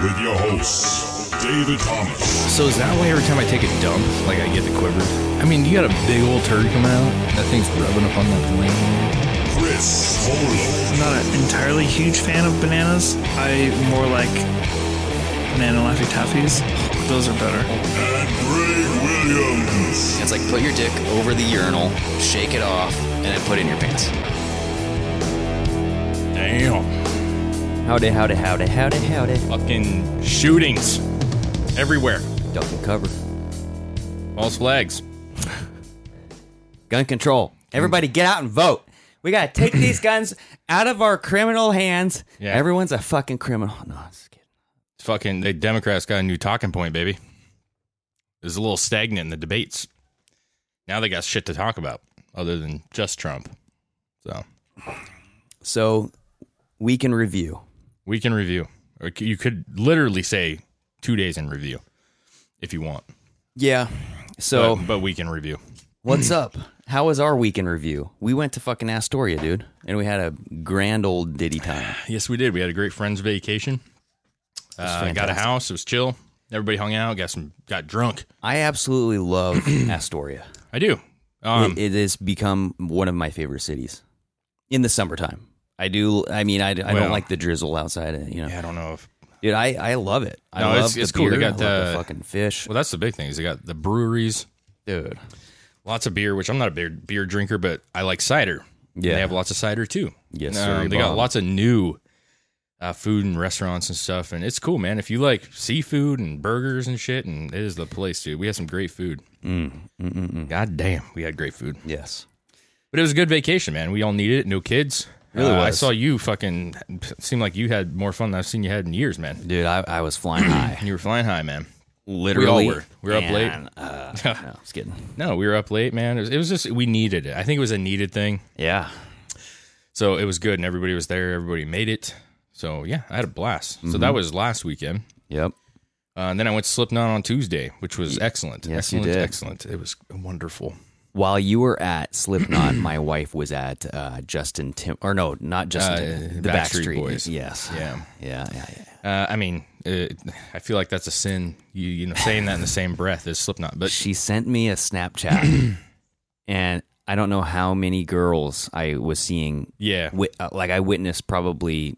with your host, David Thomas. So is that why every time I take a dump, like I get the quiver? I mean, you got a big old turd coming out. That thing's rubbing up on that bling. Chris Polo. I'm not an entirely huge fan of bananas. I more like banana Laffy Taffies. Those are better. And Greg Williams. It's like put your dick over the urinal, shake it off, and then put it in your pants. Damn. Howdy, howdy, howdy, howdy, howdy. Fucking shootings everywhere. Duck and cover. False flags. Gun control. Everybody get out and vote. We got to take these guns out of our criminal hands. Yeah. Everyone's a fucking criminal. No, I'm just kidding. Fucking, the Democrats got a new talking point, baby. It was a little stagnant in the debates. Now they got shit to talk about other than just Trump. So we can review. We can review. Or you could literally say 2 days in review if you want. Yeah. So, but we can review. What's up? How was our week in review? We went to fucking Astoria, dude, and we had a grand old ditty time. Yes, we did. We had a great friends vacation. Got a house. It was chill. Everybody hung out. Got drunk. I absolutely love Astoria. I do. It has become one of my favorite cities in the summertime. I do. I mean, I don't like the drizzle outside. You know, yeah, I don't know if, dude, I love it. It's cool. They got the fucking fish. Well, that's the big thing. Is they got the breweries, dude. Lots of beer, which I'm not a beer drinker, but I like cider. Yeah, and they have lots of cider too. Yes, they got lots of new food and restaurants and stuff, and it's cool, man. If you like seafood and burgers and shit, and it is the place, dude. We had some great food. God damn, we had great food. Yes, but it was a good vacation, man. We all needed it. No kids. Really was. I saw you fucking seemed like you had more fun than I've seen you had in years, man. Dude, I was flying high. You were flying high, man. Literally. We all were. We were up late. No, I was kidding. No, we were up late, man. It was just, we needed it. I think it was a needed thing. Yeah. So it was good, and everybody was there. Everybody made it. So, yeah, I had a blast. Mm-hmm. So that was last weekend. Yep. And then I went to Slipknot on Tuesday, which was excellent. Yes, excellent, you did. Excellent. It was wonderful. While you were at Slipknot, my wife was at the Backstreet Boys. Yes. Yeah. I mean, I feel like that's a sin, you know, saying that in the same breath as Slipknot. But she sent me a Snapchat, and I don't know how many girls I was seeing. Yeah. I witnessed probably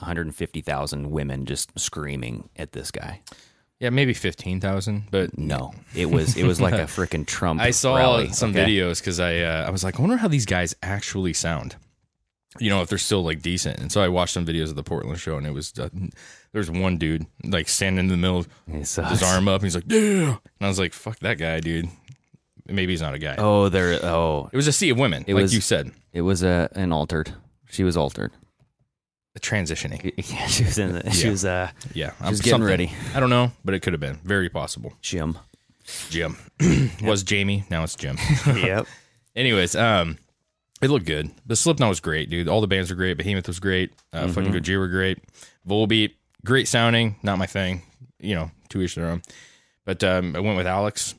150,000 women just screaming at this guy. Yeah, maybe 15,000, but no, it was like a freaking Trump. I saw rally. Some videos because I was like, I wonder how these guys actually sound. You know, if they're still like decent. And so I watched some videos of the Portland show, and it was there's one dude like standing in the middle, his arm up, and he's like, yeah. And I was like, fuck that guy, dude. Maybe he's not a guy. It was a sea of women, you said. It was an altered. She was altered. Transitioning. Yeah, she was in the, she was she was getting ready. I don't know, but it could have been very possible. Jim was Jamie, now it's Jim. Yep. Anyways, It looked good. The Slipknot was great, dude. All the bands were great. Behemoth was great. Fucking Gojira were great. Volbeat, great sounding. Not my thing. You know, to each their own. But I went with Alex.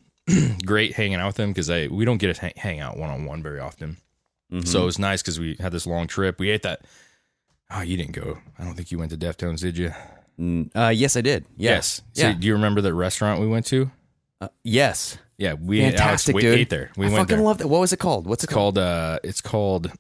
Great hanging out with him because we don't get to hang out one-on-one very often. Mm-hmm. So it was nice because we had this long trip. We ate that. Oh, you didn't go. I don't think you went to Deftones, did you? Yes, I did. Yes. So do you remember that restaurant we went to? Yes. Yeah, we fantastic, Alex, we ate there. We went there. I fucking love that. What was it called? It's called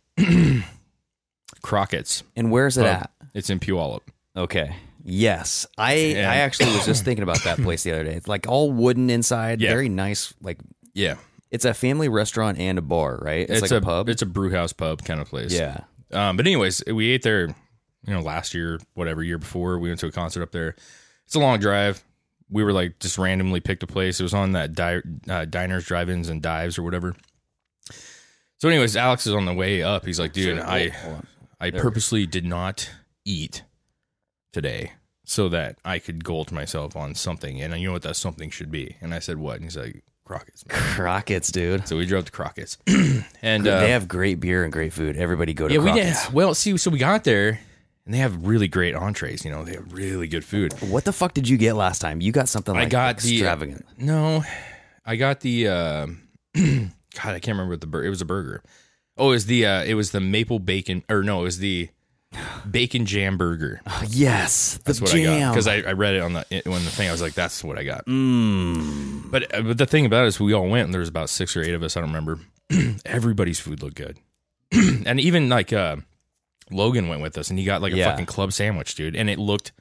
Crockett's. And where's it at? It's in Puyallup. Okay. Yes. I actually was just thinking about that place the other day. It's like all wooden inside. Yeah. Very nice. Like, yeah. It's a family restaurant and a bar, right? It's like a pub. It's a brew house pub kind of place. Yeah. But anyways, we ate there, you know, last year, whatever, year before. We went to a concert up there. It's a long drive. We were like just randomly picked a place. It was on that Diners, Drive-Ins, and Dives or whatever. So anyways, Alex is on the way up. He's like, dude, I purposely did not eat today so that I could gold myself on something. And you know what that something should be. And I said, what? And he's like, Crockett's. Man. Crockett's, dude. So we drove to Crockett's. And they have great beer and great food. Everybody go to Crockett's. Yeah, well, see, so we got there. And they have really great entrees, you know. They have really good food. What the fuck did you get last time? You got something like extravagant. I got the God, I can't remember what the burger. It was a burger. Oh, it was the maple bacon, or no, it was the bacon jam burger. Oh, yes, that's what jam. I got because I read it on the thing. I was like, that's what I got. Mm. But the thing about it is, we all went, and there was about 6 or 8 of us. I don't remember. Everybody's food looked good, and even like. Logan went with us, and he got like a fucking club sandwich, dude, and it looked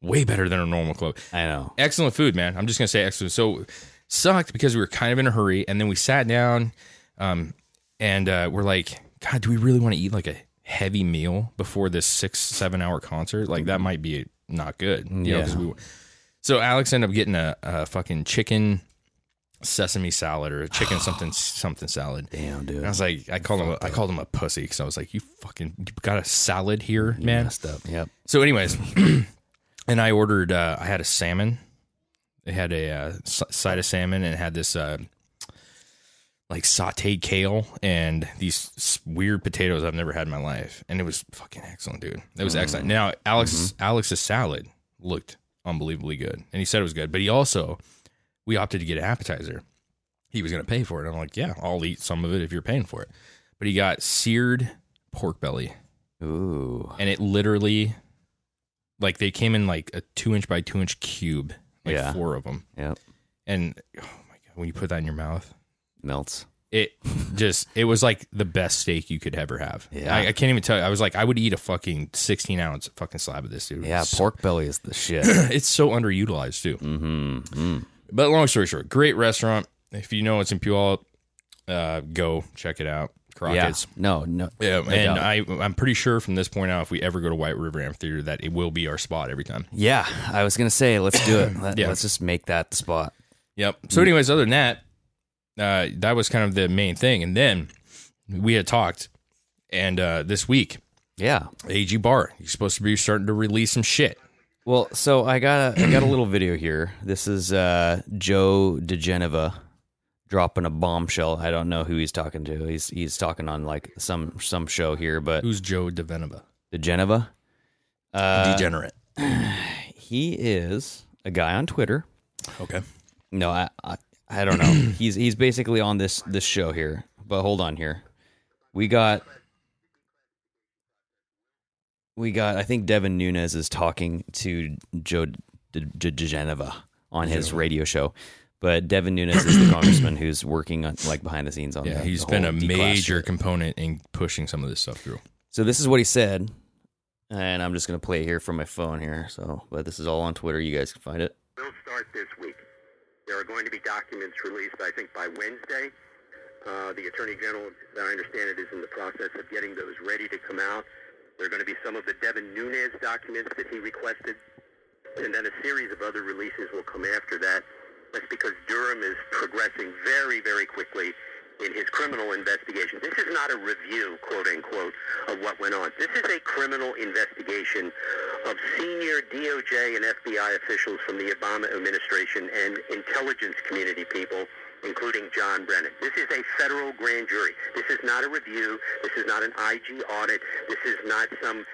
way better than a normal club. I know. Excellent food, man. I'm just going to say excellent. So sucked because we were kind of in a hurry, and then we sat down, and we're like, God, do we really want to eat like a heavy meal before this 6-7 hour concert? Like, that might be not good. You know, so Alex ended up getting a fucking chicken sesame salad or a chicken something salad. Damn, dude. And I was like, I called him a pussy because I was like, you got a salad here, man. You messed up. Yep. So anyways, and I ordered. I had a salmon. It had a side of salmon, and it had this like sautéed kale and these weird potatoes I've never had in my life, and it was fucking excellent, dude. It was excellent. Now Alex's salad looked unbelievably good, and he said it was good, but he also. We opted to get an appetizer. He was going to pay for it. I'm like, yeah, I'll eat some of it if you're paying for it. But he got seared pork belly. Ooh. And it literally, like, they came in like a 2-inch by 2-inch cube, like 4 of them. Yep. And oh my God, when you put that in your mouth, melts. It was like the best steak you could ever have. Yeah. I can't even tell you. I was like, I would eat a fucking 16-ounce fucking slab of this, dude. Yeah, pork belly is the shit. It's so underutilized, too. But long story short, great restaurant. If you know it's in Puyallup, go check it out. Crockett's. Yeah. No. Yeah, and I'm pretty sure from this point out, if we ever go to White River Amphitheater, that it will be our spot every time. Yeah, I was going to say, let's do it. Let's just make that the spot. Yep. So anyways, other than that was kind of the main thing. And then we had talked, and this week, AG Barr, you're supposed to be starting to release some shit. Well, so I got a little video here. This is Joe DiGenova dropping a bombshell. I don't know who he's talking to. He's talking on like some show here, but who's Joe DiGenova? DiGenova, degenerate. He is a guy on Twitter. Okay. No, I don't know. He's basically on this show here. But hold on here. We got. I think Devin Nunes is talking to Joe DiGenova on his radio show, but Devin Nunes is the congressman who's working on, like, behind the scenes on. Yeah, he's been a major component in pushing some of this stuff through. So this is what he said, and I'm just going to play it here from my phone here. But this is all on Twitter. You guys can find it. We'll start this week. There are going to be documents released, I think, by Wednesday. The Attorney General, as I understand it, is in the process of getting those ready to come out. There are going to be some of the Devin Nunes documents that he requested, and then a series of other releases will come after that. That's because Durham is progressing very, very quickly in his criminal investigation. This is not a review, quote-unquote, of what went on. This is a criminal investigation of senior DOJ and FBI officials from the Obama administration and intelligence community people including John Brennan. This is a federal grand jury. This is not a review. This is not an IG audit. This is not some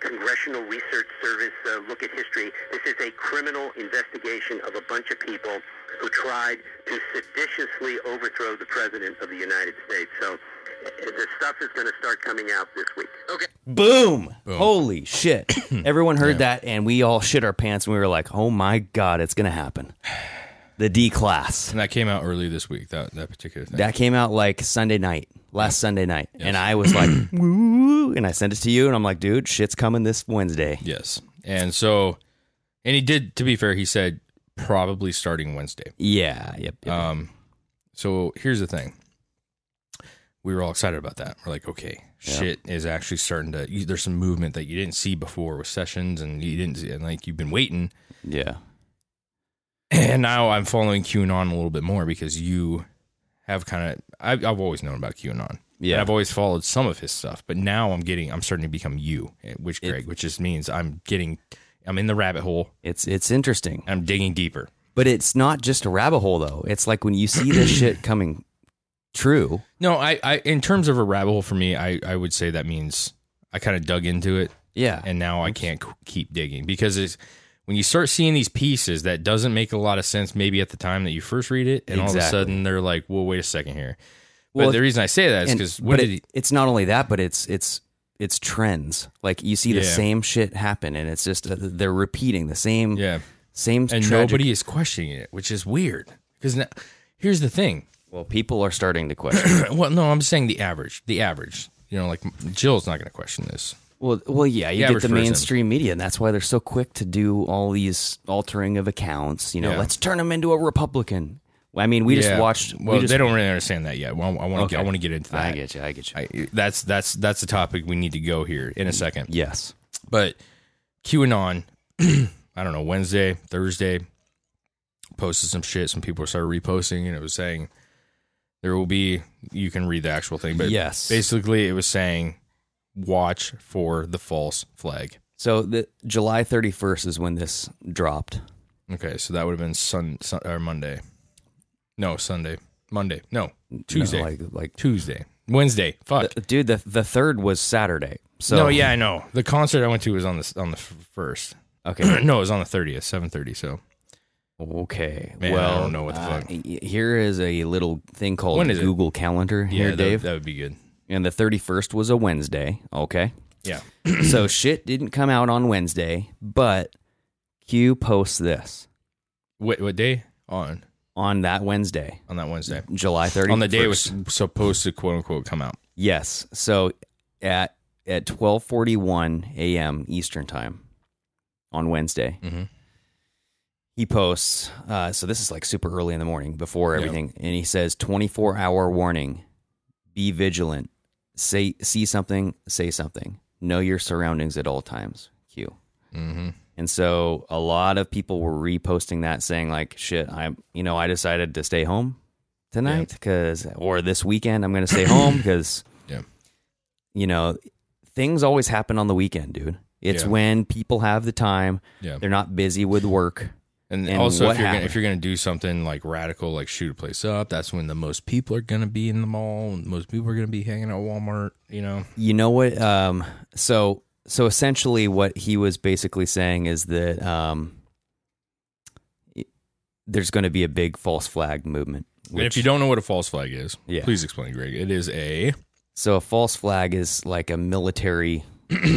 Congressional Research Service look at history. This is a criminal investigation of a bunch of people who tried to seditiously overthrow the President of the United States. So the stuff is going to start coming out this week. Okay. Boom. Holy shit. Everyone heard that, and we all shit our pants, and we were like, oh my God, it's going to happen. The D class. And that came out early this week, that particular thing. That came out like Sunday night, last Sunday night. Yes. And I was like, woo, and I sent it to you, and I'm like, dude, shit's coming this Wednesday. Yes. And so, and he did, to be fair, he said probably starting Wednesday. Yeah. Yep. So here's the thing. We were all excited about that. We're like, okay, shit is actually starting to, there's some movement that you didn't see before with Sessions, and you didn't see, and like you've been waiting. Yeah. And now I'm following QAnon a little bit more because you have kind of... I've always known about QAnon. Yeah. And I've always followed some of his stuff, but now I'm starting to become you, which just means I'm in the rabbit hole. It's interesting. I'm digging deeper. But it's not just a rabbit hole, though. It's like when you see this shit coming true. No, I in terms of a rabbit hole for me, I would say that means I kind of dug into it. Yeah. And now I can't keep digging because it's... When you start seeing these pieces that doesn't make a lot of sense maybe at the time that you first read it, and all of a sudden they're like, well, wait a second here. But the reason I say that is because... It's not only that, but it's trends. Like, you see the same shit happen, and it's just they're repeating the same... Yeah. And nobody is questioning it, which is weird. Because here's the thing. Well, people are starting to question. Well, no, I'm saying the average. You know, like, Jill's not going to question this. Well, yeah, you get the mainstream media, and that's why they're so quick to do all these altering of accounts. You know, let's turn him into a Republican. I mean, we just watched. Well, they don't really understand that yet. Well, I want to get into that. I get you. That's the topic we need to go here in a second. Yes, but QAnon. I don't know. Wednesday, Thursday, posted some shit. Some people started reposting, and it was saying there will be. You can read the actual thing, but basically, it was saying. Watch for the false flag. So the July 31st is when this dropped. Okay, so that would have been Monday. No, Sunday. Monday. No, Tuesday. No, like Tuesday. Wednesday. Fuck. The third was Saturday. So no, yeah, I know. The concert I went to was on the first. Okay. No, it was on the 30th, 7:30, so. Okay. Man, well, I don't know what the fuck. Here is a little thing called Google Calendar here, Dave. That would be good. And the 31st was a Wednesday, okay? Yeah. So shit didn't come out on Wednesday, but Q posts this. What day? On that Wednesday. July 31st. On the day it was supposed to, quote-unquote, come out. Yes. So at 12:41 a.m. Eastern Time on Wednesday, he posts, so this is like super early in the morning, before everything, and he says, 24-hour warning, be vigilant. See something, say something. Know your surroundings at all times. Q. Mm-hmm. And so a lot of people were reposting that, saying like, "Shit, I decided to stay home tonight or this weekend I'm going to stay home because, you know, things always happen on the weekend, dude. It's when people have the time, they're not busy with work." And also, if you're going to do something like radical, like shoot a place up, that's when the most people are going to be in the mall. And most people are going to be hanging out at Walmart, you know? You know what? So essentially what he was basically saying is that there's going to be a big false flag movement. And if you don't know what a false flag is, please explain, Greg. It is a... So a false flag is like a military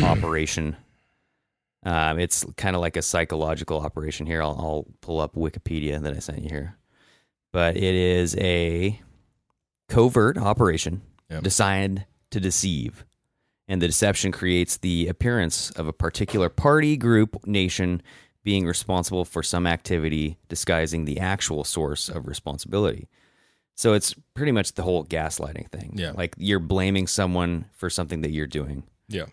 operation. It's kind of like a psychological operation here. I'll pull up Wikipedia that I sent you here. But it is a covert operation designed to deceive. And the deception creates the appearance of a particular party, group, nation being responsible for some activity, disguising the actual source of responsibility. So it's pretty much the whole gaslighting thing. Yeah. Like you're blaming someone for something that you're doing. Yeah.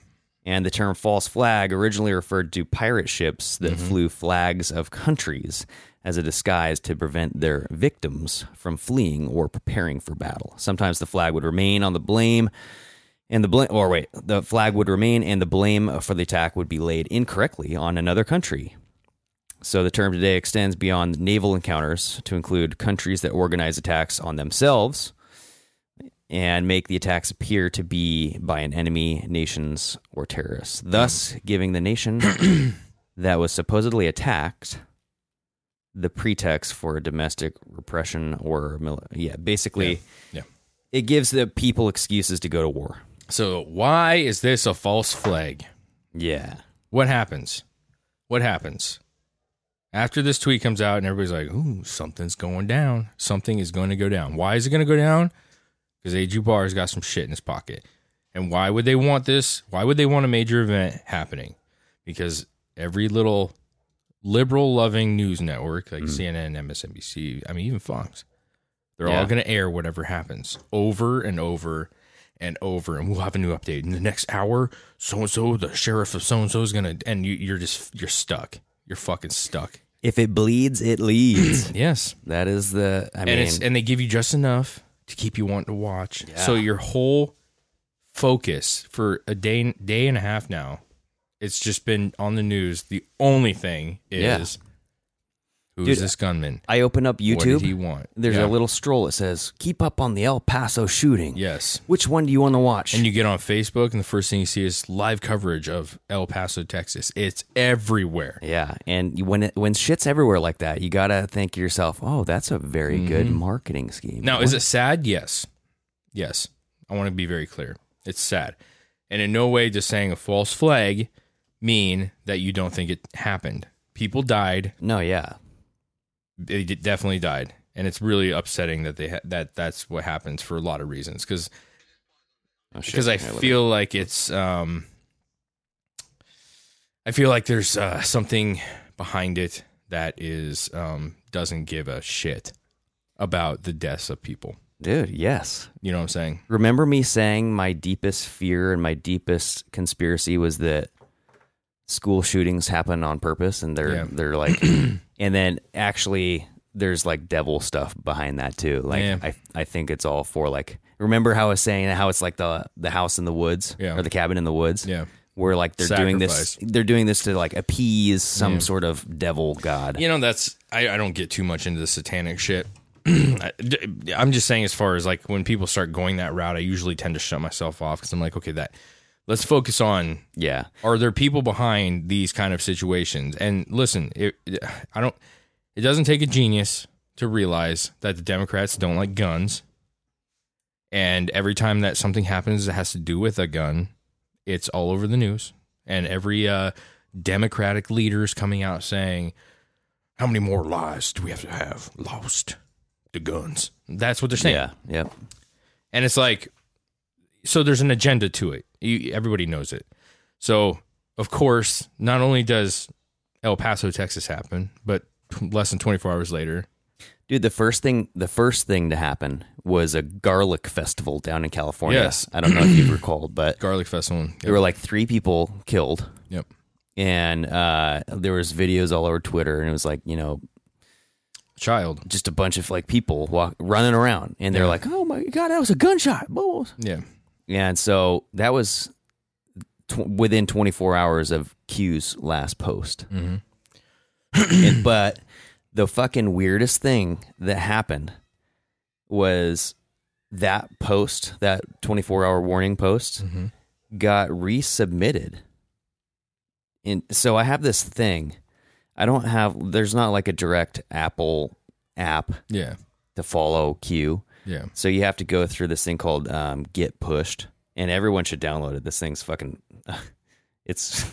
And the term false flag originally referred to pirate ships that flew flags of countries as a disguise to prevent their victims from fleeing or preparing for battle. Sometimes the flag would remain on the blame and the flag would remain and the blame for the attack would be laid incorrectly on another country. So the term today extends beyond naval encounters to include countries that organize attacks on themselves and make the attacks appear to be by an enemy, nations, or terrorists, thus giving the nation that was supposedly attacked the pretext for domestic repression or basically. It gives the people excuses to go to war. So why is this a false flag? Yeah. What happens? After this tweet comes out and everybody's like, ooh, something's going down. Something is going to go down. Why is it going to go down? Because A.G. Barr's got some shit in his pocket. And why would they want this? Why would they want a major event happening? Because every little liberal-loving news network, like CNN, MSNBC, I mean, even Fox, they're all going to air whatever happens over and over and over, and we'll have a new update in the next hour. So and so, the sheriff of so and so is gonna, and you're stuck. You're fucking stuck. If it bleeds, it leads. Yes, that is the. And they give you just enough to keep you wanting to watch. Yeah. So your whole focus for a day and a half now, it's just been on the news. The only thing is. Yeah. Who's this gunman? I open up YouTube. What did he want? There's a little stroll that says, keep up on the El Paso shooting. Yes. Which one do you want to watch? And you get on Facebook, and the first thing you see is live coverage of El Paso, Texas. It's everywhere. Yeah, and when shit's everywhere like that, you got to think to yourself, oh, that's a very good marketing scheme. Now, is it sad? Yes. Yes. I want to be very clear. It's sad. And in no way does saying a false flag mean that you don't think it happened. People died. No, yeah. They definitely died, and it's really upsetting that that's what happens for a lot of reasons. Because I feel like it's I feel like there's something behind it that is doesn't give a shit about the deaths of people. Dude, yes, you know what I'm saying. Remember me saying my deepest fear and my deepest conspiracy was that school shootings happen on purpose, and they're like. And then actually there's like devil stuff behind that too. Like I think it's all for like, remember how I was saying how it's like the house in the woods or the cabin in the woods where like they're doing this. They're doing this to like appease some sort of devil god. You know, that's, I don't get too much into the satanic shit. I'm just saying as far as like when people start going that route, I usually tend to shut myself off because I'm like, okay, let's focus on, are there people behind these kind of situations? And listen, it doesn't take a genius to realize that the Democrats don't like guns. And every time that something happens that has to do with a gun, it's all over the news. And every Democratic leader is coming out saying, how many more lives do we have to have lost to guns? That's what they're saying. Yeah, yeah. And it's like, so there's an agenda to it. Everybody knows it. So, of course, not only does El Paso, Texas happen, but less than 24 hours later. Dude, the first thing to happen was a garlic festival down in California. Yes. I don't know if you recall, but garlic festival. Yep. There were like 3 people killed. Yep. And there was videos all over Twitter, and it was like, you know, just a bunch of like people running around, and they're like, "Oh my God, that was a gunshot!" Yeah. Yeah, and so that was within 24 hours of Q's last post. Mm-hmm. But the fucking weirdest thing that happened was that post, that 24-hour warning post, got resubmitted. And so I have this thing. There's not like a direct Apple app to follow Q. Yeah. So you have to go through this thing called Get Pushed, and everyone should download it. This thing's fucking, it's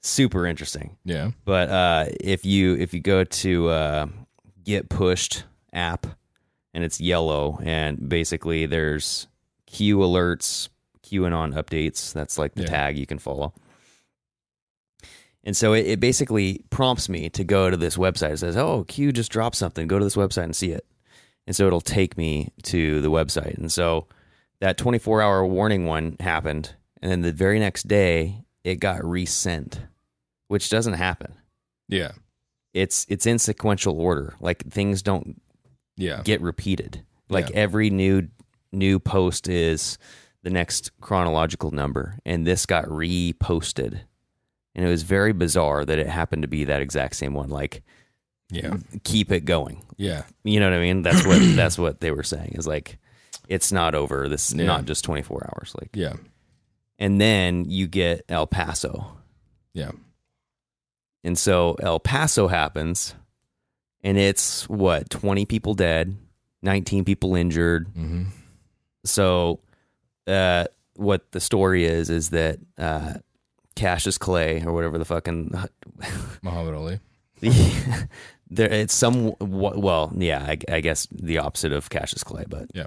super interesting. Yeah. But if you go to Get Pushed app, and it's yellow, and basically there's Q alerts, QAnon updates. That's like the tag you can follow. And so it basically prompts me to go to this website. It says, "Oh, Q just dropped something. Go to this website and see it." And so it'll take me to the website. And so that 24-hour warning one happened, and then the very next day, it got resent, which doesn't happen. Yeah. It's in sequential order. Like, things don't get repeated. Like, every new post is the next chronological number, and this got reposted And it was very bizarre that it happened to be that exact same one. Like, yeah, keep it going. Yeah. You know what I mean? That's what that's what they were saying, is like, it's not over. This is not just 24 hours. Like, yeah. And then you get El Paso. Yeah. And so El Paso happens, and it's what, 20 people dead, 19 people injured. Mm-hmm. So what the story is that Cassius Clay, or whatever the fucking Muhammad Ali. It's some, well, yeah, I guess the opposite of Cassius Clay, but yeah,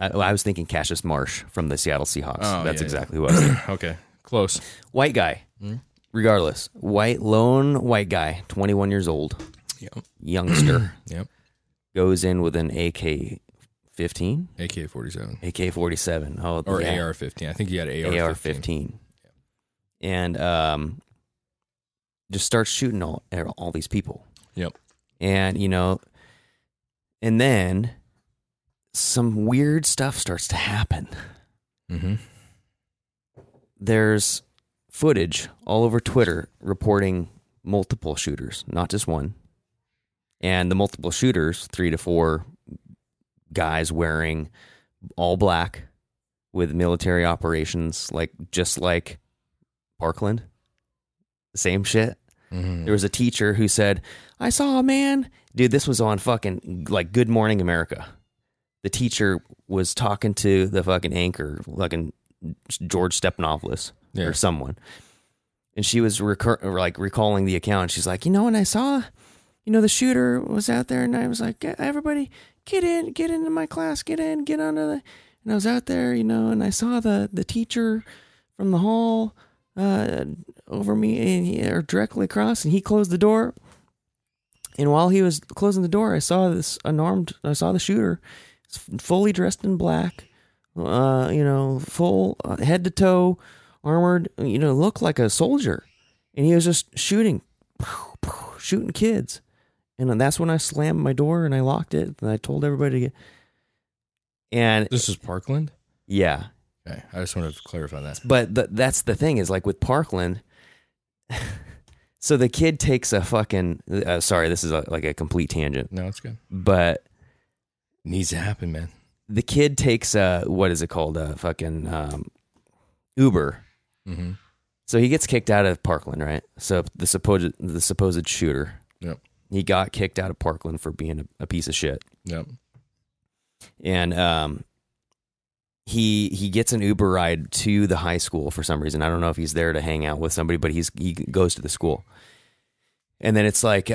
I was thinking Cassius Marsh from the Seattle Seahawks. Oh, that's exactly what I was thinking. Okay, close. White guy. Mm-hmm. Regardless, lone white guy, 21 years old, youngster, goes in with an AK-15? AK-47. AK-47. Oh, or yeah. AR-15. I think he had AR-15. AR-15. Yeah. And just starts shooting all these people. Yep. And, you know, and then some weird stuff starts to happen. Mm-hmm. There's footage all over Twitter reporting multiple shooters, not just one. And the multiple shooters, 3 to 4 guys wearing all black with military operations, like just like Parkland. Same shit. Mm-hmm. There was a teacher who said, I saw a man. Dude, this was on fucking like Good Morning America. The teacher was talking to the fucking anchor, fucking George Stephanopoulos. Yeah. Or someone, and she was recalling the account. She's like, you know, when I saw, you know, the shooter was out there, and I was like, everybody, get into my class, get onto the. And I was out there, you know, and I saw the teacher from the hall over me, and or directly across, and he closed the door. And while he was closing the door, I saw the shooter, fully dressed in black, you know, full head to toe. Armored, you know, looked like a soldier, and he was just shooting kids. And that's when I slammed my door and I locked it, and I told everybody to get. And this is Parkland? Yeah. Okay. I just wanted to clarify that. But that's the thing, is like with Parkland. So the kid takes a fucking sorry, this is like a complete tangent. No, it's good. But it needs to happen, man. The kid takes what is it called? A fucking Uber. Mm-hmm. So he gets kicked out of Parkland, right? So the supposed shooter, he got kicked out of Parkland for being a piece of shit. Yep. And he gets an Uber ride to the high school for some reason. I don't know if he's there to hang out with somebody, but he goes to the school. And then it's like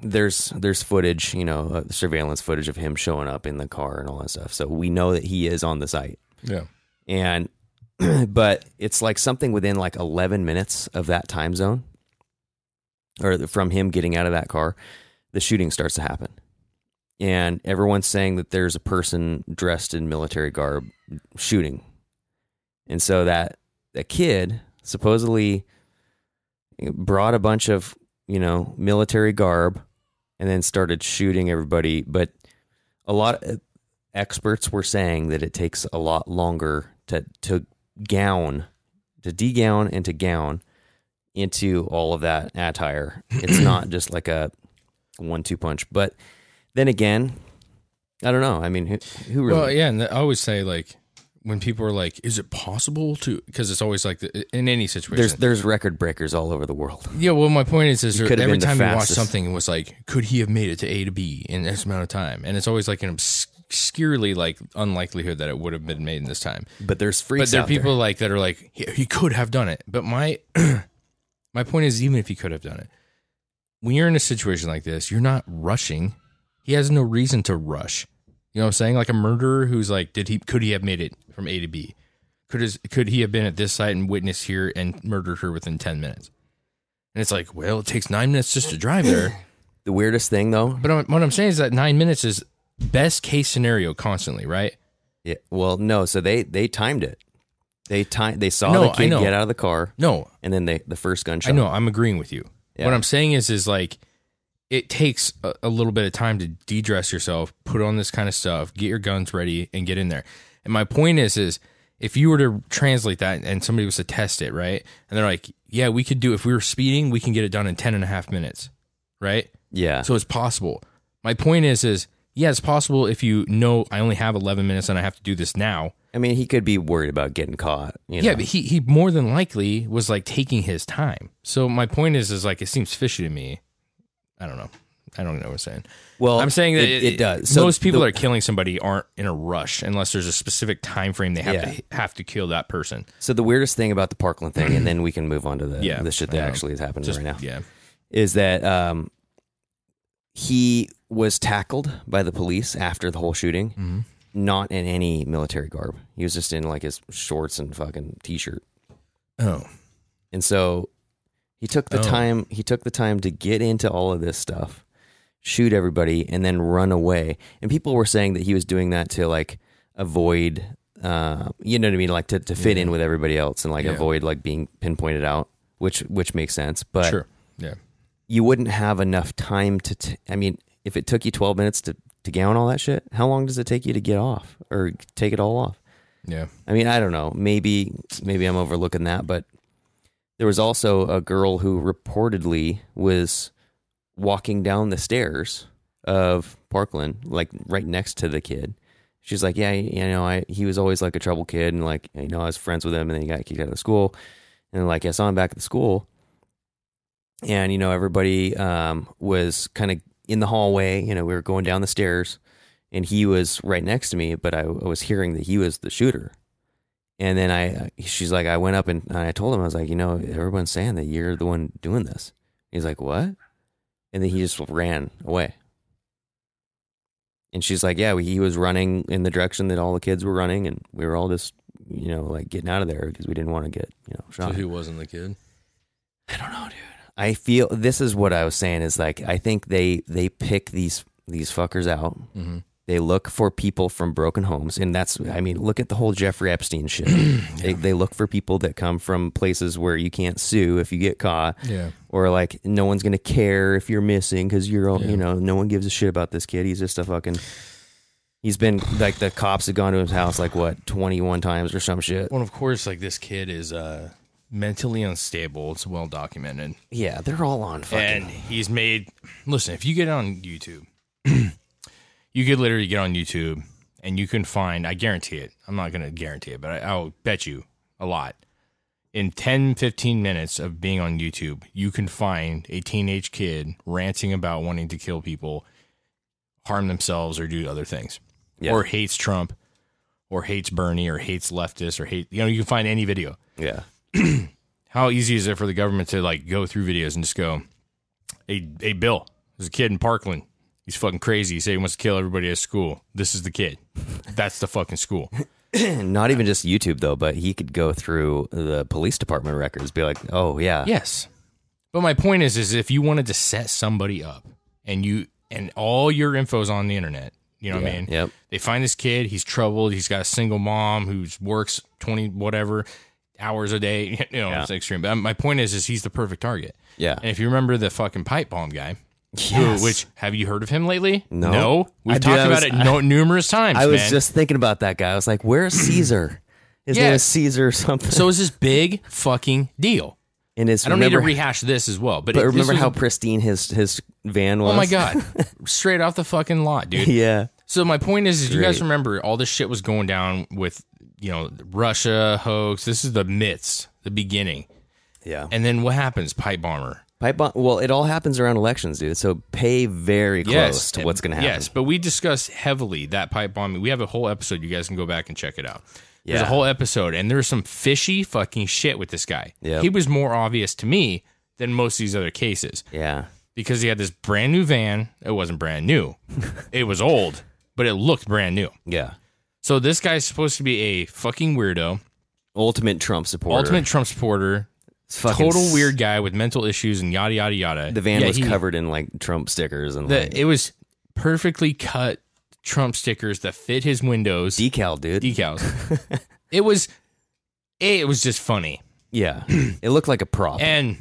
there's footage, you know, surveillance footage of him showing up in the car and all that stuff. So we know that he is on the site. Yeah. And but it's like something within like 11 minutes of that time zone, or from him getting out of that car, the shooting starts to happen. And everyone's saying that there's a person dressed in military garb shooting. And so that a kid supposedly brought a bunch of, you know, military garb and then started shooting everybody. But a lot of experts were saying that it takes a lot longer to degown and gown into all of that attire. It's not just like a 1-2 punch. But then again, I don't know. I mean, who really? Well, yeah, and I always say, like, when people are like, is it possible to, because it's always like, in any situation. There's record breakers all over the world. Yeah, well, my point is every time you watch something, it was like, could he have made it to A to B in this amount of time? And it's always like an obscurely like unlikelihood that it would have been made in this time, but there's freaks. But there are people like that are like, he could have done it. But my point is, even if he could have done it, when you're in a situation like this, you're not rushing. He has no reason to rush. You know what I'm saying? Like a murderer who's like, could he have made it from A to B? Could he have been at this site and witnessed here and murdered her within 10 minutes? And it's like, well, it takes 9 minutes just to drive there. The weirdest thing, though. But what I'm saying is that 9 minutes is best case scenario constantly, right? Yeah. Well, no. So they timed it. They saw the kid get out of the car. No. And then the first gunshot. I know. I'm agreeing with you. Yeah. What I'm saying is like, it takes a little bit of time to de-dress yourself, put on this kind of stuff, get your guns ready, and get in there. And my point is if you were to translate that and somebody was to test it, right? And they're like, yeah, we could do, if we were speeding, we can get it done in 10 and a half minutes, right? Yeah. So it's possible. My point is yeah, it's possible if you know I only have 11 minutes and I have to do this now. I mean, he could be worried about getting caught. You know? But he more than likely was like taking his time. So my point is like, it seems fishy to me. I don't know. I don't know what I'm saying. Well, I'm saying that it does. So most people that are killing somebody aren't in a rush unless there's a specific time frame they have to kill that person. So the weirdest thing about the Parkland thing, and then we can move on to the shit that actually is happening right now, is that he was tackled by the police after the whole shooting, not in any military garb. He was just in like his shorts and fucking t-shirt. Oh. And so he took the time. He took the time to get into all of this stuff, shoot everybody, and then run away. And people were saying that he was doing that to like avoid, you know what I mean? Like to fit in with everybody else and like avoid like being pinpointed out, which makes sense. But you wouldn't have enough time to, I mean, if it took you 12 minutes to gown all that shit, how long does it take you to get off or take it all off? Yeah. I mean, I don't know. Maybe I'm overlooking that, but there was also a girl who reportedly was walking down the stairs of Parkland, like right next to the kid. She's like, yeah, you know, he was always like a trouble kid, and like, you know, I was friends with him, and then he got kicked out of the school, and like I saw him back at the school, and you know, everybody was kind of in the hallway. You know, we were going down the stairs, and he was right next to me, but I was hearing that he was the shooter. And then she's like, I went up and I told him, I was like, you know, everyone's saying that you're the one doing this. He's like, what? And then he just ran away. And she's like, yeah, he was running in the direction that all the kids were running, and we were all just, you know, like getting out of there because we didn't want to get, you know, shot. So who wasn't the kid? I don't know, dude. I feel this is what I was saying is like, I think they pick these fuckers out. Mm-hmm. They look for people from broken homes, and that's, I mean, look at the whole Jeffrey Epstein shit. They look for people that come from places where you can't sue if you get caught, or like no one's going to care if you're missing because you're, you know, no one gives a shit about this kid. He's just a fucking, he's been, like the cops have gone to his house like what, 21 times or some shit. Well, of course, like this kid is mentally unstable. It's well documented. Yeah, they're all on fucking. And he's made, listen, if you get on YouTube, you could literally get on YouTube and you can find, I guarantee it. I'm not going to guarantee it, but I'll bet you a lot. In 10, 15 minutes of being on YouTube, you can find a teenage kid ranting about wanting to kill people, harm themselves, or do other things. Yeah. Or hates Trump, or hates Bernie, or hates leftists, or hate, you know, you can find any video. Yeah. How easy is it for the government to like go through videos and just go, hey Bill, there's a kid in Parkland. He's fucking crazy. He said he wants to kill everybody at school. This is the kid. That's the fucking school. Not even just YouTube, though, but he could go through the police department records, be like, oh, yeah. Yes. But my point is if you wanted to set somebody up and all your info's on the internet, you know what I mean? Yep. They find this kid. He's troubled. He's got a single mom who works 20 whatever hours a day. You know, it's extreme. But my point is he's the perfect target. Yeah. And if you remember the fucking pipe bomb guy. Yes. Which, have you heard of him lately? No. We've talked about it numerous times. I was just thinking about that guy. I was like, where's Caesar? His name is Caesar or something. So it's this big fucking deal. And I don't need to rehash this as well. But remember how pristine his van was? Oh my God. Straight off the fucking lot, dude. Yeah. So my point is you guys remember all this shit was going down with, you know, Russia, hoax. This is the myths, the beginning. Yeah. And then what happens? Pipe bomber. Well, it all happens around elections, dude. So pay very close to what's going to happen. Yes, but we discussed heavily that pipe bomb. We have a whole episode. You guys can go back and check it out. Yeah. There's a whole episode, and there's some fishy fucking shit with this guy. Yep. He was more obvious to me than most of these other cases. Yeah. Because he had this brand new van. It wasn't brand new. It was old, but it looked brand new. Yeah. So this guy's supposed to be a fucking weirdo. Ultimate Trump supporter. Total weird guy with mental issues and yada, yada, yada. The van was covered in like Trump stickers. It was perfectly cut Trump stickers that fit his windows. Decals. It was just funny. Yeah. It looked like a prop. And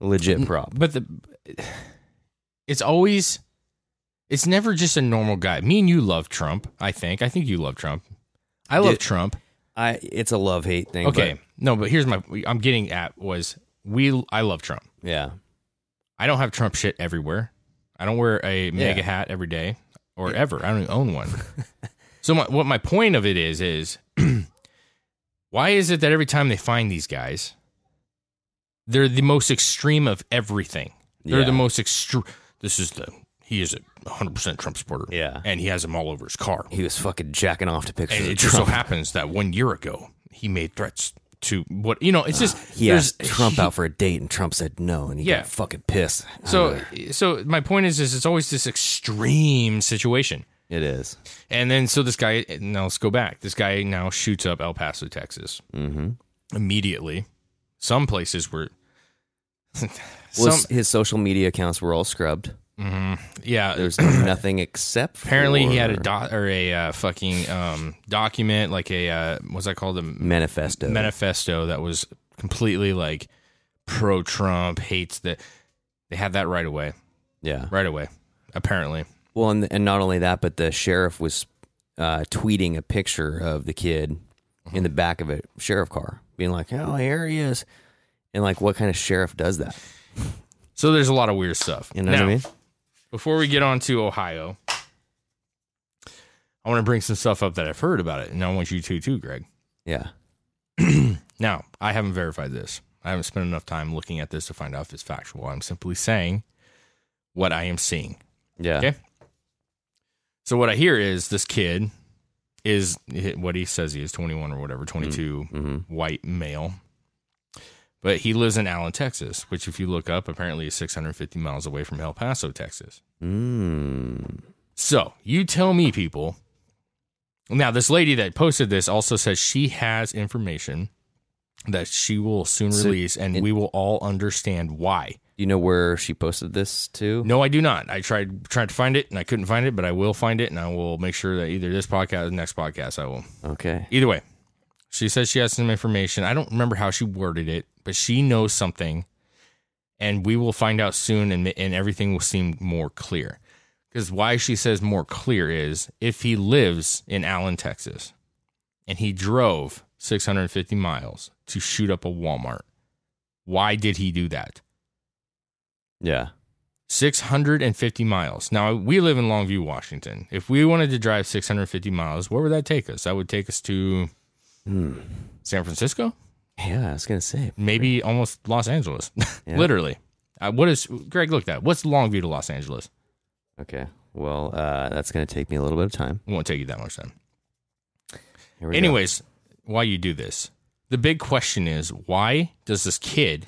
legit prop. But it's never just a normal guy. Me and you love Trump, I think. I think you love Trump. I love Trump. It's a love-hate thing. Okay. But here's my... I'm getting at was... I love Trump. Yeah. I don't have Trump shit everywhere. I don't wear a mega hat every day or ever. I don't even own one. So what my point of it is why is it that every time they find these guys, they're the most extreme of everything? They're the most extreme. He is a 100% Trump supporter. Yeah. And he has them all over his car. He was fucking jacking off to pictures of Trump. And it just so happens that 1 year ago, he made threats to what, you know, it's just... He asked Trump out for a date, and Trump said no, and he got fucking pissed. So my point is it's always this extreme situation. It is. And then, so this guy... Now, let's go back. This guy now shoots up El Paso, Texas. Mm-hmm. Immediately. Some places were... his social media accounts were all scrubbed. Mm-hmm. Yeah, there's nothing except. Apparently, he had a fucking document, like a what's that called? A manifesto. Manifesto that was completely like pro Trump, hates that. They had that right away. Yeah, right away. Apparently. Well, and not only that, but the sheriff was tweeting a picture of the kid in the back of a sheriff car, being like, "Oh, here he is," and like, what kind of sheriff does that? So there's a lot of weird stuff. You know what I mean? Before we get on to Ohio, I want to bring some stuff up that I've heard about it, and I want you to too, Greg. Yeah. Now, I haven't verified this. I haven't spent enough time looking at this to find out if it's factual. I'm simply saying what I am seeing. Yeah. Okay? So what I hear is this kid is what he says he is, 21 or whatever, 22, white male. But he lives in Allen, Texas, which if you look up, apparently is 650 miles away from El Paso, Texas. Mm. So you tell me, people. Now, this lady that posted this also says she has information that she will soon release, and we will all understand why. You know where she posted this to? No, I do not. I tried to find it, and I couldn't find it, but I will find it, and I will make sure that either this podcast or the next podcast I will. Okay. Either way. She says she has some information. I don't remember how she worded it, but she knows something, and we will find out soon, and everything will seem more clear. Because why she says more clear is if he lives in Allen, Texas, and he drove 650 miles to shoot up a Walmart, why did he do that? Yeah. 650 miles. Now, we live in Longview, Washington. If we wanted to drive 650 miles, where would that take us? That would take us to... San Francisco? Yeah, I was going to say. Maybe almost Los Angeles. Yeah. Literally. Greg, look that. What's Longview to Los Angeles? Okay. Well, that's going to take me a little bit of time. It won't take you that much time. Anyways, why you do this? The big question is, why does this kid...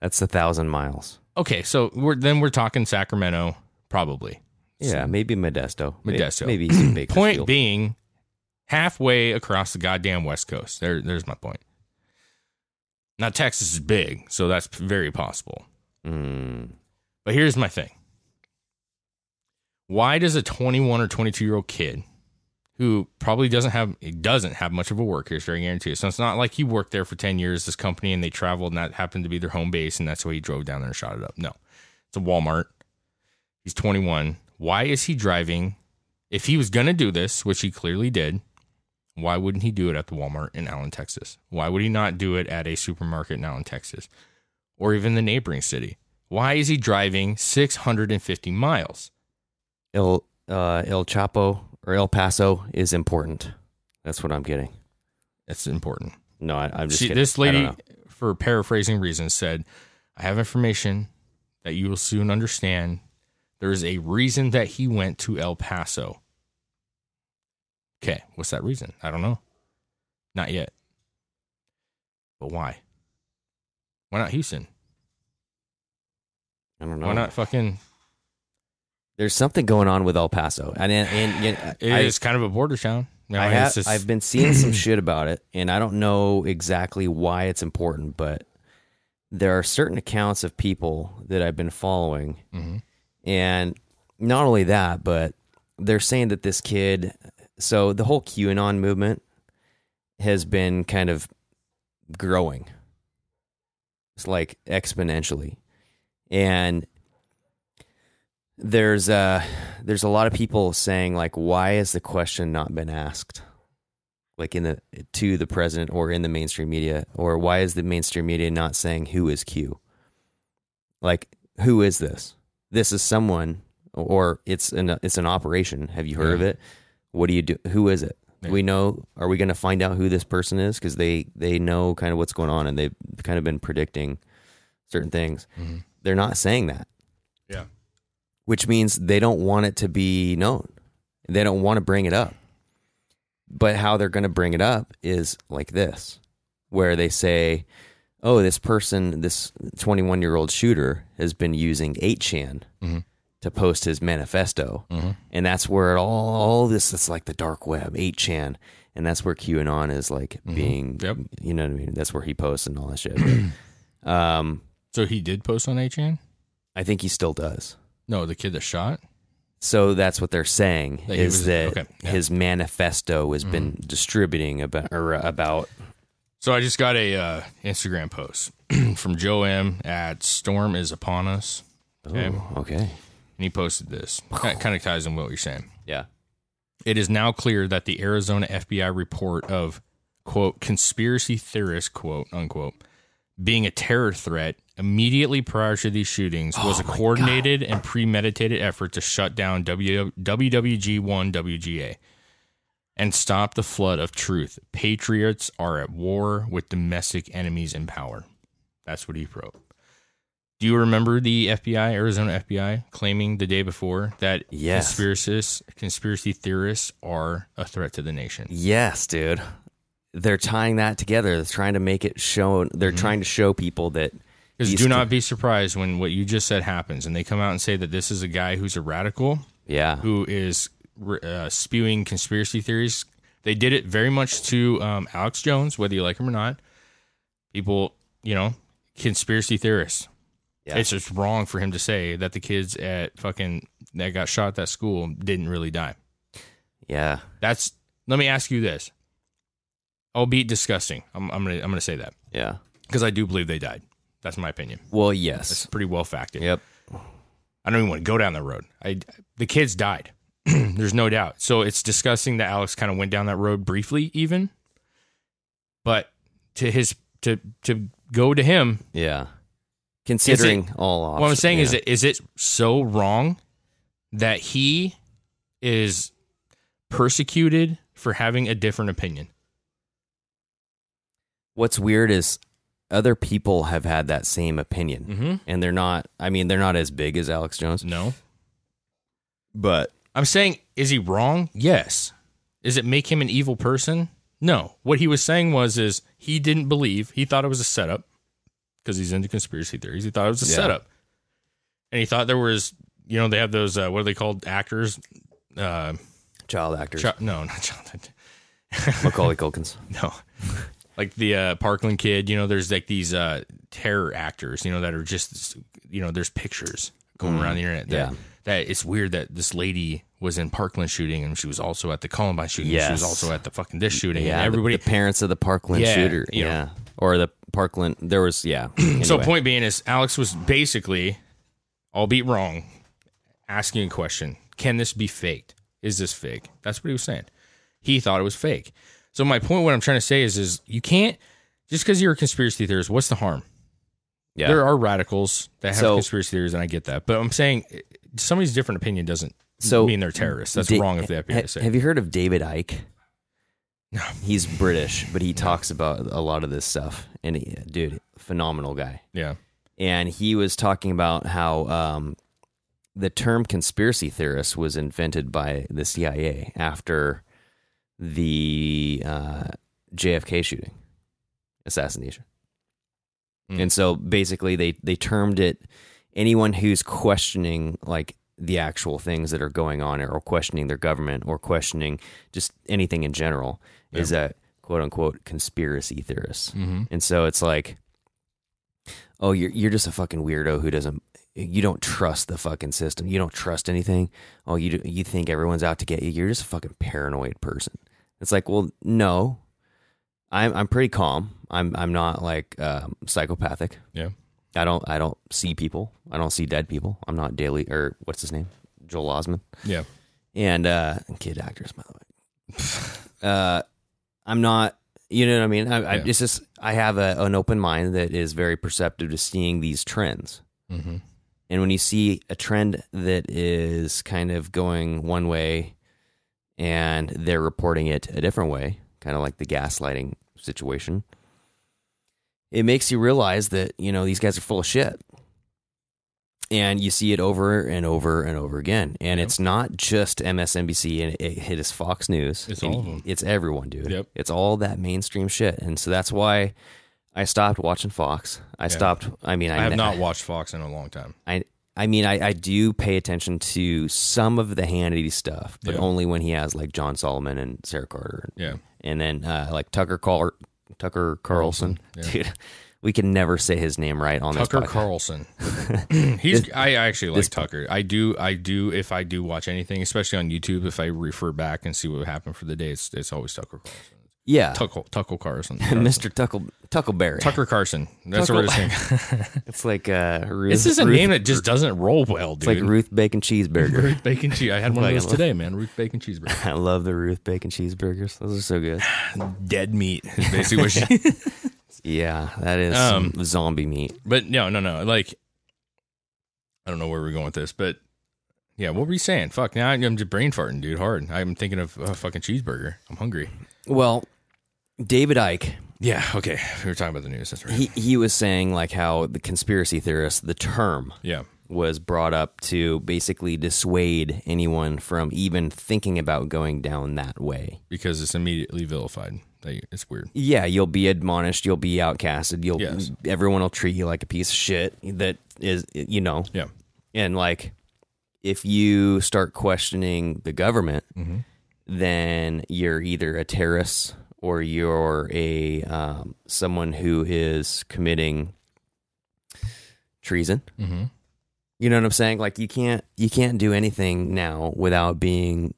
That's 1,000 miles. Okay, so we're talking Sacramento, probably. Yeah, so, maybe Modesto. Maybe Point being... halfway across the goddamn West Coast. There's my point. Now, Texas is big, so that's very possible. Mm. But here's my thing. Why does a 21 or 22-year-old kid who probably doesn't have much of a work history, I guarantee you. So it's not like he worked there for 10 years, this company, and they traveled, and that happened to be their home base, and that's why he drove down there and shot it up. No. It's a Walmart. He's 21. Why is he driving? If he was going to do this, which he clearly did, why wouldn't he do it at the Walmart in Allen, Texas? Why would he not do it at a supermarket in Allen, Texas? Or even the neighboring city? Why is he driving 650 miles? El Chapo or El Paso is important. That's what I'm getting. It's important. No, I'm just kidding. This lady, for paraphrasing reasons, said, I have information that you will soon understand. There is a reason that he went to El Paso. Okay, what's that reason? I don't know. Not yet. But why? Why not Houston? I don't know. Why not fucking... There's something going on with El Paso. And it's kind of a border town. No, I've been seeing some shit about it, and I don't know exactly why it's important, but there are certain accounts of people that I've been following. Mm-hmm. And not only that, but they're saying that this kid... So the whole QAnon movement has been kind of growing. It's like exponentially. And there's a lot of people saying, like, why has the question not been asked? like to the president or in the mainstream media? Or why is the mainstream media not saying who is Q? Like, who is this? This is someone, or it's an operation. Have you heard of it? What do you do? Who is it? Yeah. We know. Are we going to find out who this person is? Because they know kind of what's going on, and they've kind of been predicting certain things. Mm-hmm. They're not saying that. Yeah. Which means they don't want it to be known. They don't want to bring it up. But how they're going to bring it up is like this, where they say, oh, this person, this 21-year-old shooter has been using 8chan to post his manifesto. Mm-hmm. And that's where all this, it's like the dark web, 8chan. And that's where QAnon is like being, you know what I mean? That's where he posts and all that shit. So he did post on 8chan? I think he still does. No, the kid that shot? So that's what they're saying, his manifesto has been distributing about. So I just got a Instagram post from Joe M. at Storm is Upon Us. Okay. Oh, okay. And he posted this. Kind of ties in with what you're saying. Yeah. It is now clear that the Arizona FBI report of, quote, conspiracy theorist, quote, unquote, being a terror threat immediately prior to these shootings was a coordinated and premeditated effort to shut down WWG1 WGA and stop the flood of truth. Patriots are at war with domestic enemies in power. That's what he wrote. Do you remember the FBI, Arizona FBI, claiming the day before that conspiracy theorists are a threat to the nation? Yes, dude. They're tying that together. They're trying to make it shown. They're trying to show people that. Because do not be surprised when what you just said happens, and they come out and say that this is a guy who's a radical, who is spewing conspiracy theories. They did it very much to Alex Jones, whether you like him or not. People, you know, conspiracy theorists. Yeah. It's just wrong for him to say that the kids that got shot at that school didn't really die. Yeah, let me ask you this. Albeit disgusting. I'm gonna say that. Yeah. Because I do believe they died. That's my opinion. Well, yes. It's pretty well factored. Yep. I don't even want to go down that road. The kids died. There's no doubt. So it's disgusting that Alex kind of went down that road briefly even. But to go to him. Yeah. Considering all options. What I'm saying is it so wrong that he is persecuted for having a different opinion? What's weird is other people have had that same opinion, and they're not as big as Alex Jones. No. But I'm saying, is he wrong? Yes. Does it make him an evil person? No. What he was saying was he didn't believe. He thought it was a setup because he's into conspiracy theories. He thought it was a setup. And he thought there was, you know, they have those, what are they called? Actors? Child actors. No, not child actors. Macaulay Culkins. No. Like the Parkland kid, you know, there's like these terror actors, you know, that are just, you know, there's pictures going around the internet. That it's weird that this lady was in Parkland shooting and she was also at the Columbine shooting. Yes. She was also at the fucking this shooting. Yeah, and everybody, the parents of the Parkland shooter. You know. Yeah. Or the Parkland, there was, Anyway. So point being is Alex was basically, albeit wrong, asking a question. Can this be faked? Is this fake? That's what he was saying. He thought it was fake. So my point, what I'm trying to say is you can't, just because you're a conspiracy theorist, what's the harm? Yeah. There are radicals that have conspiracy theories, and I get that. But I'm saying somebody's different opinion doesn't mean they're terrorists. That's wrong if the FBI say. Have you heard of David Icke? No. He's British, but he talks about a lot of this stuff. And dude, phenomenal guy. Yeah. And he was talking about how the term conspiracy theorist was invented by the CIA after the JFK shooting, assassination. And so basically they termed it anyone who's questioning like the actual things that are going on or questioning their government or questioning just anything in general is a quote unquote conspiracy theorist. And so it's like, oh, you're just a fucking weirdo who you don't trust the fucking system. You don't trust anything. Oh, you think everyone's out to get you. You're just a fucking paranoid person. It's like, well, no, I'm pretty calm. I'm not like psychopathic. Yeah. I don't see people. I don't see dead people. I'm not Daily or what's his name? Joel Osment. Yeah. And kid actors, by the way. I'm not, you know what I mean? It's just, I have an open mind that is very perceptive to seeing these trends. Mm-hmm. And when you see a trend that is kind of going one way and they're reporting it a different way, kind of like the gaslighting situation, it makes you realize that, you know, these guys are full of shit. And you see it over and over and over again. And It's not just MSNBC, and it is Fox News. It's all of them. It's everyone, dude. Yep. It's all that mainstream shit. And so that's why I stopped watching Fox. I have not watched Fox in a long time. I mean, I do pay attention to some of the Hannity stuff, but only when he has like John Solomon and Sarah Carter. Yeah. And then like Tucker Carlson. Yeah. Dude, we can never say his name right on Tucker this podcast. Carlson. I actually like Tucker. I do. If I do watch anything, especially on YouTube, if I refer back and see what happened for the day, it's always Tucker Carlson. Yeah. Tucker Carlson. Mr. Tuckleberry. Tucker Carson. That's what it's saying. It's like Ruth. This is a name that just doesn't roll well, dude. It's like Ruth Bacon Cheeseburger. Ruth Bacon Cheeseburger. I had one of those today, man. Ruth Bacon Cheeseburger. I love the Ruth Bacon Cheeseburgers. Those are so good. Dead meat is basically what she... Yeah, that is zombie meat. But no. Like, I don't know where we're going with this, but yeah, what were you saying? Fuck, now I'm just brain farting, dude, hard. I'm thinking of a fucking cheeseburger. I'm hungry. Well, David Icke. Yeah, okay. We were talking about the news. That's right. He was saying like how the conspiracy theorist, the term, was brought up to basically dissuade anyone from even thinking about going down that way because it's immediately vilified. It's weird. Yeah, you'll be admonished. You'll be outcasted. Everyone will treat you like a piece of shit. That is, you know. Yeah. And like, if you start questioning the government, then you're either a terrorist or you're a someone who is committing treason. Mm-hmm. You know what I'm saying? Like, you can't do anything now without being,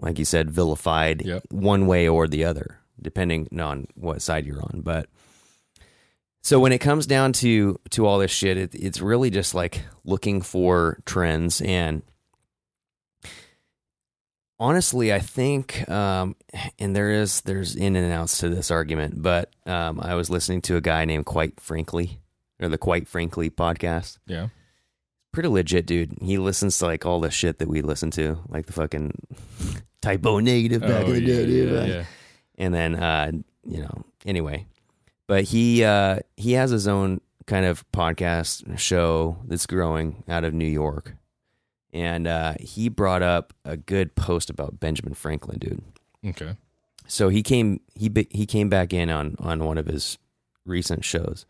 like you said, vilified one way or the other, depending on what side you're on. But so when it comes down to all this shit, it's really just like looking for trends. And honestly, I think, and there's in and outs to this argument, but I was listening to a guy named Quite Frankly, or the Quite Frankly podcast. Yeah. Pretty legit, dude. He listens to like all the shit that we listen to, like the fucking type O negative back in the day, dude. Yeah. And then, anyway, but he has his own kind of podcast show that's growing out of New York, and he brought up a good post about Benjamin Franklin, dude. Okay. So he came back in on one of his recent shows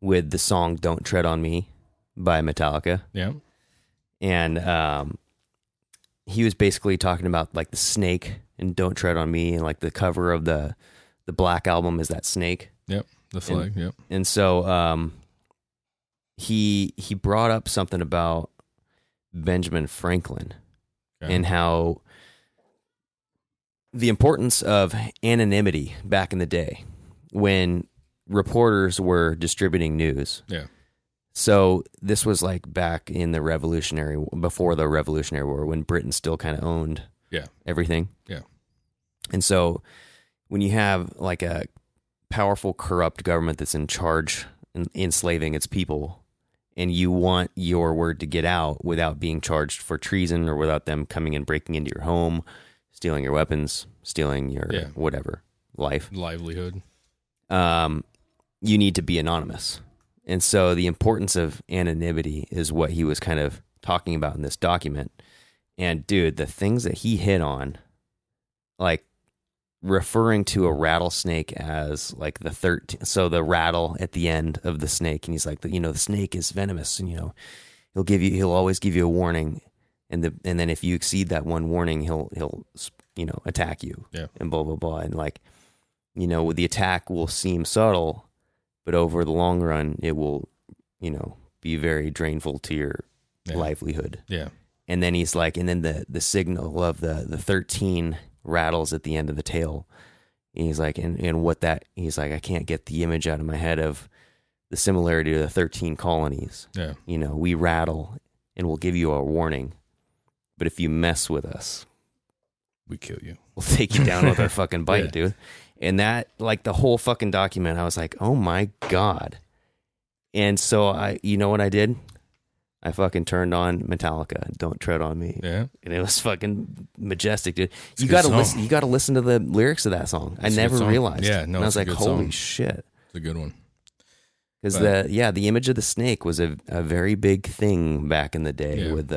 with the song "Don't Tread on Me" by Metallica. Yeah. And he was basically talking about like the snake and Don't Tread on Me, and like the cover of the Black Album is that snake. Yep. The flag. And so he brought up something about Benjamin Franklin and how the importance of anonymity back in the day when reporters were distributing news. Yeah. So this was like back in the before the Revolutionary War, when Britain still kind of owned everything. Yeah. And so when you have like a powerful, corrupt government that's in charge and enslaving its people, and you want your word to get out without being charged for treason or without them coming and breaking into your home, stealing your weapons, stealing your whatever, livelihood, you need to be anonymous. And so the importance of anonymity is what he was kind of talking about in this document. And dude, the things that he hit on, like referring to a rattlesnake as like the 13th. So the rattle at the end of the snake. And he's like, the snake is venomous, and, he'll always give you a warning. And then if you exceed that one warning, he'll attack you and blah, blah, blah. And like, the attack will seem subtle, but over the long run, it will, be very drainful to your livelihood. Yeah. And then he's like, and then the signal of the 13 rattles at the end of the tail. And he's like, he's like, I can't get the image out of my head of the similarity to the 13 colonies. Yeah. We rattle and we'll give you a warning, but if you mess with us, we kill you. we'll take you down with our fucking bite, dude. And that, like, the whole fucking document, I was like, oh my God. And so I, you know what I did? I fucking turned on Metallica, Don't Tread on Me. Yeah. And it was fucking majestic, dude. It's you gotta listen to the lyrics of that song. It's I never realized. Yeah, no, and I was like, holy shit. It's a good one. Because the image of the snake was a very big thing back in the day with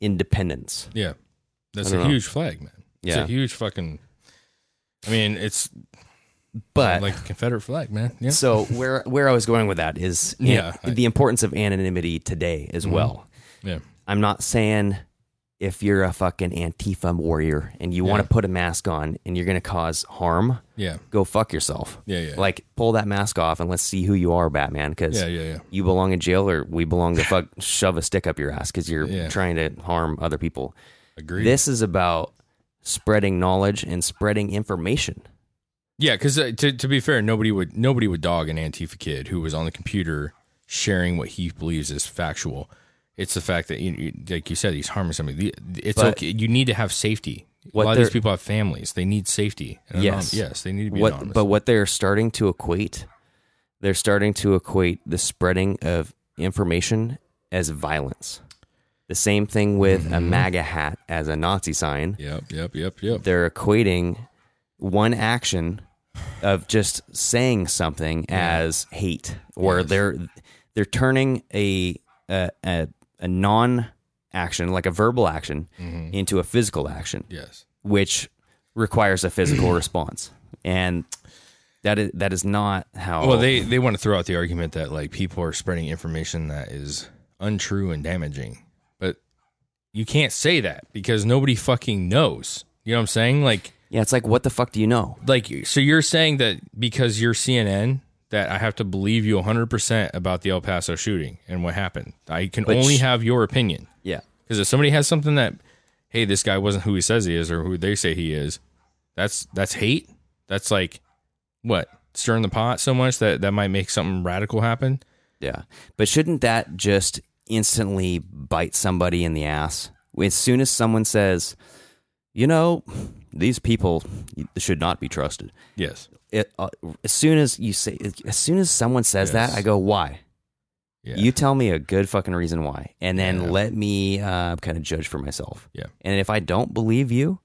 independence. Yeah. That's a huge flag, man. It's a huge fucking, I mean, it's like the Confederate flag, man. Yeah. So where I was going with that is the importance of anonymity today as well. Yeah. I'm not saying if you're a fucking Antifa warrior and you want to put a mask on and you're going to cause harm, go fuck yourself. Yeah, yeah. Like, pull that mask off and let's see who you are, Batman, because you belong in jail, or we belong to shove a stick up your ass because you're trying to harm other people. Agreed. This is about spreading knowledge and spreading information. Yeah, because to be fair, nobody would dog an Antifa kid who was on the computer sharing what he believes is factual. It's the fact that, like you said, he's harming somebody. It's okay. You need to have safety. A lot of these people have families. They need safety. And yes, they need to be anonymous. But what they're starting to equate the spreading of information as violence. The same thing with a MAGA hat as a Nazi sign. Yep. They're equating one action of just saying something as hate, or they're turning a non-action, like a verbal action, into a physical action. Yes, which requires a physical response, and that is not how. Well, they want to throw out the argument that, like, people are spreading information that is untrue and damaging, but you can't say that because nobody fucking knows. You know what I'm saying? Like, yeah, it's like, what the fuck do you know? Like, so you're saying that because you're CNN, that I have to believe you 100% about the El Paso shooting and what happened. I can only have your opinion. Yeah. Because if somebody has something that, hey, this guy wasn't who he says he is or who they say he is, that's hate. That's like, what? Stirring the pot so much that might make something radical happen? Yeah. But shouldn't that just instantly bite somebody in the ass? As soon as someone says, you know, these people should not be trusted. Yes. As soon as someone says that, I go, why? Yeah. You tell me a good fucking reason why, and then let me kind of judge for myself. Yeah. And if I don't believe you,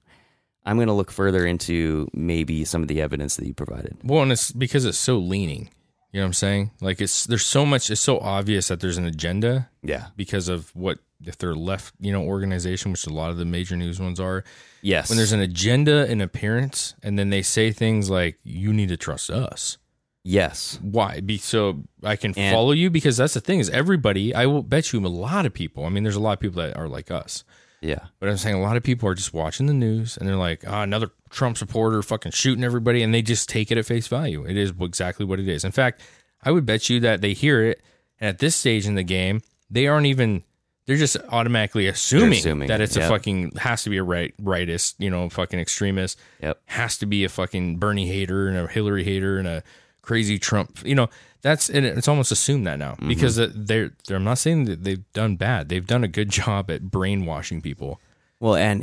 I'm going to look further into maybe some of the evidence that you provided. Well, and it's because it's so leaning. You know what I'm saying? Like, there's so much. It's so obvious that there's an agenda. Yeah. Because of what. If they're left, organization, which a lot of the major news ones are, yes. When there's an agenda and appearance, and then they say things like, "You need to trust us." Yes. Why? So I can follow you, because that's the thing is everybody. I will bet you a lot of people. I mean, there's a lot of people that are like us. Yeah. But I'm saying a lot of people are just watching the news and they're like, "Ah, another Trump supporter fucking shooting everybody," and they just take it at face value. It is exactly what it is. In fact, I would bet you that they hear it, and at this stage in the game, they aren't even. They're just automatically assuming that it's a fucking, has to be a rightist, fucking extremist. Yep. Has to be a fucking Bernie hater and a Hillary hater and a crazy Trump. It's almost assumed that now because they're. I'm not saying that they've done bad. They've done a good job at brainwashing people. Well, and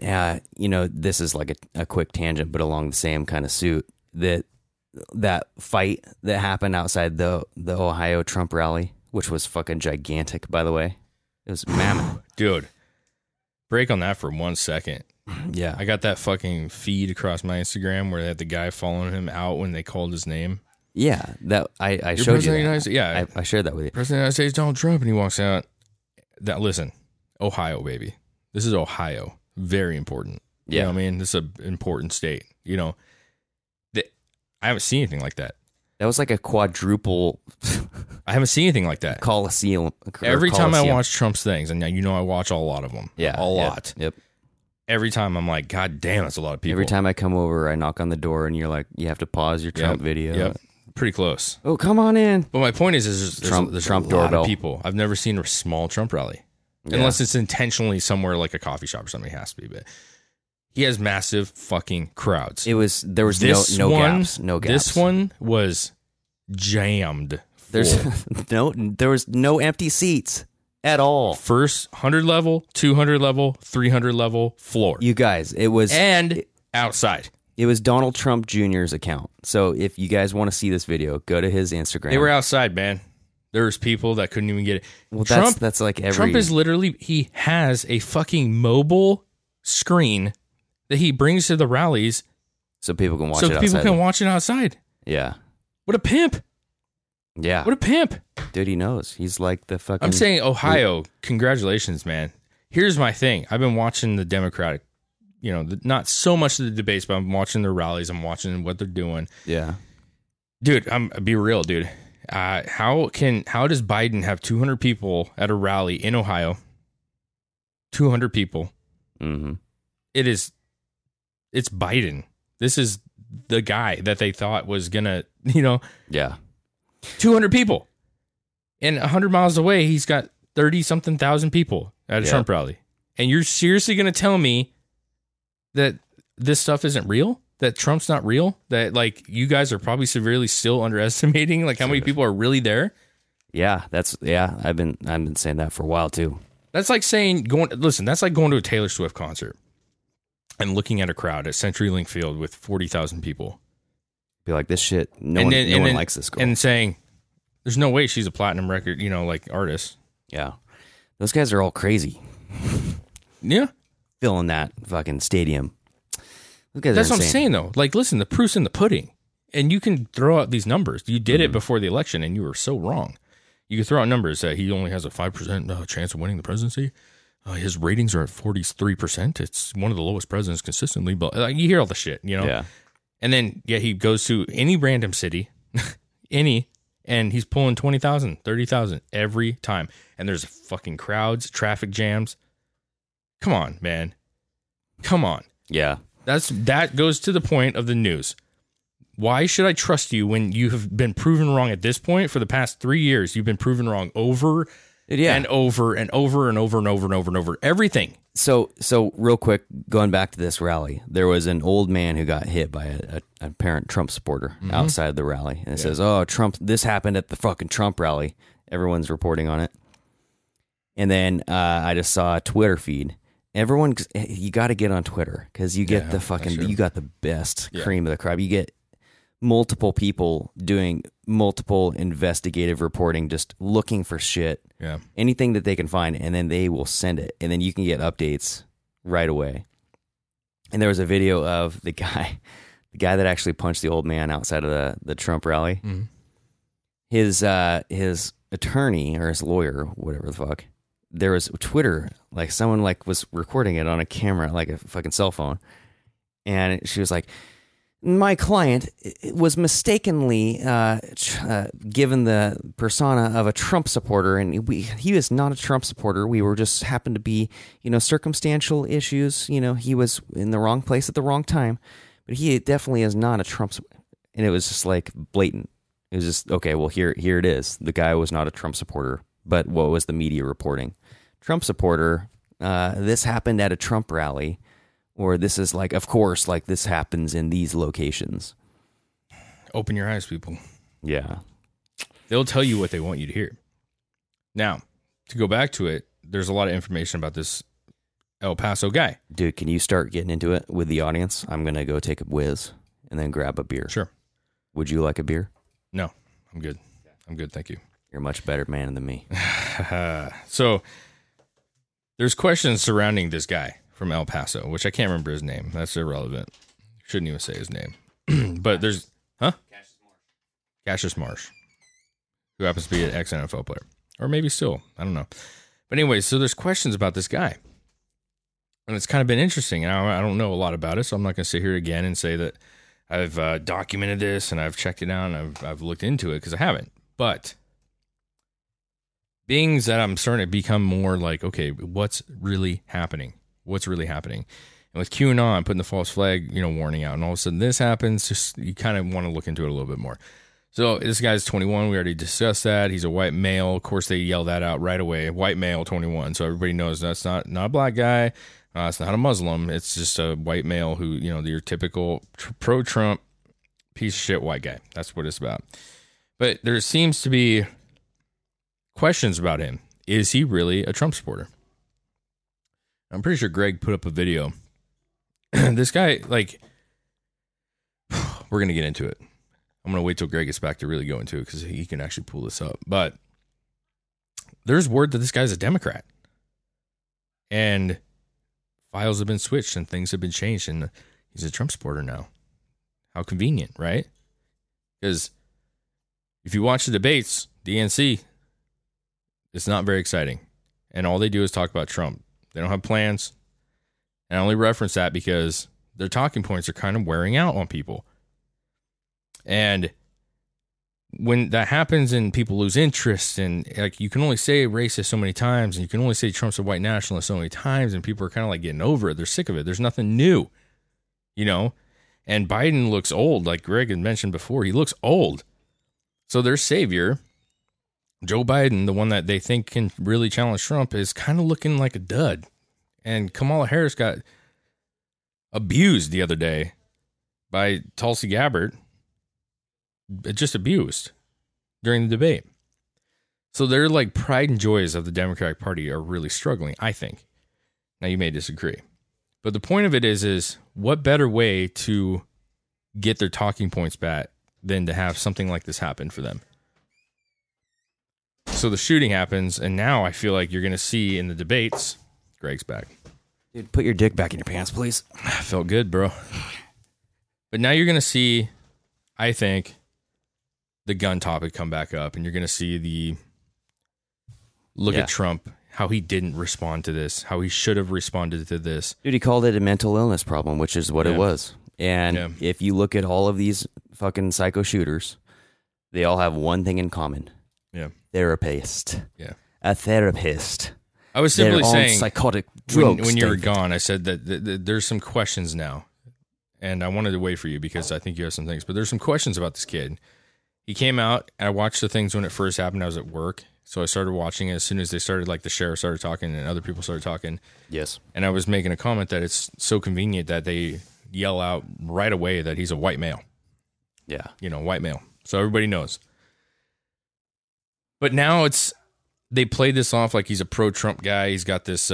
this is like a quick tangent, but along the same kind of suit, that fight that happened outside the Ohio Trump rally, which was fucking gigantic, by the way. It was mammoth. Dude, break on that for 1 second. Yeah. I got that fucking feed across my Instagram where they had the guy following him out when they called his name. Yeah. I showed you that. Yeah. I shared that with you. President of the United States, Donald Trump, and he walks out. Listen, Ohio, baby. This is Ohio. Very important. Yeah. You know what I mean? This is an important state. I haven't seen anything like that. That was like a quadruple. I haven't seen anything like that. Coliseum. Every time I watch Trump's things, and I watch a lot of them. Yeah. A lot. Yep. Every time I'm like, God damn, that's a lot of people. Every time I come over, I knock on the door, and you're like, you have to pause your Trump video. Yep. Pretty close. Oh, come on in. But my point is there's Trump a lot of people. I've never seen a small Trump rally. Yeah. Unless it's intentionally somewhere like a coffee shop or something. It has to be, but he has massive fucking crowds. There was no gaps. This one was jammed. There was no empty seats. at all. First 100 level, 200 level, 300 level floor. You guys, it was... And outside. It was Donald Trump Jr.'s account. So if you guys want to see this video, go to his Instagram. They were outside, man. There was people that couldn't even get it. Well, Trump, that's like every... Trump is literally... He has a fucking mobile screen that he brings to the rallies. So people can watch it outside. So people can watch it outside. Yeah. What a pimp. Yeah. What a pimp. Dude, he knows. He's like the fucking... I'm saying Ohio, congratulations, man. Here's my thing. I've been watching the Democratic, you know, not so much of the debates, but I'm watching their rallies. I'm watching what they're doing. Yeah. Dude, be real, dude. How does Biden have 200 people at a rally in Ohio? 200 people. Mm-hmm. It's Biden. This is the guy that they thought was gonna, you know. Yeah. 200 people. And 100 miles away, he's got 30-something thousand people at a Trump rally. And you're seriously going to tell me that this stuff isn't real? That Trump's not real? That, like, you guys are probably severely still underestimating, like, how many people are really there? Yeah, I've been saying that for a while, too. That's like saying, that's like going to a Taylor Swift concert and looking at a crowd at CenturyLink Field with 40,000 people. Be like, this shit, no one likes this girl. And saying, there's no way she's a platinum record, you know, like, artist. Yeah. Those guys are all crazy. Yeah. Filling that fucking stadium. Those guys That's what I'm saying, though. Like, listen, the proof's in the pudding. And you can throw out these numbers. You did it before the election, and you were so wrong. You can throw out numbers that he only has a 5% chance of winning the presidency. His ratings are at 43%. It's one of the lowest presidents consistently. But you hear all the shit, you know? Yeah. And then, he goes to any random city, and he's pulling 20,000, 30,000 every time. And there's fucking crowds, traffic jams. Come on, man. Come on. Yeah. That goes to the point of the news. Why should I trust you when you have been proven wrong at this point? For the past 3 years, you've been proven wrong over and over and over and over and over and over and over. Everything. So real quick, going back to this rally, there was an old man who got hit by an apparent Trump supporter outside of the rally. And it says, oh, Trump, this happened at the fucking Trump rally. Everyone's reporting on it. And then I just saw a Twitter feed. Everyone, you got to get on Twitter because you get the fucking, you got the best cream of the crop. You get multiple people doing multiple investigative reporting, just looking for shit, anything that they can find, and then they will send it, and then you can get updates right away. And there was a video of the guy that actually punched the old man outside of the Trump rally. Mm-hmm. His attorney or his lawyer, whatever the fuck. There was Twitter, like someone like was recording it on a camera, like a fucking cell phone, and she was like, my client was mistakenly given the persona of a Trump supporter, and he was not a Trump supporter. We were just happened to be, you know, circumstantial issues. You know, he was in the wrong place at the wrong time, but he definitely is not a Trump supporter. And it was just like blatant. It was just, okay, well, here it is. The guy was not a Trump supporter, but what was the media reporting? Trump supporter, this happened at a Trump rally. Or this is like, of course, like this happens in these locations. Open your eyes, people. Yeah. They'll tell you what they want you to hear. Now, to go back to it, there's a lot of information about this El Paso guy. Dude, can you start getting into it with the audience? I'm going to go take a whiz and then grab a beer. Sure. Would you like a beer? No, I'm good. I'm good. Thank you. You're a much better man than me. So there's questions surrounding this guy from El Paso, which I can't remember his name. That's irrelevant. Shouldn't even say his name. But there's... Huh? Cassius Marsh. Who happens to be an ex-NFL player. Or maybe still. I don't know. But anyway, so there's questions about this guy. And it's kind of been interesting. And I don't know a lot about it, so I'm not going to sit here again and say that I've documented this and I've checked it out and I've looked into it, because I haven't. But... being that I'm starting to become more like, okay, what's really happening? What's really happening? And with QAnon putting the false flag, you know, warning out, and all of a sudden this happens, just you kind of want to look into it a little bit more. So this guy's 21. We already discussed that. He's a white male. Of course, they yell that out right away. White male, 21. So everybody knows that's not a black guy. It's not a Muslim. It's just a white male who, you know, your typical pro-Trump piece of shit white guy. That's what it's about. But there seems to be questions about him. is he really a Trump supporter? I'm pretty sure Greg put up a video. This guy, like, we're going to get into it. I'm going to wait till Greg gets back to really go into it because he can actually pull this up. But there's word that this guy's a Democrat. And files have been switched and things have been changed. And he's a Trump supporter now. How convenient, right? Because if you watch the debates, DNC, it's not very exciting. And all they do is talk about Trump. They don't have plans. And I only reference that because their talking points are kind of wearing out on people. And when that happens and people lose interest, and like you can only say racist so many times, and you can only say Trump's a white nationalist so many times, and people are kind of like getting over it. They're sick of it. There's nothing new, you know? And Biden looks old, like Greg had mentioned before. He looks old. So their savior, Joe Biden, the one that they think can really challenge Trump, is kind of looking like a dud. And Kamala Harris got abused the other day by Tulsi Gabbard. Just abused during the debate. So their like pride and joys of the Democratic Party are really struggling, I think. Now, you may disagree. But the point of it is what better way to get their talking points back than to have something like this happen for them? So the shooting happens, and now I feel like you're going to see in the debates... Greg's back. Dude, put your dick back in your pants, please. I felt good, bro. But now you're going to see, I think, the gun topic come back up, and you're going to see the look at Trump, how he didn't respond to this, how he should have responded to this. Dude, he called it a mental illness problem, which is what it was. And if you look at all of these fucking psycho shooters, they all have one thing in common. Yeah. Therapist. Yeah. A therapist. I was simply saying psychotic drugs when you were gone, I said that there's some questions now. And I wanted to wait for you because I think you have some things. But there's some questions about this kid. He came out, and I watched the things when it first happened. I was at work. So I started watching it as soon as they started, like the sheriff started talking and other people started talking. Yes. And I was making a comment that it's so convenient that they yell out right away that he's a white male. Yeah. You know, white male. So everybody knows. But now it's... They play this off like he's a pro-Trump guy. He's got this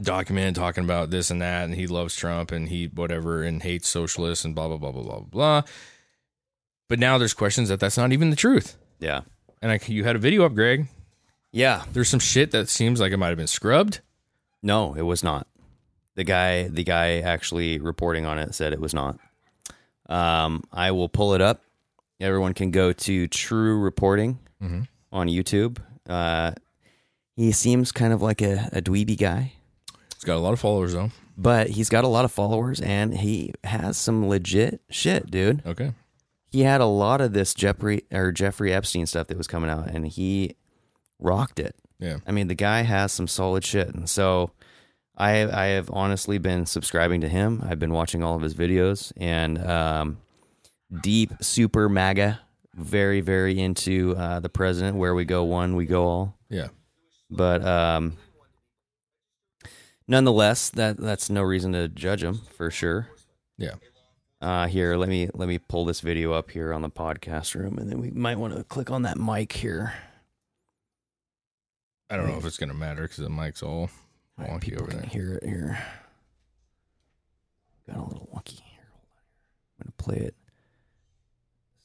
document talking about this and that, and he loves Trump, and he whatever, and hates socialists, and blah, blah, blah, blah, blah, blah. But now there's questions that that's not even the truth. Yeah. And you had a video up, Greg. Yeah. There's some shit that seems like it might have been scrubbed. No, it was not. The guy actually reporting on it said it was not. I will pull it up. Everyone can go to True Reporting on YouTube. He seems kind of like a dweeby guy. He's got a lot of followers, though. But he's got a lot of followers, and he has some legit shit, dude. Okay. He had a lot of this Jeffrey Epstein stuff that was coming out, and he rocked it. Yeah. I mean, the guy has some solid shit, and so I have honestly been subscribing to him. I've been watching all of his videos, and deep, super MAGA. Very, very into the president, where we go one, we go all. Yeah. But nonetheless, that's no reason to judge him, for sure. Yeah. Here, let me pull this video up here on the podcast room, and then we might want to click on that mic here. I don't know if it's going to matter because the mic's all wonky over there. Hear it here. Got a little wonky here. I'm going to play it.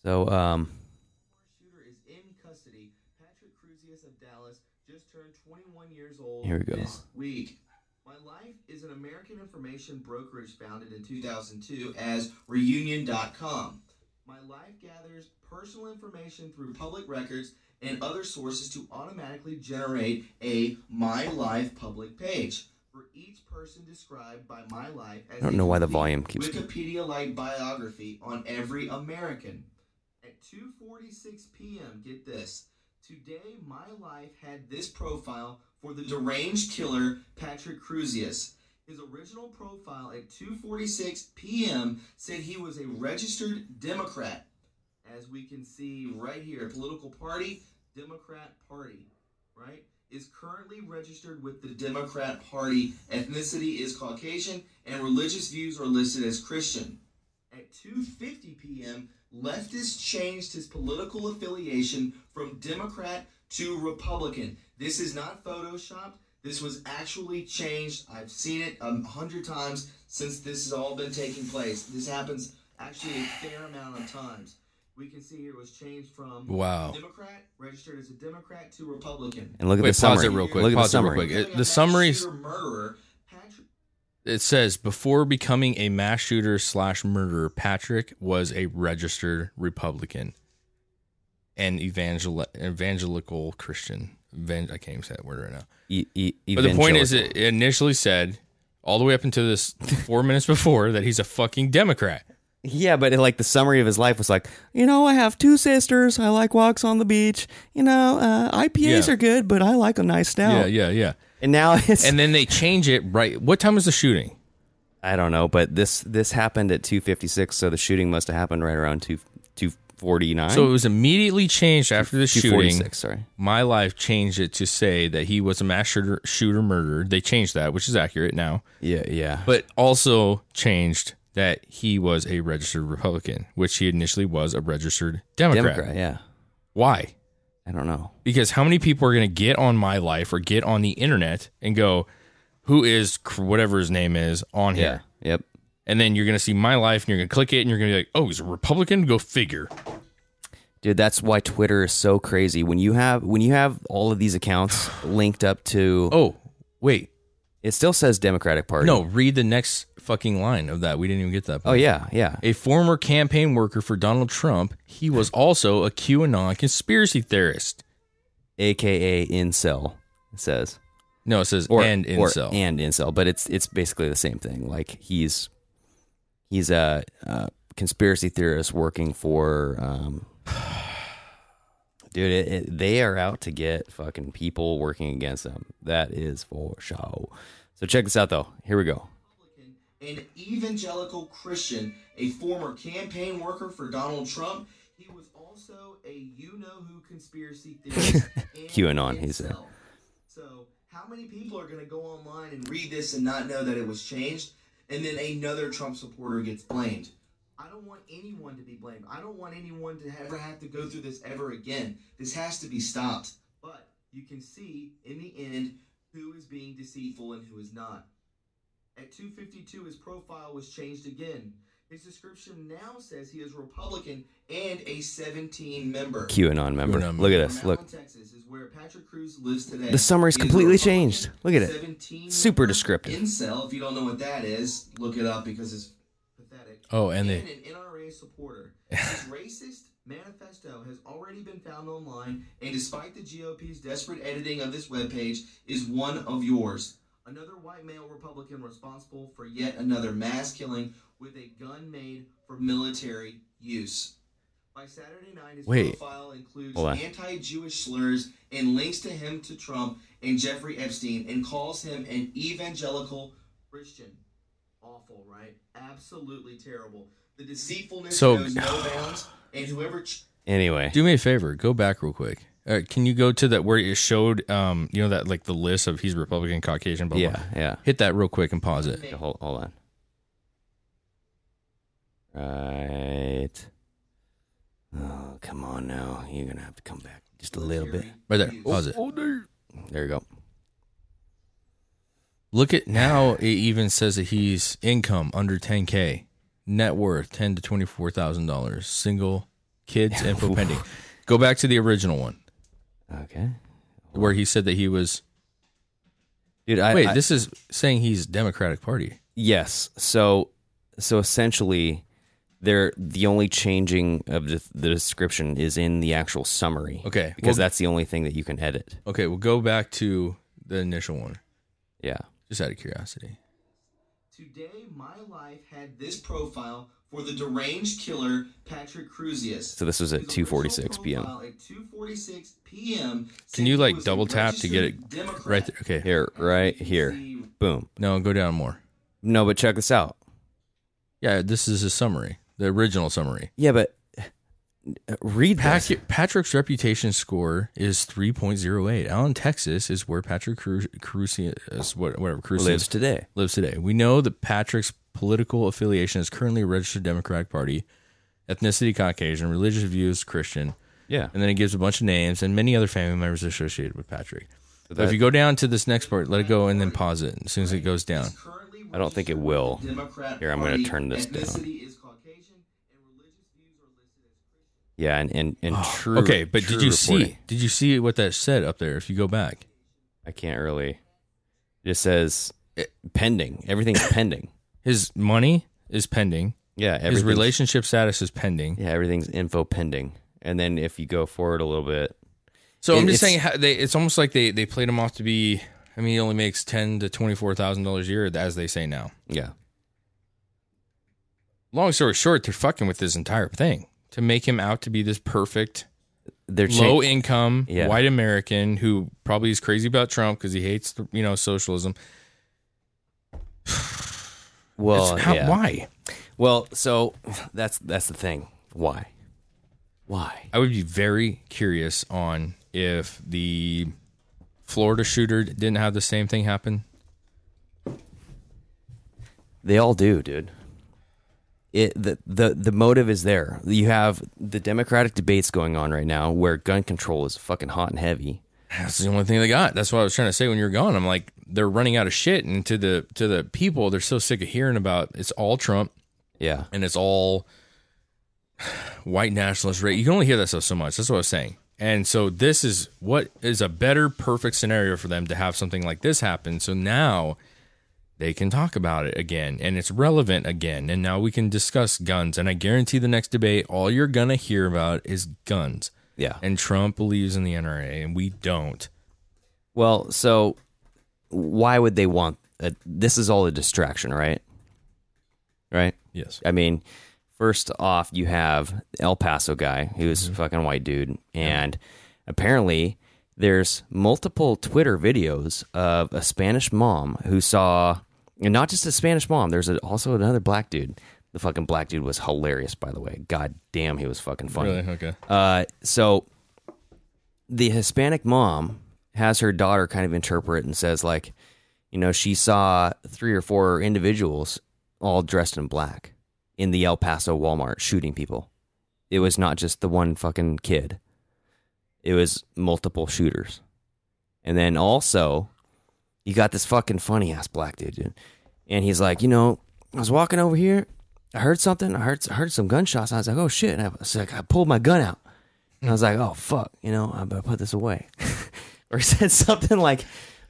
So, shooter is in custody. Patrick Crusius of Dallas just turned 21 years old this week. My Life is an American information brokerage founded in 2002 as Reunion.com. My Life gathers personal information through public records and other sources to automatically generate a My Life public page. For each person described by My Life as Wikipedia-like biography on every American. At 2:46 p.m., get this, today My Life had this profile for the deranged killer Patrick Crusius. His original profile at 2:46 p.m. said he was a registered Democrat. As we can see right here, political party, Democrat Party, right? Is currently registered with the Democrat Party. Ethnicity is Caucasian, and religious views are listed as Christian. At 2:50 p.m., leftist changed his political affiliation from Democrat to Republican. This is not photoshopped. This was actually changed. I've seen it 100 times since this has all been taking place. This happens actually a fair amount of times. We can see here it was changed from Democrat, registered as a Democrat, to Republican. And look at the summary. Pause it real quick. Look at the summary. The summary. It says, before becoming a mass shooter slash murderer, Patrick was a registered Republican and evangelical Christian. I can't even say that word right now. But the point is, it initially said, all the way up until this 4 minutes before, that he's a fucking Democrat. Yeah, but like the summary of his life was like, you know, I have two sisters. I like walks on the beach. You know, IPAs are good, but I like a nice stout. Yeah. And now it's and then they change it right. What time was the shooting? I don't know, but this happened at 2:56, so the shooting must have happened right around 2:49. So it was immediately changed after the shooting. Sorry, My Life changed it to say that he was a mass shooter murderer. They changed that, which is accurate now. Yeah. But also changed that he was a registered Republican, which he initially was a registered Democrat. Why? I don't know. Because how many people are going to get on My Life or get on the internet and go, who is whatever his name is on here? Yep. And then you're going to see My Life and you're going to click it and you're going to be like, oh, he's a Republican? Go figure. Dude, that's why Twitter is so crazy. When you have all of these accounts linked up to... Oh, wait. It still says Democratic Party. No, read the next fucking line of that. We didn't even get that part. Oh, yeah. A former campaign worker for Donald Trump, he was also a QAnon conspiracy theorist. AKA incel, it says. No, it says and incel, but it's basically the same thing. Like, he's a conspiracy theorist working for... Dude, they are out to get fucking people working against them. That is for sure. So check this out, though. Here we go. An evangelical Christian, a former campaign worker for Donald Trump, he was also a you-know-who conspiracy theorist. QAnon, he said. So how many people are going to go online and read this and not know that it was changed? And then another Trump supporter gets blamed. I don't want anyone to be blamed. I don't want anyone to ever have to go through this ever again. This has to be stopped. But you can see, in the end, who is being deceitful and who is not. At 2:52, his profile was changed again. His description now says he is Republican and a 17 member. QAnon member. Look at this. Look. Texas is where Patrick Cruz lives today. The summary's completely changed. Look at it. Super descriptive. Incel, if you don't know what that is, look it up because it's... Oh, and an NRA supporter. His racist manifesto has already been found online, and despite the GOP's desperate editing of this webpage, is one of yours. Another white male Republican responsible for yet another mass killing with a gun made for military use. By Saturday night, his profile includes anti-Jewish slurs and links to him to Trump and Jeffrey Epstein, and calls him an evangelical Christian. Awful, right? Absolutely terrible. The deceitfulness knows no bounds, and whoever... Anyway. Do me a favor. Go back real quick. Can you go to that where it showed, you know, that like the list of he's Republican, Caucasian, blah, blah. Yeah. Hit that real quick and pause it. Hold on. Right. Oh, come on now. You're going to have to come back just a little bit. Right there. Pause it. There you go. Look at now, it even says that he's income under 10K, net worth $10,000 to $24,000, single, kids, info pending. Go back to the original one. Okay. Where he said that he was... Dude, this is saying he's Democratic Party. Yes. So essentially, the only changing of the description is in the actual summary. Okay. Because that's the only thing that you can edit. Okay, we'll go back to the initial one. Yeah. Just out of curiosity. Today, My Life had this profile for the deranged killer, Patrick Crusius. So this was at 2:46 p.m. At 2:46 p.m. Can you, like, double tap to get it right there? Okay. Here, right here. Boom. No, go down more. No, but check this out. Yeah, this is a summary. The original summary. Yeah, but read this. Patrick's reputation score is 3.08. Allen, Texas is where Patrick Crusius, Crusius lives today. We know that Patrick's political affiliation is currently a registered Democratic Party, ethnicity Caucasian, religious views Christian. Yeah. And then it gives a bunch of names and many other family members associated with Patrick. So if you go down to this next part, let it go and then pause it as soon as it goes down. I don't think it will. Here, I'm going to turn this down. Yeah, and true. Okay, but true did you see what that said up there if you go back? I can't really. It says pending. Everything's pending. His money is pending. Yeah. His relationship status is pending. Yeah, everything's info pending. And then if you go forward a little bit. So I'm just saying how it's almost like they played him off to be, I mean, he only makes $10,000 to $24,000 a year, as they say now. Yeah. Long story short, they're fucking with this entire thing to make him out to be this perfect, low-income, white American who probably is crazy about Trump because he hates, socialism. Well, why? Well, so that's the thing. Why? I would be very curious on if the Florida shooter didn't have the same thing happen. They all do, dude. The motive is there. You have the Democratic debates going on right now where gun control is fucking hot and heavy. That's the only thing they got. That's what I was trying to say when you were gone. I'm like, they're running out of shit, and to the people, they're so sick of hearing about it's all Trump. Yeah. And it's all white nationalist race. You can only hear that stuff so much. That's what I was saying. And so this is what is a better, perfect scenario for them to have something like this happen. So now they can talk about it again, and it's relevant again. And now we can discuss guns. And I guarantee the next debate, all you're going to hear about is guns. Yeah. And Trump believes in the NRA, and we don't. Well, so why would they want this is all a distraction, right? Right? Yes. I mean, first off, you have El Paso guy who's a fucking white dude, and apparently there's multiple Twitter videos of a Spanish mom who saw, and not just a Spanish mom, there's also another black dude. The fucking black dude was hilarious, by the way. God damn, he was fucking funny. Really? Okay. So the Hispanic mom has her daughter kind of interpret and says, like, she saw 3 or 4 individuals all dressed in black in the El Paso Walmart shooting people. It was not just the one fucking kid. It was multiple shooters. And then also, you got this fucking funny-ass black dude. And he's like, I was walking over here. I heard something. I heard some gunshots. And I was like, oh, shit. And I was like, I pulled my gun out. And I was like, oh, fuck. I better put this away. Or he said something like,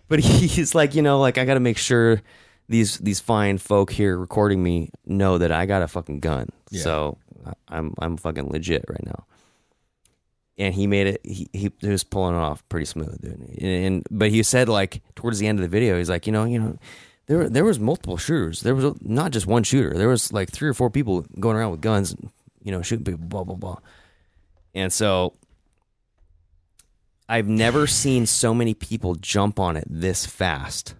but he's like, I got to make sure these fine folk here recording me know that I got a fucking gun. Yeah. So I'm fucking legit right now. And he made it. He was pulling it off pretty smooth, dude. But he said, like, towards the end of the video, he's like, there was multiple shooters. There was not just one shooter. There was like 3 or 4 people going around with guns, shooting people, blah blah blah. And so I've never seen so many people jump on it this fast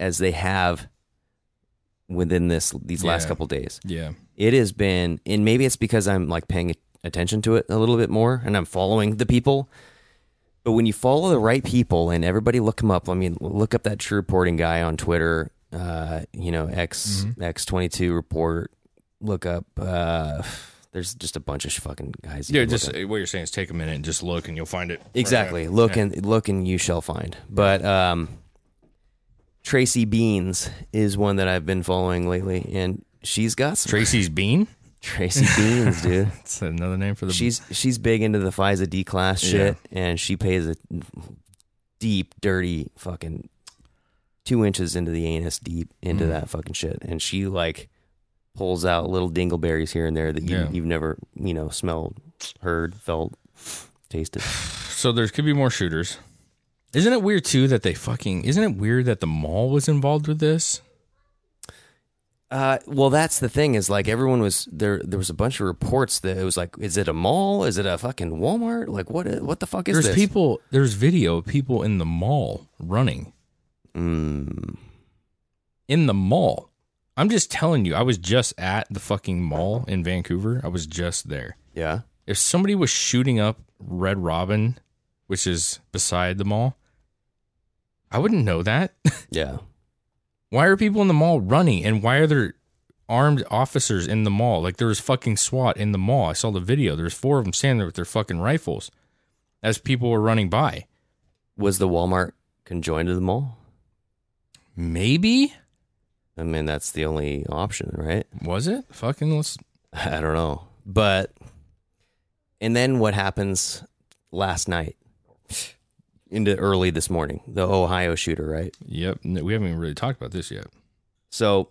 as they have within these last couple of days. Yeah. It has been, and maybe it's because I'm like paying attention to it a little bit more and I'm following the people. But when you follow the right people and everybody look them up, I mean, look up that True Reporting guy on Twitter, X22 report, look up, there's just a bunch of fucking guys. Yeah, just what you're saying is take a minute and just look and you'll find it. Exactly. Right. Look and you shall find. But, Tracy Beans is one that I've been following lately, and she's got some. Tracy's Bean? Tracy Beans, dude. That's another name for the. She's big into the FISA D-class shit, and she pays a deep, dirty fucking 2 inches into the anus deep into that fucking shit, and she like pulls out little dingleberries here and there that you've never smelled, heard, felt, tasted. So there could be more shooters. Isn't it weird, too, that isn't it weird that the mall was involved with this? Well, that's the thing is, like, everyone was, there was a bunch of reports that it was like, is it a mall? Is it a fucking Walmart? Like, what the fuck is this? There's video of people in the mall running. In the mall. I'm just telling you, I was just at the fucking mall in Vancouver. I was just there. Yeah. If somebody was shooting up Red Robin, which is beside the mall, I wouldn't know that. Yeah. Why are people in the mall running, and why are there armed officers in the mall? Like, there was fucking SWAT in the mall. I saw the video. There's 4 of them standing there with their fucking rifles. as people were running by. Was the Walmart conjoined to the mall? Maybe. I mean, that's the only option, right? Was it? Fucking let's... I don't know. But... And then what happens last night into early this morning? The Ohio shooter, right? Yep. We haven't even really talked about this yet. So...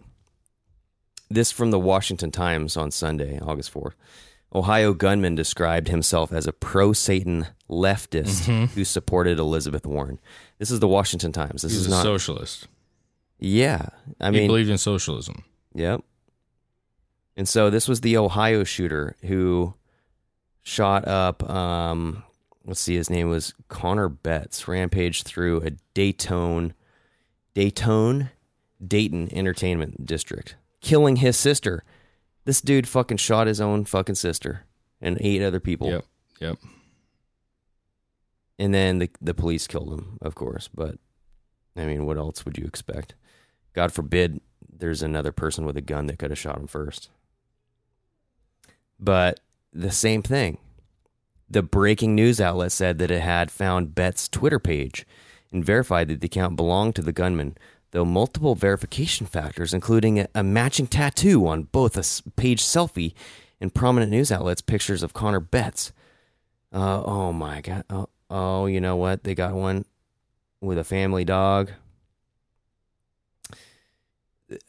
This from the Washington Times on Sunday, August 4th. Ohio gunman described himself as a pro-Satan leftist who supported Elizabeth Warren. This is the Washington Times. This is not a socialist. Yeah. He believed in socialism. Yep. And so this was the Ohio shooter who shot up, his name was Connor Betts, rampaged through a Dayton entertainment district, killing his sister. This dude fucking shot his own fucking sister and 8 other people. Yep. And then the police killed him, of course. But, I mean, what else would you expect? God forbid there's another person with a gun that could have shot him first. But the same thing. The breaking news outlet said that it had found Betts' Twitter page and verified that the account belonged to the gunman, though multiple verification factors, including a matching tattoo on both a page selfie and prominent news outlets, pictures of Connor Betts. Oh, my God. Oh, you know what? They got one with a family dog.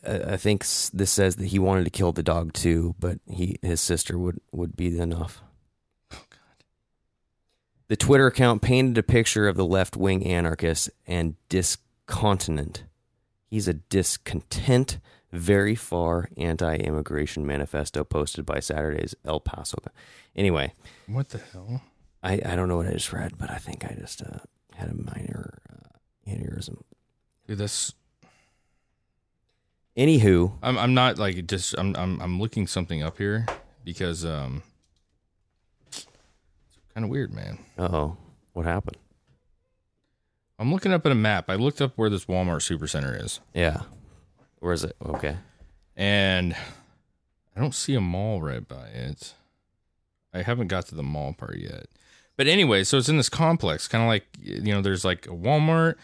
I think this says that he wanted to kill the dog, too, but his sister would be enough. Oh, God. The Twitter account painted a picture of the left-wing anarchist and discontent. He's a discontent, very far anti-immigration manifesto posted by Saturday's El Paso. Anyway. What the hell? I don't know what I just read, but I think I just had a minor aneurysm. Dude, that's... Anywho. I'm not like just... I'm looking something up here because it's kind of weird, man. Uh-oh. What happened? I'm looking up at a map. I looked up where this Walmart Supercenter is. Yeah. Where is it? Okay. And I don't see a mall right by it. I haven't got to the mall part yet. But anyway, so it's in this complex, kind of like, you know, there's like a Walmart,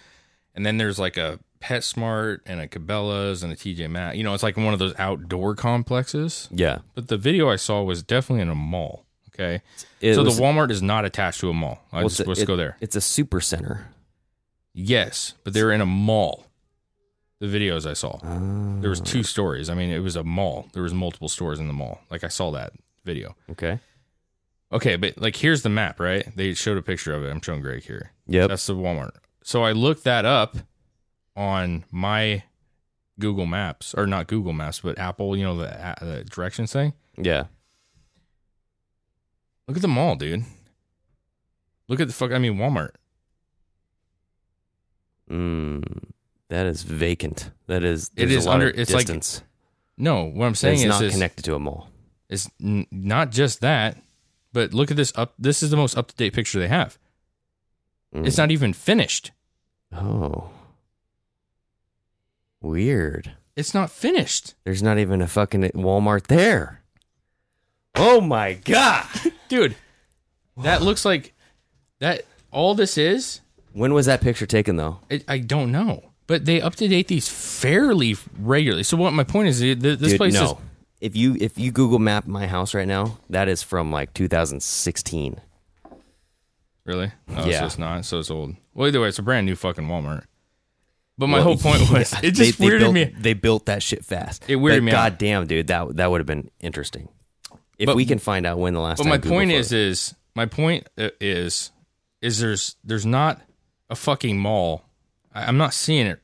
and then there's like a PetSmart and a Cabela's and a TJ Maxx. You know, it's like one of those outdoor complexes. Yeah. But the video I saw was definitely in a mall. Okay. So the Walmart is not attached to a mall. Let's go there. It's a Supercenter. Yes, but they were in a mall. The videos I saw. Oh. There was 2 stories. I mean, it was a mall. There was multiple stores in the mall. Like, I saw that video. Okay, but, like, here's the map, right? They showed a picture of it. I'm showing Greg here. Yep. That's the Walmart. So I looked that up on my Google Maps. Or not Google Maps, but Apple, you know, the directions thing. Yeah. Look at the mall, dude. Look at the Walmart. That is vacant. That is. It is a lot under. It's distance. Like no. What I'm saying is not connected to a mall. It's not just that, but look at this up. This is the most up to date picture they have. It's not even finished. Oh, weird. It's not finished. There's not even a fucking Walmart there. Oh my God, dude, that looks like that. All this is. When was that picture taken, though? I don't know. But they up-to-date these fairly regularly. So what my point is, this place is... If you Google map my house right now, that is from, like, 2016. Really? Oh, yeah. So it's not? So it's old. Well, either way, it's a brand-new fucking Walmart. But my whole point was, it just weirded me. They built that shit fast. It weirded me out. Goddamn, dude, that would have been interesting. But we can find out when the last time My point is there's not... a fucking mall. I'm not seeing it.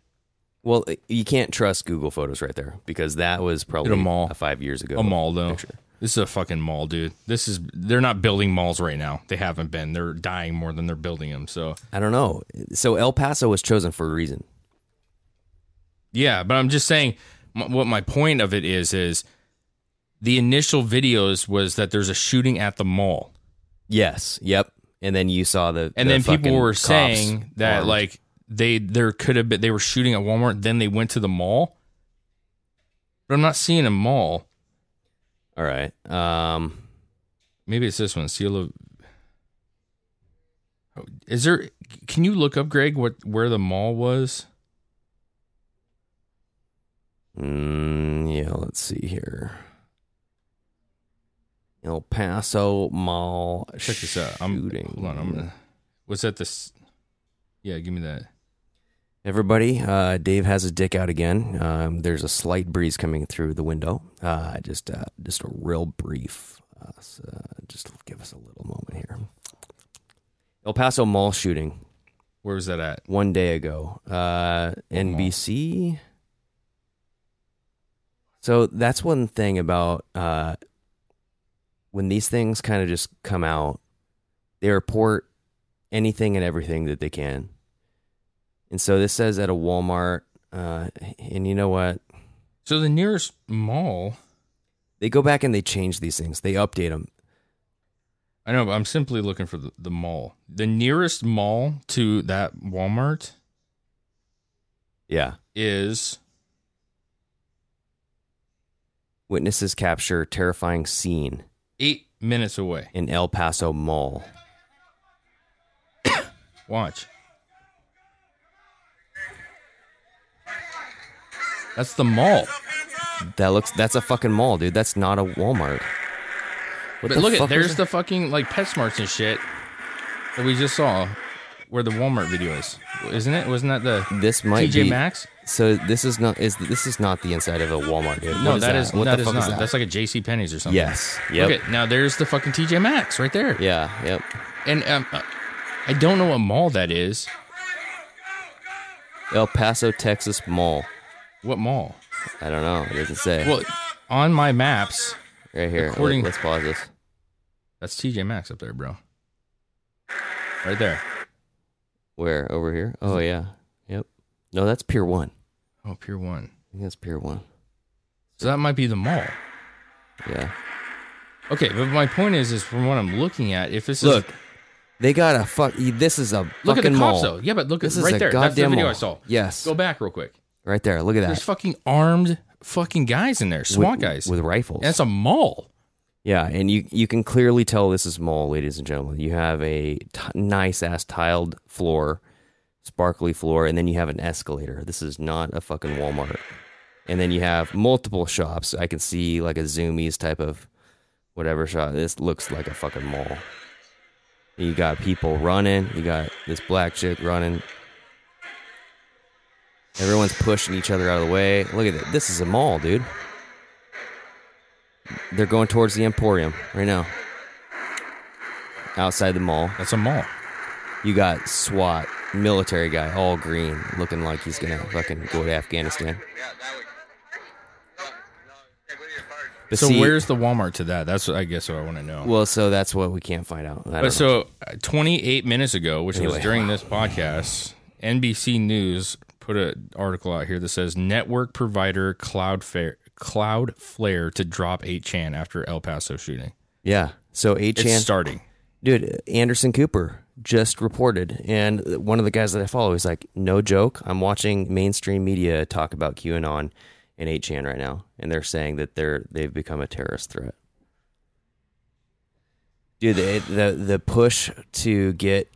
Well, you can't trust Google Photos right there because that was probably a 5 years ago. A mall, though. Picture. This is a fucking mall, dude. They're not building malls right now. They haven't been. They're dying more than they're building them. So I don't know. So El Paso was chosen for a reason. Yeah, but I'm just saying what my point of it is the initial videos was that there's a shooting at the mall. Yes. Yep. And then you saw then people were saying that armed. Like they were shooting at Walmart. Then they went to the mall, but I'm not seeing a mall. All right, maybe it's this one, Cielo. Is there? Can you look up, Greg, where the mall was? Yeah, let's see here. El Paso Mall. Check this out. Shooting. Hold on. Was that this? Yeah, give me that. Everybody, Dave has his dick out again. There's a slight breeze coming through the window. Just a real brief. So just give us a little moment here. El Paso Mall shooting. Where was that at? One day ago. NBC. So that's one thing about when these things kind of just come out, they report anything and everything that they can. And so this says at a Walmart, and you know what? So the nearest mall... They go back and they change these things. They update them. I know, but I'm simply looking for the mall. The nearest mall to that Walmart... Yeah. Is... Witnesses capture terrifying scene. 8 minutes away. In El Paso Mall. Watch. That's the mall. That's a fucking mall, dude. That's not a Walmart. But look at, there's the fucking like PetSmarts and shit that we just saw, where the Walmart video is, isn't it? Wasn't that the TJ Maxx? So this is not the inside of a Walmart, dude. No, that is not. That's like a JCPenney's or something. Yes. Yep. Okay. Now there's the fucking TJ Maxx right there. Yeah. Yep. And I don't know what mall that is. El Paso, Texas Mall. What mall? I don't know. It doesn't say. Well, on my maps, right here. Let's pause this. That's TJ Maxx up there, bro. Right there. Where? Over here? Oh yeah. Yep. No, that's Pier 1. Oh, Pier 1. I think that's Pier 1. So that might be the mall. Yeah. Okay, but my point is from what I'm looking at, if this look. They got a fuck. This is a look fucking at the cops, mall. Though. Yeah, but look at right there. That's the video mall. I saw. Yes. Go back real quick. Right there. Look at that. There's fucking armed fucking guys in there. SWAT guys. With rifles. That's a mall. Yeah, and you can clearly tell this is mall, ladies and gentlemen. You have a nice-ass tiled floor, sparkly floor, and then you have an escalator. This is not a fucking Walmart. And then you have multiple shops. I can see like a Zoomies type of whatever shot. This looks like a fucking mall. You got people running. You got this black chick running. Everyone's pushing each other out of the way. Look at it. This is a mall, dude. They're going towards the Emporium right now. Outside the mall. That's a mall. You got SWAT, military guy, all green, looking like he's going to fucking go to Afghanistan. But so where's the Walmart to that? That's, I guess, what I want to know. Well, so that's what we can't find out. But so 28 minutes ago, which was during this podcast, NBC News... Put an article out here that says network provider Cloudflare to drop 8chan after El Paso shooting. Yeah, so 8chan it's starting, dude. Anderson Cooper just reported, and one of the guys that I follow is like, no joke. I'm watching mainstream media talk about QAnon and 8chan right now, and they're saying that they've become a terrorist threat. Dude, the push to get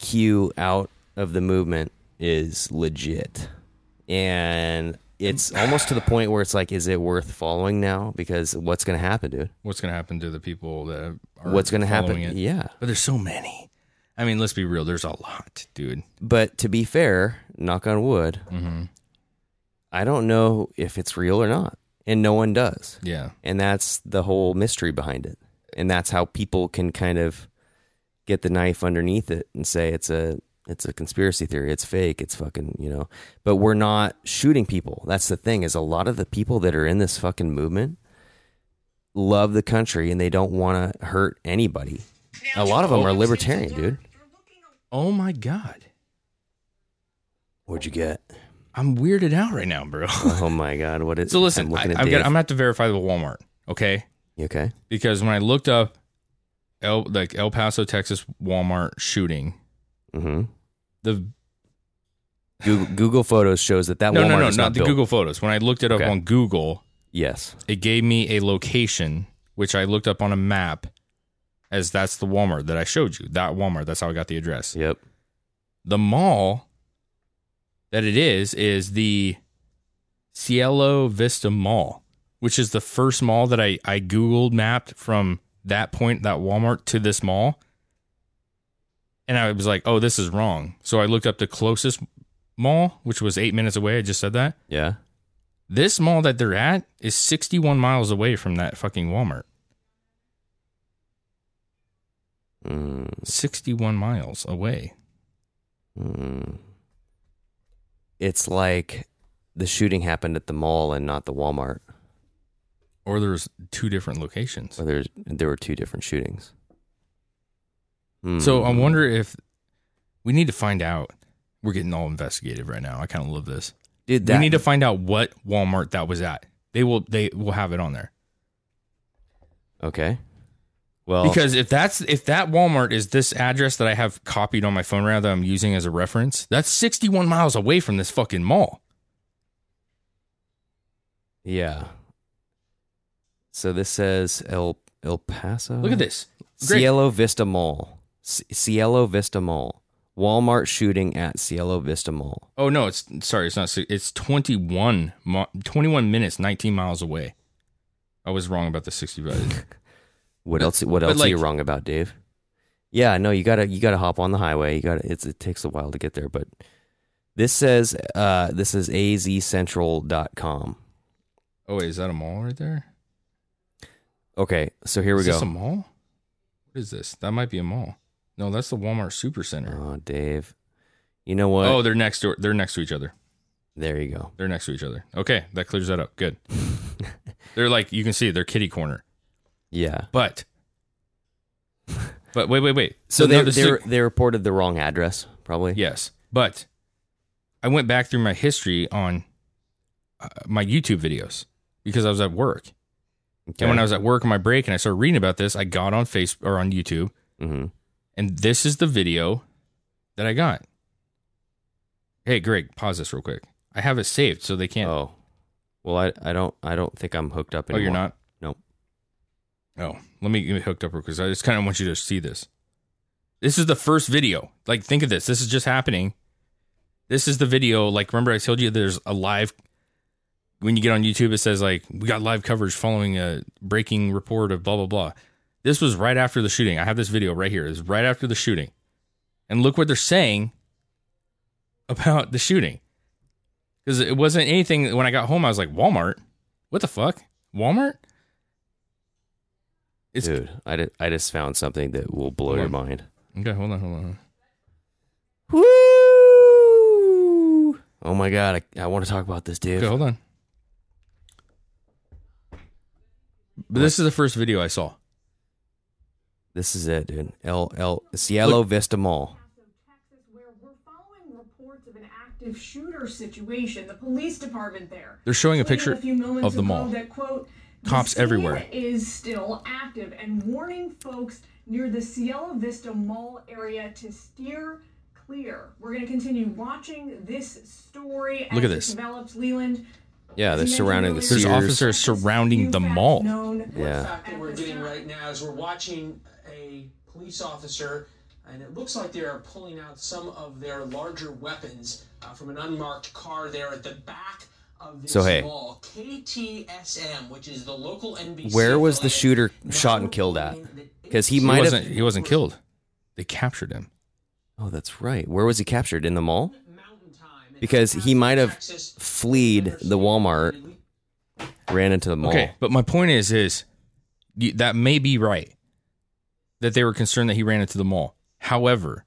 Q out of the movement is legit, and it's almost to the point where it's like, is it worth following now? Because what's going to happen, dude? What's going to happen to the people that are what's going to happen? It? Yeah, but there's so many. I mean, let's be real. There's a lot, dude. But to be fair, knock on wood, I don't know if it's real or not, and no one does. Yeah, and that's the whole mystery behind it, and that's how people can kind of get the knife underneath it and say it's a conspiracy theory. It's fake. It's fucking, but we're not shooting people. That's the thing, is a lot of the people that are in this fucking movement love the country and they don't want to hurt anybody. A lot of them are libertarian, dude. Oh my God. What'd you get? I'm weirded out right now, bro. Oh my God. What is? So listen, I'm going to have to verify the Walmart. Okay. You okay. Because when I looked up El Paso, Texas Walmart shooting, the Google Photos shows that Walmart is not built. The Google Photos. When I looked it up on Google, yes, it gave me a location, which I looked up on a map as that's the Walmart that I showed you. That Walmart, that's how I got the address. Yep. The mall that it is the Cielo Vista Mall, which is the first mall that I Googled mapped from that point, that Walmart, to this mall. And I was like, oh, this is wrong. So I looked up the closest mall, which was 8 minutes away. I just said that. Yeah. This mall that they're at is 61 miles away from that fucking Walmart. 61 miles away. It's like the shooting happened at the mall and not the Walmart. Or there's two different locations. Or there were two different shootings. So I wonder if we need to find out. We're getting all investigative right now. I kind of love this. Dude, we need to find out what Walmart that was at. They will have it on there. Okay. Well, because if that Walmart is this address that I have copied on my phone right now that I'm using as a reference, that's 61 miles away from this fucking mall. Yeah. So this says El Paso. Look at this. Great. Cielo Vista Mall. Walmart shooting at Cielo Vista Mall. Oh no, it's not. It's 21 minutes, 19 miles away. I was wrong about the 65. What else are you wrong about, Dave? Yeah, no, you gotta hop on the highway. It takes a while to get there, but this says this is azcentral.com. Oh wait, is that a mall right there? Okay, so here we go. Is this a mall? What is this? That might be a mall. No, that's the Walmart Supercenter. Oh, Dave. You know what? Oh, they're next door. They're next to each other. There you go. They're next to each other. Okay, that clears that up. Good. They're like, you can see, they're kitty corner. Yeah. But wait. So they reported the wrong address, probably? Yes. But I went back through my history on my YouTube videos because I was at work. Okay. And when I was at work on my break and I started reading about this, I got on Facebook or on YouTube. Mm-hmm. And this is the video that I got. Hey, Greg, pause this real quick. I have it saved so they can't. Oh, well, I don't think I'm hooked up anymore. Oh, you're not? Nope. Oh, let me hooked up real quick. I just kind of want you to see this. This is the first video. Like, think of this. This is just happening. This is the video. Like, remember I told you there's a live. When you get on YouTube, it says, like, we got live coverage following a breaking report of blah, blah, blah. This was right after the shooting. I have this video right here. It's right after the shooting. And look what they're saying about the shooting. Because it wasn't anything. When I got home, I was like, Walmart? What the fuck? Walmart? Dude, I just found something that will blow your mind. Okay, hold on. Woo! Oh, my God. I want to talk about this, dude. Okay, hold on. But this is the first video I saw. This is it, dude. Cielo Vista Mall. Where we're following reports of an active shooter situation. The police department there. They're showing a picture of the mall. That, quote, cops everywhere. Is still active and warning folks near the Cielo Vista Mall area to steer clear. We're going to continue watching this story. Look at this. Develops, Leland. Yeah, they're surrounding the Sears. There's officers surrounding the mall. Yeah. The fact that we're getting right now is we're watching a police officer, and it looks like they are pulling out some of their larger weapons from an unmarked car there at the back of this mall. KTSM, which is the local NBC. Where was the shooter shot and killed at? Because he wasn't killed. They captured him. Oh, that's right. Where was he captured? In the mall? Because he might have fled the Walmart, ran into the mall. Okay, but my point is that may be right, that they were concerned that he ran into the mall. However,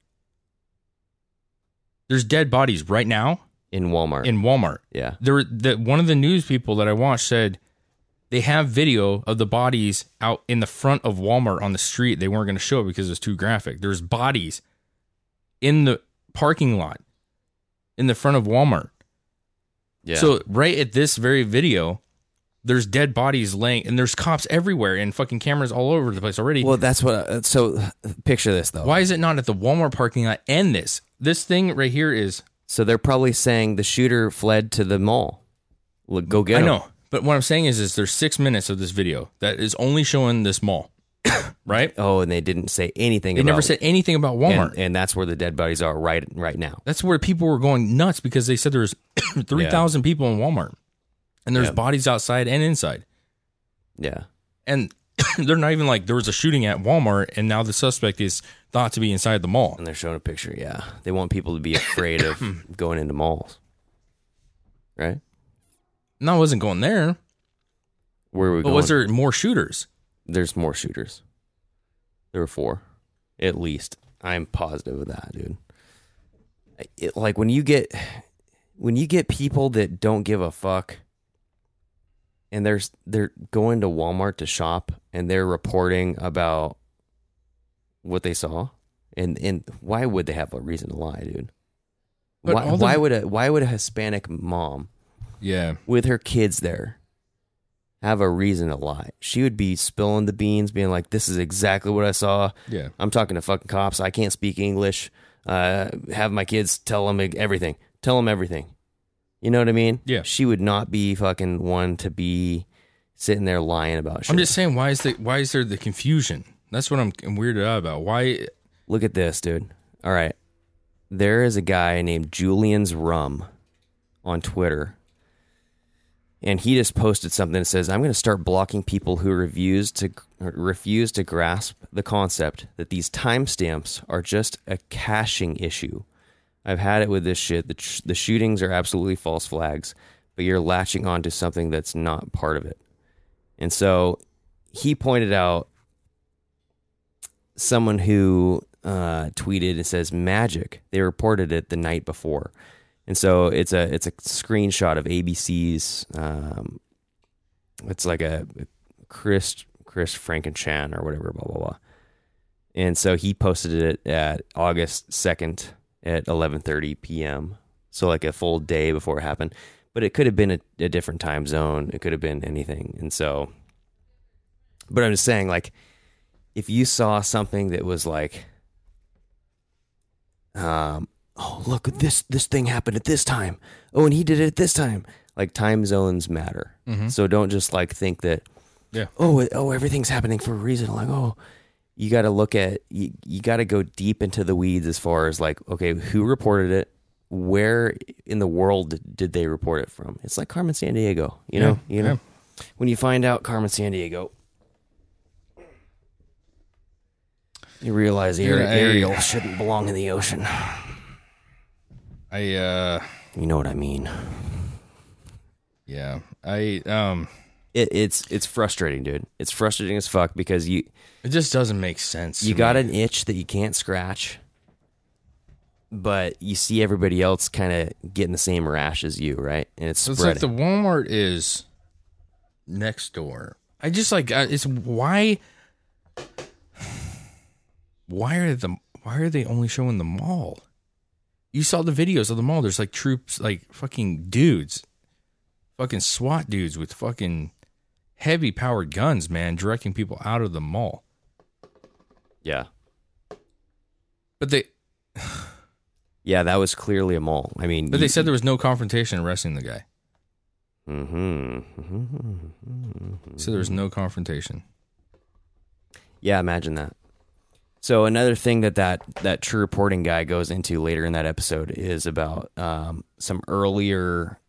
there's dead bodies right now. In Walmart. Yeah. One of the news people that I watched said they have video of the bodies out in the front of Walmart on the street. They weren't going to show it because it was too graphic. There's bodies in the parking lot. In the front of Walmart. Yeah. So right at this very video, there's dead bodies laying, and there's cops everywhere and fucking cameras all over the place already. Well, that's what. So picture this though. Why is it not at the Walmart parking lot? And this thing right here is. So they're probably saying the shooter fled to the mall. Look, go get him. I know, but what I'm saying is there's 6 minutes of this video that is only showing this mall. right? Oh, and they didn't say anything about... They never said anything about Walmart. And that's where the dead bodies are right now. That's where people were going nuts because they said there's 3,000 people in Walmart. And there's bodies outside and inside. Yeah. And they're not even like, there was a shooting at Walmart, and now the suspect is thought to be inside the mall. And they're showing a picture, yeah. They want people to be afraid of going into malls. Right? No, I wasn't going there. Where were we going? But was there more shooters? There's more shooters. There were 4, at least. I'm positive of that, dude. Like, when you get people that don't give a fuck, and they're going to Walmart to shop, and they're reporting about what they saw, and why would they have a reason to lie, dude? Why would a Hispanic mom, with her kids there, have a reason to lie? She would be spilling the beans, being like, this is exactly what I saw. Yeah, I'm talking to fucking cops. I can't speak English. Have my kids tell them everything. Tell them everything. You know what I mean? Yeah. She would not be fucking one to be sitting there lying about shit. I'm just saying, why is there the confusion? That's what I'm weirded out about. Why? Look at this, dude. All right. There is a guy named Julian's Rum on Twitter, and he just posted something that says, I'm going to start blocking people who refuse to grasp the concept that these timestamps are just a caching issue. I've had it with this shit. The shootings are absolutely false flags, but you're latching onto something that's not part of it. And so he pointed out someone who tweeted, it says magic. They reported it the night before. And so it's a screenshot of ABC's. It's like a Chris Frankenchan or whatever, blah, blah, blah. And so he posted it at August 2nd. At 11:30 p.m., so like a full day before it happened. But it could have been a different time zone. It could have been anything. And so, but I'm just saying, like, if you saw something that was like, oh, look, this thing happened at this time. Oh, and he did it at this time. Like, time zones matter. Mm-hmm. So don't just like think that, oh, everything's happening for a reason. Like, oh. You got to look at, you got to go deep into the weeds as far as like, okay, who reported it? Where in the world did they report it from? It's like Carmen Sandiego, you know, when you find out Carmen Sandiego, you realize Ariel shouldn't belong in the ocean. You know what I mean? Yeah. It's frustrating, dude. It's frustrating as fuck because it just doesn't make sense. You got an itch that you can't scratch, but you see everybody else kind of getting the same rash as you, right? And it's spreading. It's like the Walmart is next door. I just like it's why are they only showing the mall? You saw the videos of the mall. There's like troops, like fucking dudes, fucking SWAT dudes with fucking heavy-powered guns, man, directing people out of the mall. Yeah. But they... yeah, that was clearly a mall. I mean... But they said there was no confrontation arresting the guy. Mm-hmm. So there was no confrontation. Yeah, imagine that. So another thing that True Reporting guy goes into later in that episode is about some earlier...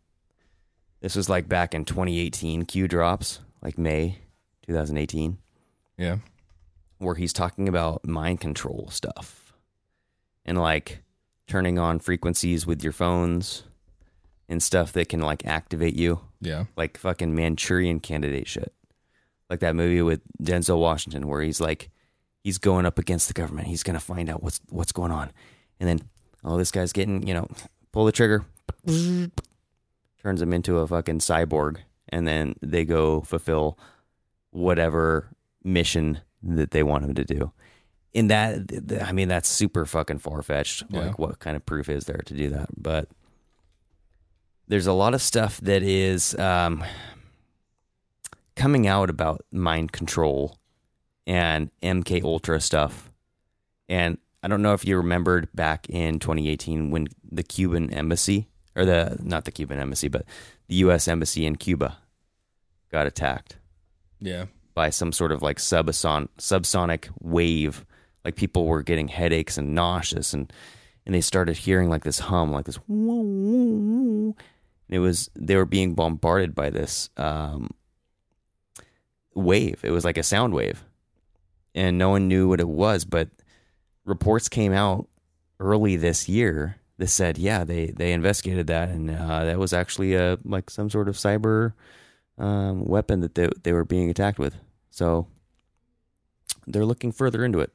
This was like back in 2018, Q drops, like May 2018. Yeah. Where he's talking about mind control stuff and like turning on frequencies with your phones and stuff that can like activate you. Yeah. Like fucking Manchurian Candidate shit. Like that movie with Denzel Washington where he's like, he's going up against the government. He's going to find out what's going on. And then, oh, this guy's getting, pull the trigger. Turns them into a fucking cyborg, and then they go fulfill whatever mission that they want them to do. In that, I mean, that's super fucking far-fetched. Yeah. Like, what kind of proof is there to do that? But there's a lot of stuff that is coming out about mind control and MK Ultra stuff. And I don't know if you remembered back in 2018 when the Cuban embassy... Or not the Cuban embassy, but the U.S. embassy in Cuba got attacked. Yeah. by some sort of like subsonic wave. Like people were getting headaches and nauseous, and they started hearing like this hum, like this woo, woo, woo. And it was, they were being bombarded by this wave. It was like a sound wave, and no one knew what it was, but reports came out early this year that said, yeah, they investigated that, and that was actually like some sort of cyber weapon that they were being attacked with. So they're looking further into it.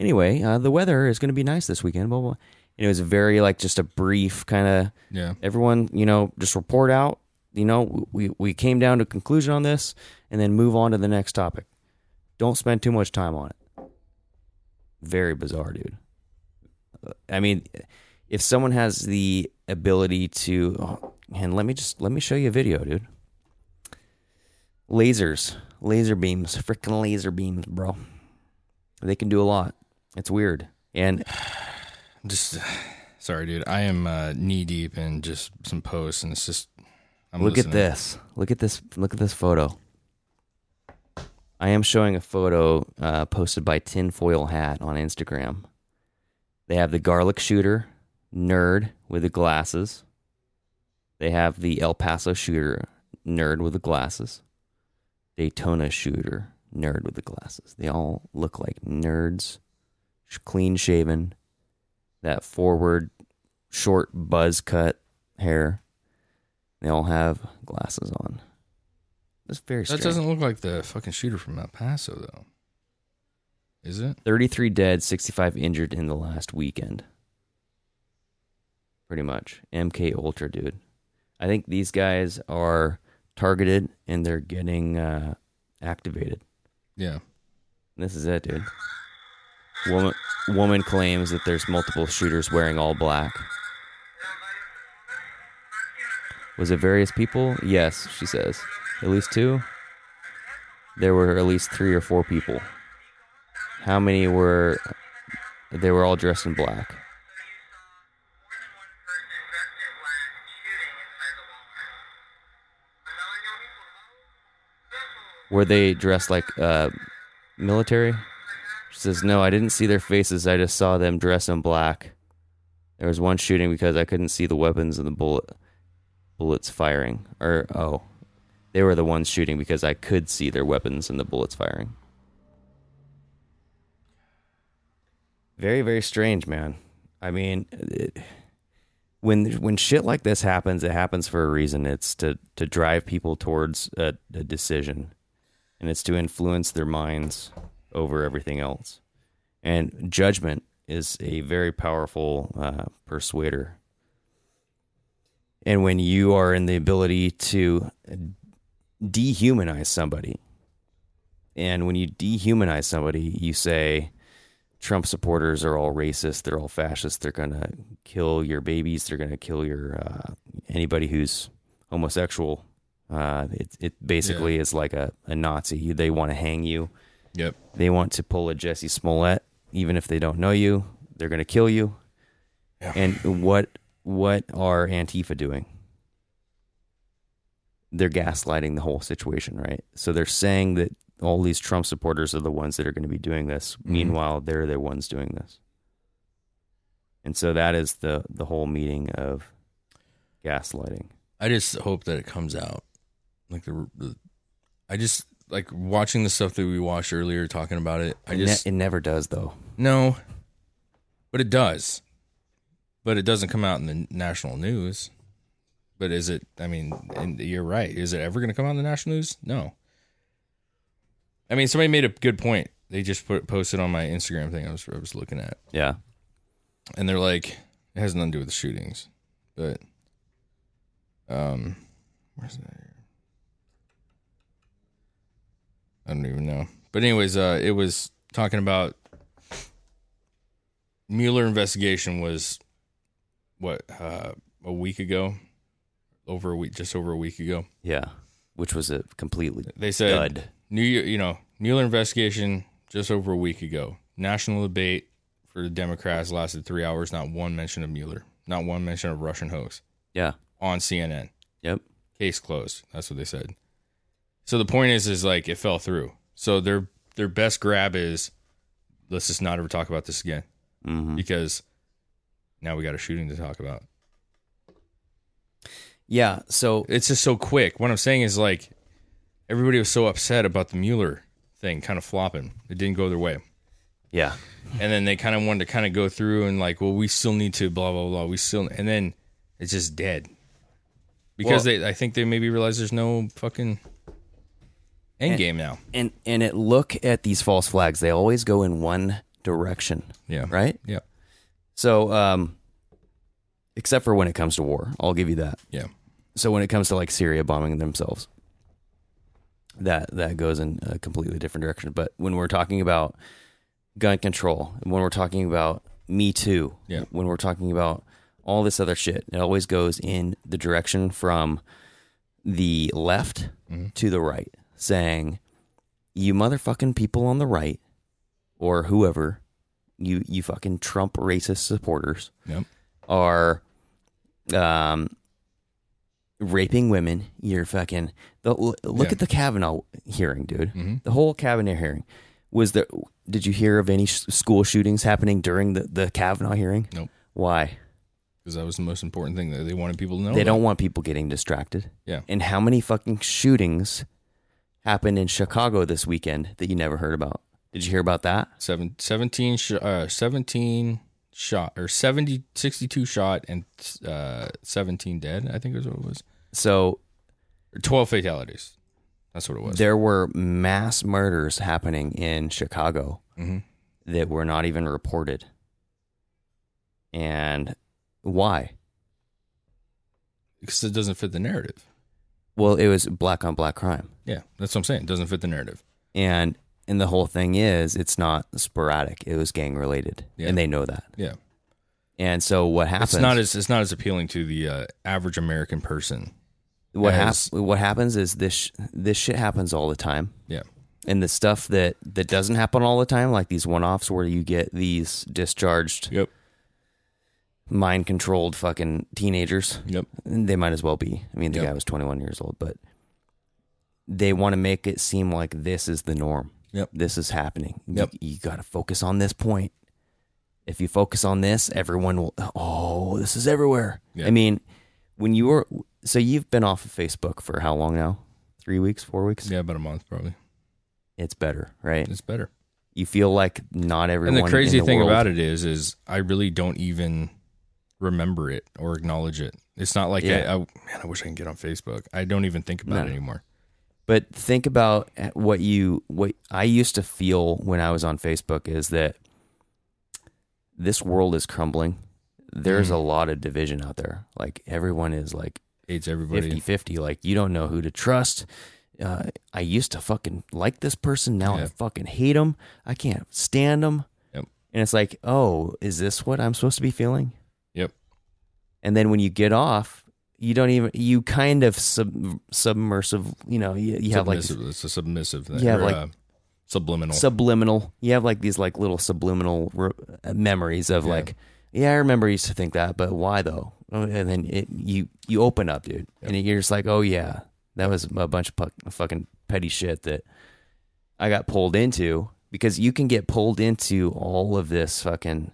Anyway, the weather is going to be nice this weekend, blah, blah. And it was very like just a brief kind of, yeah, everyone, you know, just report out, you know, we came down to a conclusion on this, and then move on to the next topic. Don't spend too much time on it. Very bizarre, dude. I mean, if someone has the ability to, oh, and let me show you a video, dude. Laser beams, freaking laser beams, bro. They can do a lot. It's weird. And just, sorry, dude. I am knee deep in just some posts, and it's just, I'm look listening. At this. Look at this. Look at this photo. I am showing a photo posted by Tinfoil Hat on Instagram. They have the garlic shooter nerd with the glasses. They have the El Paso shooter nerd with the glasses. Daytona shooter nerd with the glasses. They all look like nerds, clean shaven, that forward short buzz cut hair. They all have glasses on. That's very strange. That doesn't look like the fucking shooter from El Paso, though. Is it? 33 dead, 65 injured in the last weekend. Pretty much. MK Ultra, dude. I think these guys are targeted, and they're getting activated. Yeah. This is it, dude. Woman claims that there's multiple shooters wearing all black. Was it various people? Yes, she says. At least two? There were at least 3 or 4 people. How many were... They were all dressed in black. Were they dressed like military? She says, no, I didn't see their faces. I just saw them dressed in black. There was one shooting because I couldn't see the weapons and the bullets firing, or oh, they were the ones shooting because I could see their weapons and the bullets firing. Very, very strange, man. I mean, when shit like this happens, it happens for a reason. It's to drive people towards a decision, and it's to influence their minds over everything else. And judgment is a very powerful persuader. And when you are in the ability to dehumanize somebody, and when you dehumanize somebody, you say, Trump supporters are all racist, they're all fascist, they're going to kill your babies, they're going to kill your anybody who's homosexual. It basically is like a Nazi. They want to hang you. Yep. They want to pull a Jesse Smollett, even if they don't know you. They're going to kill you. Yeah. And What are Antifa doing? They're gaslighting the whole situation, right? So they're saying that all these Trump supporters are the ones that are going to be doing this. Mm-hmm. Meanwhile, they're the ones doing this. And so that is the whole meaning of gaslighting. I just hope that it comes out. Like I just like watching the stuff that we watched earlier, talking about it. It never does, though. No, but it does. But it doesn't come out in the national news. But is it, I mean, and you're right. Is it ever going to come out in the national news? No. I mean, somebody made a good point. They just posted on my Instagram thing I was looking at. Yeah. And they're like, it has nothing to do with the shootings. But, where's that here? I don't even know. But anyways, it was talking about Mueller investigation was... What, a week ago? Just over a week ago. Yeah, which was a completely They said, dud. Mueller investigation just over a week ago. National debate for the Democrats lasted 3 hours. Not one mention of Mueller. Not one mention of Russian hoax. Yeah. On CNN. Yep. Case closed. That's what they said. So the point is like, it fell through. So their best grab is, let's just not ever talk about this again, because now we got a shooting to talk about. Yeah, so it's just so quick. What I'm saying is, like, everybody was so upset about the Mueller thing kind of flopping. It didn't go their way. Yeah. And then they kind of wanted to kind of go through and, like, well, we still need to blah, blah, blah. And then it's just dead. Because I think they maybe realize there's no fucking end game now. And it look at these false flags. They always go in one direction. Yeah. Right? Yeah. So, except for when it comes to war. I'll give you that. Yeah. So when it comes to, like, Syria bombing themselves, that goes in a completely different direction. But when we're talking about gun control, and when we're talking about Me Too, when we're talking about all this other shit, it always goes in the direction from the left to the right, saying, you motherfucking people on the right, or whoever, you fucking Trump racist supporters are raping women. You're fucking... Look at the Kavanaugh hearing, dude. The whole Kavanaugh hearing. Did you hear of any school shootings happening during the Kavanaugh hearing? Nope. Why? Because that was the most important thing that they wanted people to know. They don't want people getting distracted. Yeah. And how many fucking shootings happened in Chicago this weekend that you never heard about? Did you hear about that? 17 shot, or 62 shot and 17 dead, I think is what it was. So... 12 fatalities. That's what it was. There were mass murders happening in Chicago that were not even reported. And why? Because it doesn't fit the narrative. Well, it was black on black crime. Yeah, that's what I'm saying. It doesn't fit the narrative. And the whole thing is, it's not sporadic. It was gang related. Yeah. And they know that. Yeah. And so what happens... It's not as appealing to the average American person. What happens is this shit happens all the time. Yeah. And the stuff that doesn't happen all the time, like these one-offs where you get these discharged, mind-controlled fucking teenagers. Yep. They might as well be. I mean, the guy was 21 years old, but they want to make it seem like this is the norm. Yep. This is happening. Yep. You got to focus on this point. If you focus on this, everyone will, this is everywhere. Yep. I mean, so you've been off of Facebook for how long now? 3 weeks, 4 weeks? Yeah, about a month probably. It's better, right? It's better. You feel like not everyone in the world... And the crazy thing about it is I really don't even remember it or acknowledge it. It's not like, I wish I could get on Facebook. I don't even think about it anymore. But think about what I used to feel when I was on Facebook is that this world is crumbling. There's a lot of division out there. Like, everyone is like... Hates everybody. 50-50. Like, you don't know who to trust. I used to fucking like this person. Now I fucking hate him. I can't stand him. Yep. And it's like, is this what I'm supposed to be feeling? Yep. And then when you get off, you don't even... You kind of submersive... You have like... It's a submissive thing. Yeah, like... subliminal. Subliminal. You have like these like little subliminal memories of like... Yeah, I remember I used to think that, but why though? And then you open up, dude, and you're just like, that was a bunch of fucking petty shit that I got pulled into, because you can get pulled into all of this fucking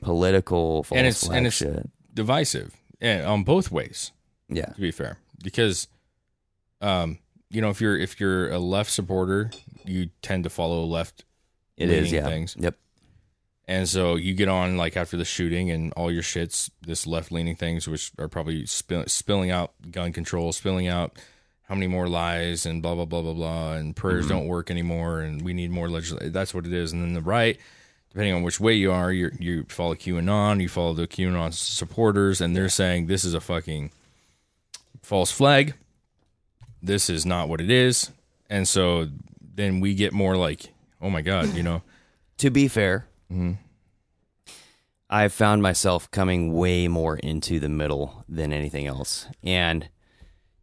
political false flag shit. It's divisive on both ways. Yeah, to be fair, because if you're a left supporter, you tend to follow left. It is things. Yep. And so you get on, like, after the shooting and all your shit's this left-leaning things, which are probably spilling out gun control, spilling out how many more lies and blah, blah, blah, blah, blah, and prayers don't work anymore, and we need more legislation. That's what it is. And then the right, depending on which way you are, you follow QAnon, you follow the QAnon supporters, and they're saying this is a fucking false flag. This is not what it is. And so then we get more like, oh, my God, To be fair... I've found myself coming way more into the middle than anything else. And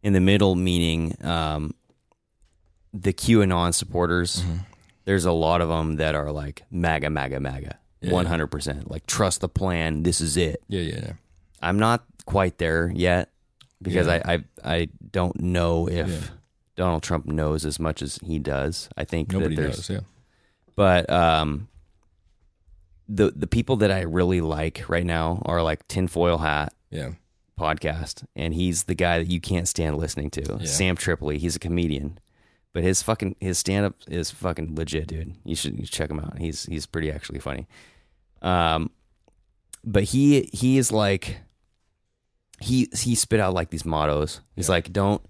in the middle, meaning the QAnon supporters, there's a lot of them that are like MAGA, MAGA, MAGA, 100%. Like, trust the plan. This is it. Yeah. I'm not quite there yet because I don't know if Donald Trump knows as much as he does. I think nobody knows, yeah. But the people that I really like right now are like Tinfoil Hat podcast, and he's the guy that you can't stand listening to. Yeah. Sam Tripoli, he's a comedian, but his stand up is fucking legit, dude. You should check him out. He's pretty actually funny. But he is like he spit out like these mottos. He's like don't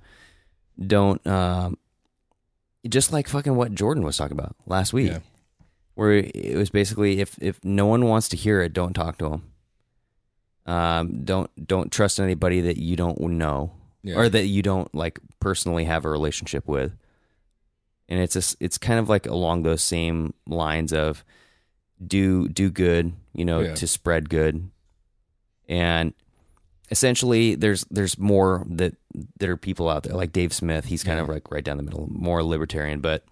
just like fucking what Jordan was talking about last week, where it was basically if no one wants to hear it, don't talk to them. Don't trust anybody that you don't know or that you don't like personally have a relationship with. And it's kind of like along those same lines of do good, to spread good. And essentially there's more that there are people out there like Dave Smith. He's kind of like right down the middle, more libertarian, but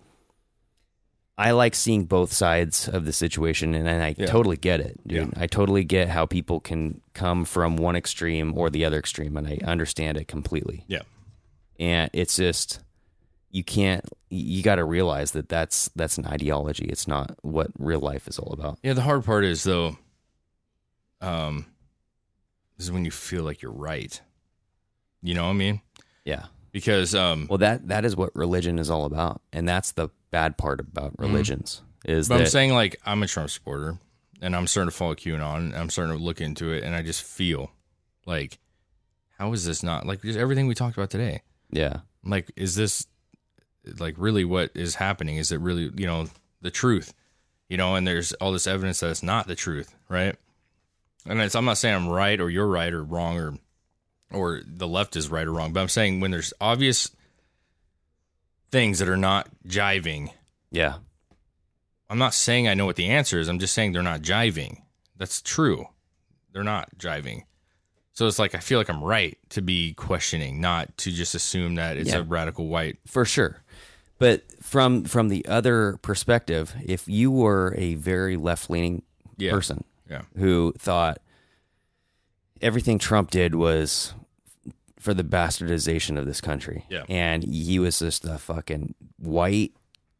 I like seeing both sides of the situation, and I totally get it, dude. Yeah. I totally get how people can come from one extreme or the other extreme, and I understand it completely. Yeah. And it's just, you got to realize that that's an ideology. It's not what real life is all about. Yeah, the hard part is, though, this is when you feel like you're right. You know what I mean? Yeah. Because... well, that is what religion is all about, and that's the bad part about religions is I'm saying, like, I'm a Trump supporter and I'm starting to follow QAnon and I'm starting to look into it, and I just feel like, how is this not like just everything we talked about today? Yeah. Like, is this like really what is happening? Is it really, the truth, and there's all this evidence that it's not the truth. Right. And I'm not saying I'm right or you're right or wrong or the left is right or wrong, but I'm saying when there's obvious things that are not jiving. Yeah. I'm not saying I know what the answer is. I'm just saying they're not jiving. That's true. They're not jiving. So it's like, I feel like I'm right to be questioning, not to just assume that it's a radical white. For sure. But from the other perspective, if you were a very left-leaning person who thought everything Trump did was... for the bastardization of this country. Yeah. And he was just a fucking white,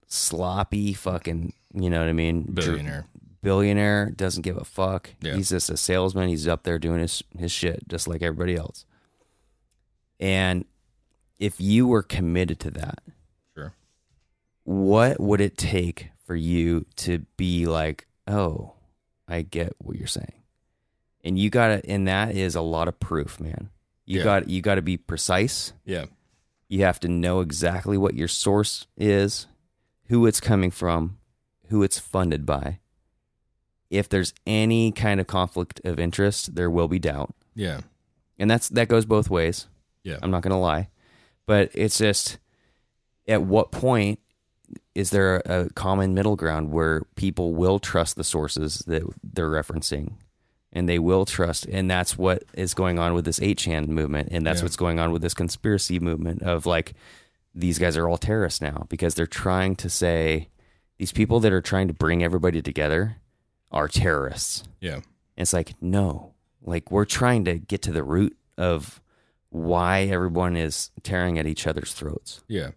sloppy fucking, you know what I mean? Billionaire, doesn't give a fuck. Yeah. He's just a salesman. He's up there doing his shit just like everybody else. And if you were committed to that, sure, what would it take for you to be like, oh, I get what you're saying? And you got to, and that is a lot of proof, man. You got to be precise. Yeah. You have to know exactly what your source is, who it's coming from, who it's funded by. If there's any kind of conflict of interest, there will be doubt. Yeah. And that goes both ways. Yeah. I'm not going to lie. But it's just, at what point is there a common middle ground where people will trust the sources that they're referencing? And they will trust, and that's what is going on with this 8chan movement, and that's what's going on with this conspiracy movement of, like, these guys are all terrorists now because they're trying to say these people that are trying to bring everybody together are terrorists. Yeah. And it's like, no. Like, we're trying to get to the root of why everyone is tearing at each other's throats. Yeah.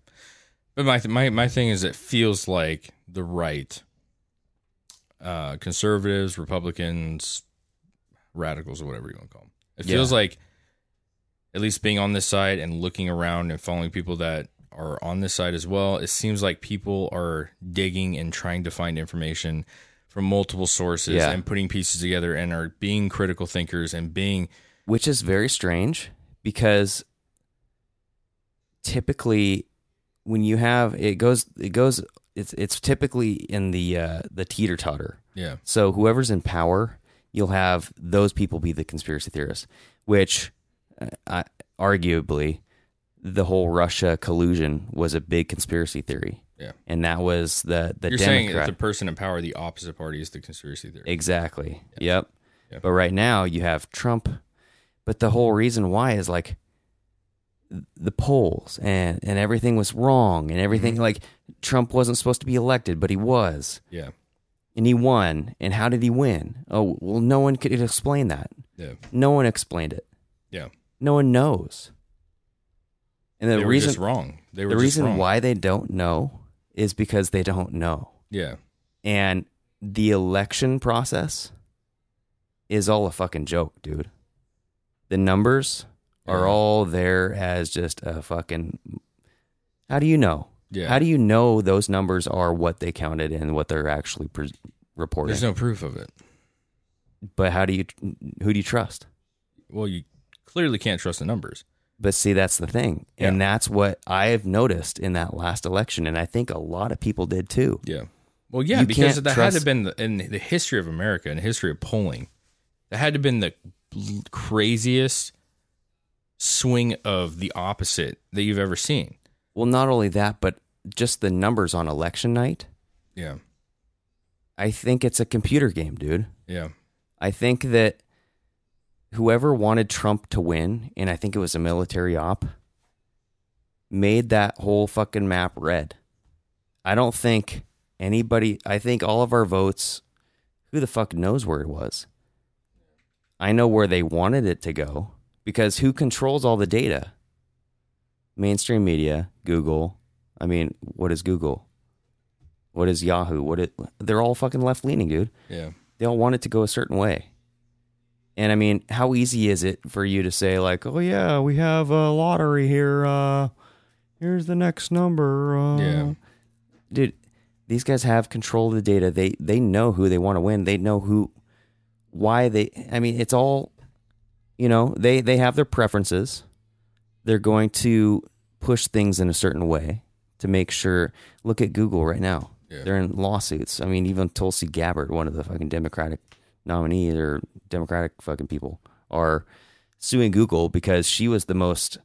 But my thing is, it feels like the right, conservatives, Republicans... radicals or whatever you want to call them. It feels like, at least being on this side and looking around and following people that are on this side as well, it seems like people are digging and trying to find information from multiple sources and putting pieces together and are being critical thinkers and being... Which is very strange because typically when you have... It goes. It's typically in the teeter-totter. Yeah. So whoever's in power... you'll have those people be the conspiracy theorists, which arguably the whole Russia collusion was a big conspiracy theory. Yeah. And that was the You're Democrat. Saying that the person in power, the opposite party, is the conspiracy theory. Exactly. Yeah. Yep. Yeah. But right now you have Trump. But the whole reason why is like the polls and everything was wrong and everything like Trump wasn't supposed to be elected, but he was. Yeah. And he won. And how did he win? Oh, well, no one could explain that. Yeah. No one explained it. Yeah. No one knows. And the reason wrong. They were the reason wrong. Why they don't know is because they don't know. Yeah. And the election process is all a fucking joke, dude. The numbers are all there as just a fucking... How do you know? Yeah. How do you know those numbers are what they counted and what they're actually reporting? There's no proof of it. But how do you? Who do you trust? Well, you clearly can't trust the numbers. But see, that's the thing. Yeah. And that's what I've noticed in that last election. And I think a lot of people did too. Yeah. Well, yeah, because that had to have been in the history of America and the history of polling. That had to have been the craziest swing of the opposite that you've ever seen. Well, not only that, but just the numbers on election night. Yeah. I think it's a computer game, dude. Yeah. I think that whoever wanted Trump to win, and I think it was a military op, made that whole fucking map red. I don't think anybody... I think all of our votes... Who the fuck knows where it was? I know where they wanted it to go, because who controls all the data? Mainstream media, Google. I mean, what is Google? What is Yahoo? They're all fucking left-leaning, dude. Yeah. They all want it to go a certain way. And I mean, how easy is it for you to say like, oh yeah, we have a lottery here. Here's the next number. Yeah. Dude, these guys have control of the data. They know who they want to win. They know it's all, you know, they have their preferences. They're going to push things in a certain way to make sure. Look at Google right now. Yeah. They're in lawsuits. I mean, even Tulsi Gabbard, one of the fucking Democratic nominees or Democratic fucking people, are suing Google because she was the most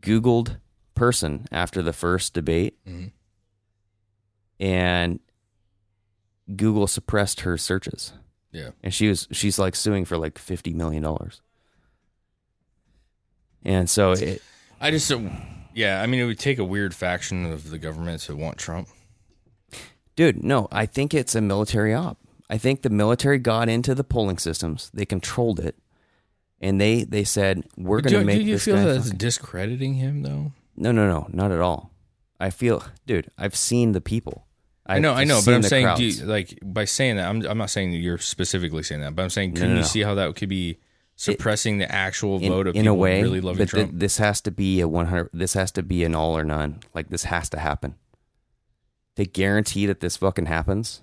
Googled person after the first debate. Mm-hmm. And Google suppressed her searches. Yeah. And she's like suing for like $50 million. And so I mean, it would take a weird faction of the government to want Trump. Dude, no, I think it's a military op. I think the military got into the polling systems. They controlled it. And they said, we're going to make this guy... Do you feel that's discrediting him, though? No, not at all. I feel... Dude, I've seen the people. I know, but I'm saying... by saying that, I'm not saying that you're specifically saying that, but I'm saying, can you see how that could be suppressing the actual vote of people in a way, really loving Trump? This has to be a 100... This has to be an all or none. Like, this has to happen. To guarantee that this fucking happens,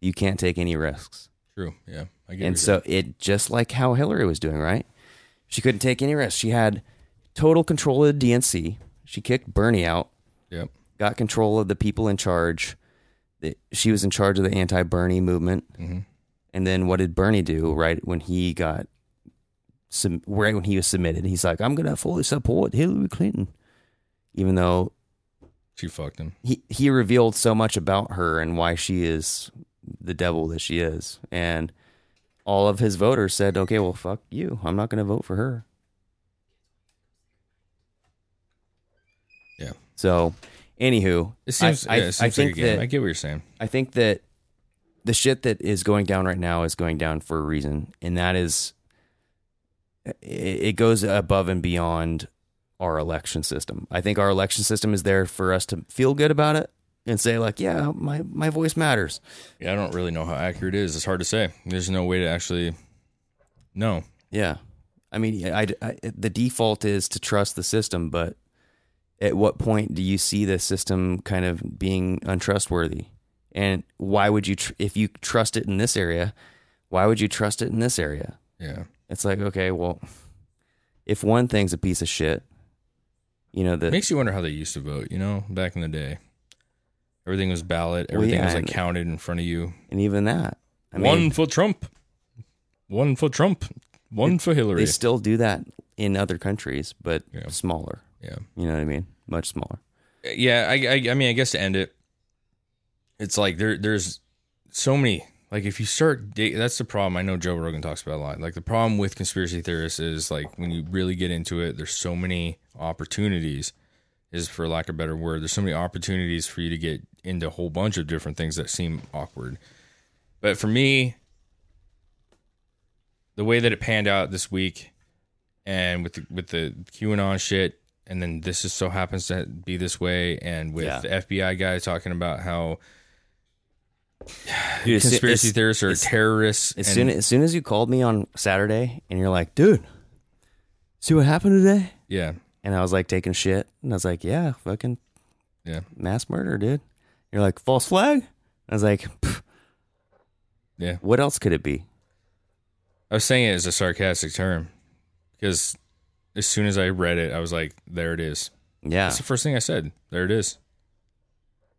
you can't take any risks. True, yeah. I get it. And so it just like how Hillary was doing, right? She couldn't take any risks. She had total control of the DNC. She kicked Bernie out. Yep. Got control of the people in charge. She was in charge of the anti-Bernie movement. Mm-hmm. And then what did Bernie do right when he got... Right when he was submitted? He's like, I'm going to fully support Hillary Clinton. Even though... She fucked him. He revealed so much about her and why she is the devil that she is. And all of his voters said, okay, well, fuck you. I'm not going to vote for her. Yeah. So, anywho, I think that... I get what you're saying. I think that the shit that is going down right now is going down for a reason. And that is... It goes above and beyond... our election system. I think our election system is there for us to feel good about it and say like, yeah, my voice matters. Yeah, I don't really know how accurate it is. It's hard to say. There's no way to actually know. Yeah. I mean, the default is to trust the system, but at what point do you see the system kind of being untrustworthy? And why would you, if you trust it in this area, why would you trust it in this area? Yeah. It's like, okay, well, if one thing's a piece of shit, you know, that makes you wonder how they used to vote, you know, back in the day. Everything was ballot. Everything was like counted in front of you. And even that. One for Trump. One for Trump. One for Hillary. They still do that in other countries, but smaller. Yeah. You know what I mean? Much smaller. Yeah. I mean, I guess to end it, it's like there's so many. Like if you start, that's the problem. I know Joe Rogan talks about a lot. Like the problem with conspiracy theorists is like when you really get into it, there's so many opportunities, is for lack of a better word. There's so many opportunities for you to get into a whole bunch of different things that seem awkward. But for me, the way that it panned out this week and with the QAnon shit, and then this just so happens to be this way. And with the FBI guy talking about how conspiracy theorists are terrorists. As soon as you called me on Saturday and you're like, dude, see what happened today? Yeah. And I was like taking shit. And I was like, yeah, fucking mass murder, dude. You're like, false flag? I was like, pff. Yeah. What else could it be? I was saying it as a sarcastic term because as soon as I read it, I was like, there it is. Yeah. That's the first thing I said. There it is.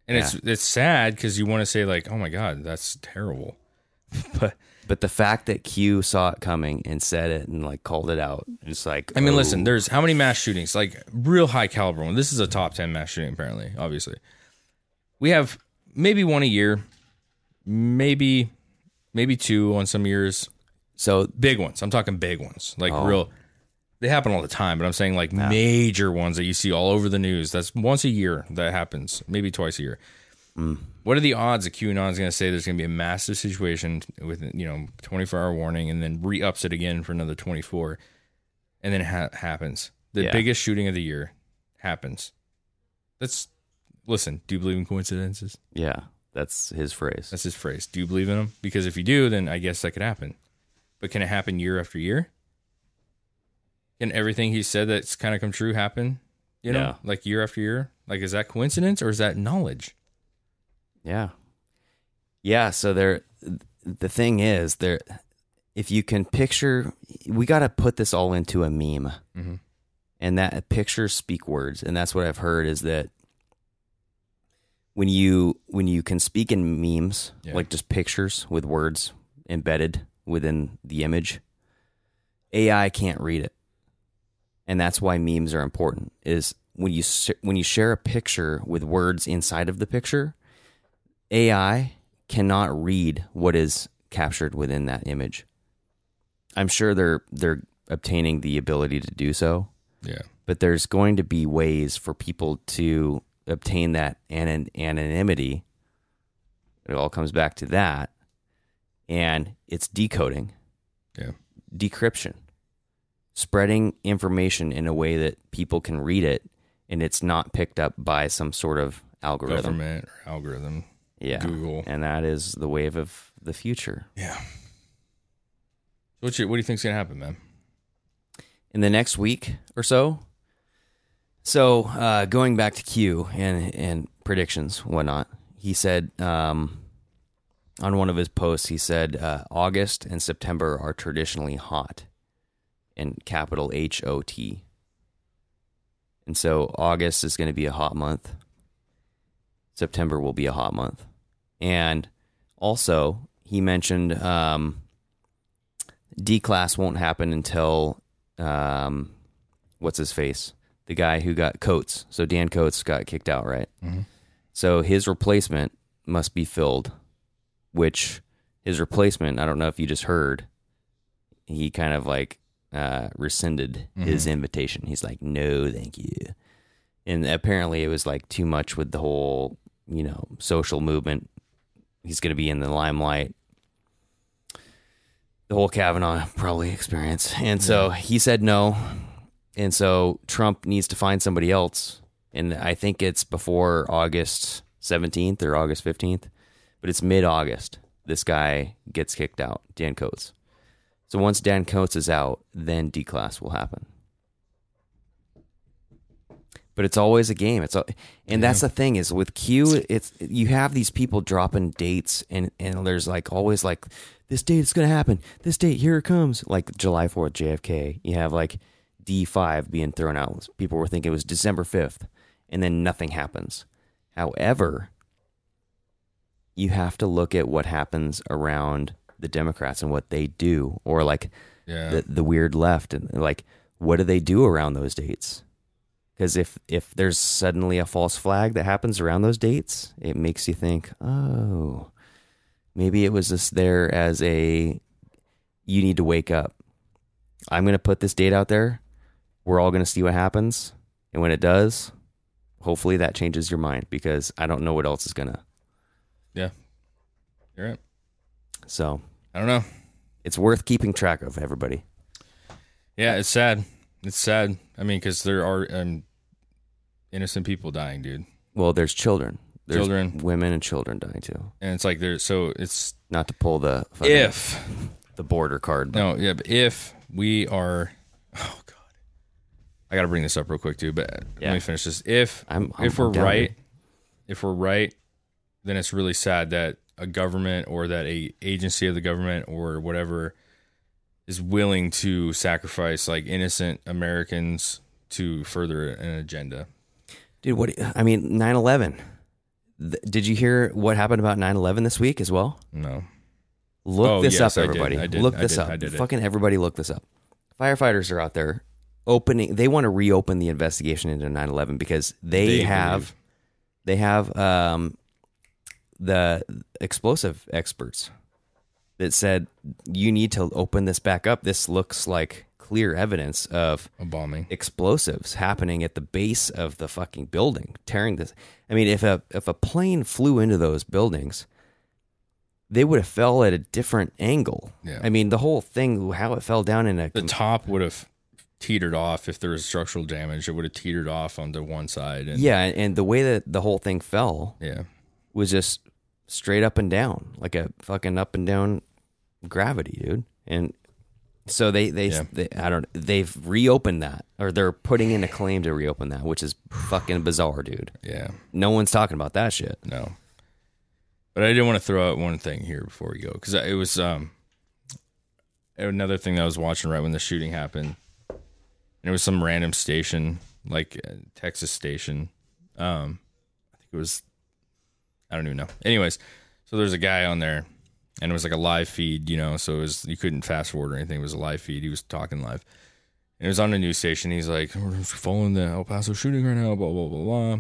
And it's sad because you want to say like, oh my God, that's terrible. But the fact that Q saw it coming and said it and like called it out, it's like, I mean, listen, there's how many mass shootings, like real high caliber one. This is a top 10 mass shooting, apparently, obviously. We have maybe one a year, maybe two on some years. So big ones. I'm talking big ones, like real. They happen all the time, but I'm saying like major ones that you see all over the news. That's once a year that happens, maybe twice a year. Mm. What are the odds that QAnon is going to say there's going to be a massive situation with, 24-hour warning and then re-ups it again for another 24, and then it happens. The biggest shooting of the year happens. Listen, do you believe in coincidences? Yeah, that's his phrase. That's his phrase. Do you believe in them? Because if you do, then I guess that could happen. But can it happen year after year? Can everything he said that's kind of come true happen? Like year after year? Like, is that coincidence or is that knowledge? Yeah. Yeah, so the thing is, if you can picture, we got to put this all into a meme. Mm-hmm. And that pictures speak words. And that's what I've heard is that when you can speak in memes, like just pictures with words embedded within the image, AI can't read it. And that's why memes are important, is when you share a picture with words inside of the picture, AI cannot read what is captured within that image. I'm sure they're obtaining the ability to do so. Yeah. But there's going to be ways for people to obtain that anonymity. It all comes back to that. And it's decoding. Yeah. Decryption. Spreading information in a way that people can read it and it's not picked up by some sort of algorithm. Government or algorithm. Yeah. Google. And that is the wave of the future. Yeah. What do you think's going to happen, man? In the next week or so? So going back to Q and predictions, whatnot, he said on one of his posts, he said August and September are traditionally hot. And capital H-O-T. And so August is going to be a hot month. September will be a hot month. And also, he mentioned D-class won't happen until, what's his face? The guy who got Coats. So Dan Coats got kicked out, right? Mm-hmm. So his replacement must be filled, which his replacement, I don't know if you just heard, he kind of like, rescinded his invitation. He's like, no, thank you. And apparently it was like too much with the whole, social movement. He's going to be in the limelight. The whole Kavanaugh probably experience. And so he said no. And so Trump needs to find somebody else. And I think it's before August 17th or August 15th, but it's mid-August. This guy gets kicked out, Dan Coats. So once Dan Coats is out, then D-class will happen. But it's always a game. That's the thing is with Q, it's you have these people dropping dates and there's like always like this date is going to happen. This date, here it comes. Like July 4th, JFK. You have like D5 being thrown out. People were thinking it was December 5th and then nothing happens. However, you have to look at what happens around the Democrats and what they do, or like the weird left, and like, what do they do around those dates? Because if there's suddenly a false flag that happens around those dates, it makes you think, oh, maybe it was just there as a, you need to wake up. I'm going to put this date out there. We're all going to see what happens. And when it does, hopefully that changes your mind, because I don't know what else is going to. Yeah. You're right. So I don't know. It's worth keeping track of, everybody. Yeah, it's sad. I mean, because there are innocent people dying, dude. Well, there's children. There's children. Women and children dying, too. And it's like there's... So it's... Not to pull the... If... The border card. But. No, yeah, but if we are... Oh, God. I got to bring this up real quick, too, but yeah. Let me finish this. If we're right, then it's really sad that a government or that a agency of the government or whatever is willing to sacrifice like innocent Americans to further an agenda. Dude, 9/11. Did you hear what happened about 9/11 this week as well? No. Look this up, everybody. I did. Look this up. Fucking everybody look this up. Firefighters are out there they want to reopen the investigation into 9/11 because they have the explosive experts that said you need to open this back up. This looks like clear evidence of a bombing, explosives happening at the base of the fucking building, tearing this. I mean, if a plane flew into those buildings, they would have fell at a different angle. Yeah. I mean, the whole thing, how it fell down the top would have teetered off. If there was structural damage, it would have teetered off onto one side. And yeah, and the way that the whole thing fell, was just straight up and down, like a fucking up and down gravity, dude. And so they've reopened that, or they're putting in a claim to reopen that, which is fucking bizarre, dude. Yeah, no one's talking about that shit. No, but I did want to throw out one thing here before we go, because it was another thing that I was watching right when the shooting happened. And it was some random station, like a Texas station. I think it was, I don't even know. Anyways, so there's a guy on there, and it was like a live feed, you know, so it was, you couldn't fast forward or anything. It was a live feed. He was talking live. And it was on a news station. He's like, we're following the El Paso shooting right now, blah, blah, blah,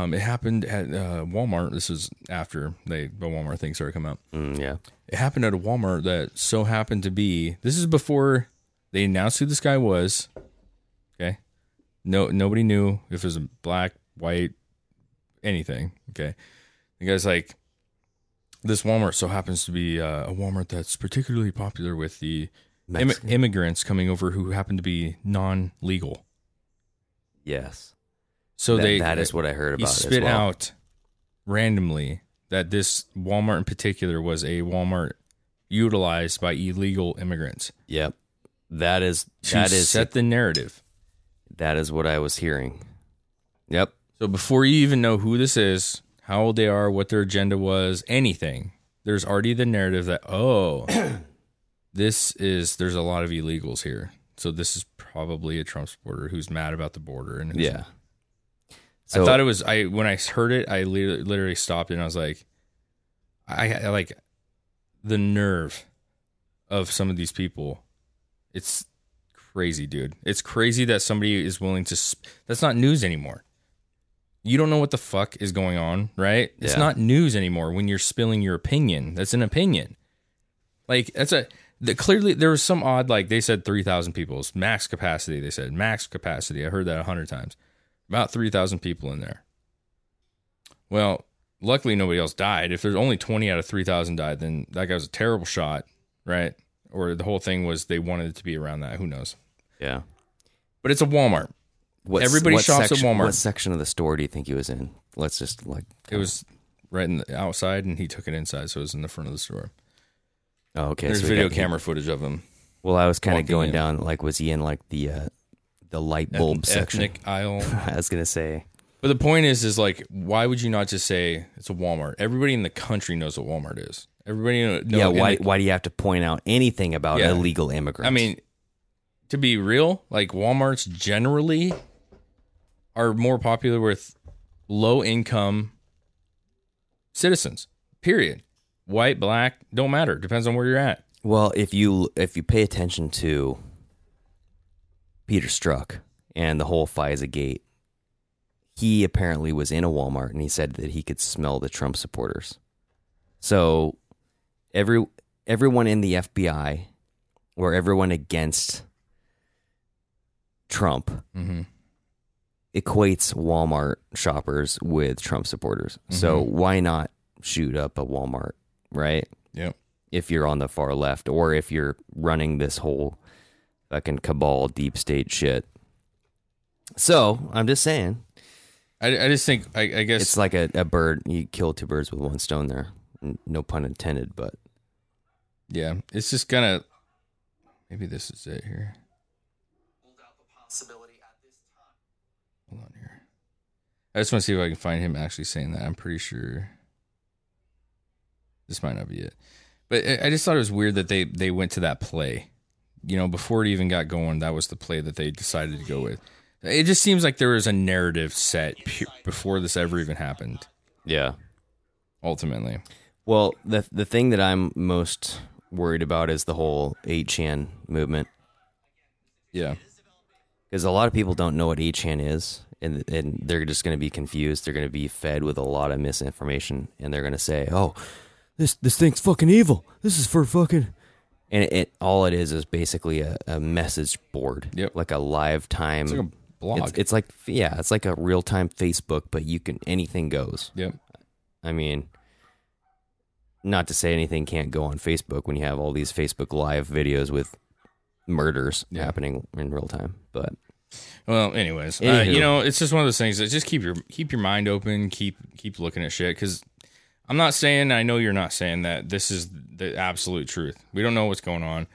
blah. It happened at Walmart. This is after the Walmart thing started coming out. Yeah. It happened at a Walmart that so happened to be, this is before they announced who this guy was. Okay. No, nobody knew if it was a black, white, anything. Okay. The guy's like, this Walmart so happens to be a Walmart that's particularly popular with the immigrants coming over who happen to be non-legal. Yes. So that is what I heard about. He spit out randomly that this Walmart in particular was a Walmart utilized by illegal immigrants. Yep. That is set the narrative. That is what I was hearing. Yep. So before you even know who this is, how old they are, what their agenda was, anything, there's already the narrative that, there's a lot of illegals here. So this is probably a Trump supporter who's mad about the border. And yeah. So, I thought it was, when I heard it, I literally stopped and I was like, I like the nerve of some of these people. It's crazy, dude. It's crazy that somebody is willing to... That's not news anymore. You don't know what the fuck is going on, right? It's not news anymore when you're spilling your opinion. That's an opinion. Like, that's clearly, there was some odd, like, they said 3,000 people. It's max capacity, they said. Max capacity. I heard that 100 times. About 3,000 people in there. Well, luckily nobody else died. If there's only 20 out of 3,000 died, then that guy was a terrible shot, right? Or the whole thing was they wanted it to be around that. Who knows? Yeah, but it's a Walmart. Everybody shops at Walmart. What section of the store do you think he was in? Let's just like it was right in the outside, and he took it inside, so it was in the front of the store. Oh, okay. There's video camera footage of him. Well, I was kind of going down. Like, was he in like the light bulb section? Ethnic aisle. I was gonna say. But the point is like, why would you not just say it's a Walmart? Everybody in the country knows what Walmart is. Everybody knows. Yeah. Why do you have to point out anything about illegal immigrants? I mean, to be real, like Walmarts generally are more popular with low income citizens. Period. White, black, don't matter. Depends on where you're at. Well, if you pay attention to Peter Strzok and the whole FISA gate. He apparently was in a Walmart and he said that he could smell the Trump supporters. So everyone in the FBI or everyone against Trump equates Walmart shoppers with Trump supporters. Mm-hmm. So why not shoot up a Walmart, right? Yep. If you're on the far left or if you're running this whole fucking cabal deep state shit. So I'm just saying... I just think, I guess... It's like a bird. You kill two birds with one stone there. No pun intended, but... Yeah, it's just gonna... Maybe this is it here. Hold out the possibility at this time. Hold on here. I just want to see if I can find him actually saying that. I'm pretty sure... This might not be it. But I just thought it was weird that they went to that play. You know, before it even got going, that was the play that they decided to go with. It just seems like there was a narrative set before this ever even happened. Yeah. Ultimately. Well, the thing that I'm most worried about is the whole 8chan movement. Yeah. Because a lot of people don't know what 8chan is, and they're just going to be confused. They're going to be fed with a lot of misinformation, and they're going to say, oh, this thing's fucking evil. This is for fucking... And it is basically a message board, yep. Like a live time. It's like a blog. It's like a real time Facebook, but anything goes. Yep. I mean, not to say anything can't go on Facebook when you have all these Facebook live videos with murders happening in real time. But well, anyways, you know, it's just one of those things that just keep your mind open, keep looking at shit because. I'm not saying, I know you're not saying that this is the absolute truth. We don't know what's going on.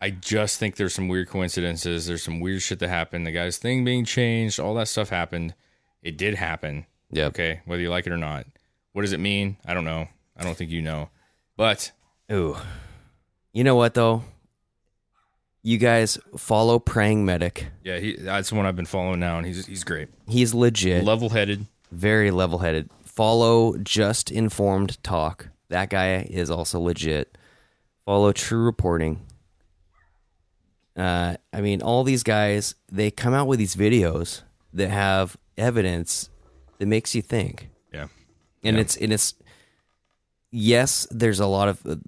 I just think there's some weird coincidences. There's some weird shit that happened. The guy's thing being changed, all that stuff happened. It did happen. Yeah. Okay. Whether you like it or not. What does it mean? I don't know. I don't think you know. But. Ooh. You know what, though? You guys follow Praying Medic. Yeah. That's the one I've been following now, and he's great. He's legit. Level-headed. Very level-headed. Follow Just Informed Talk. That guy is also legit. Follow True Reporting. I mean, all these guys, they come out with these videos that have evidence that makes you think. Yeah. And it's yes, there's a lot of,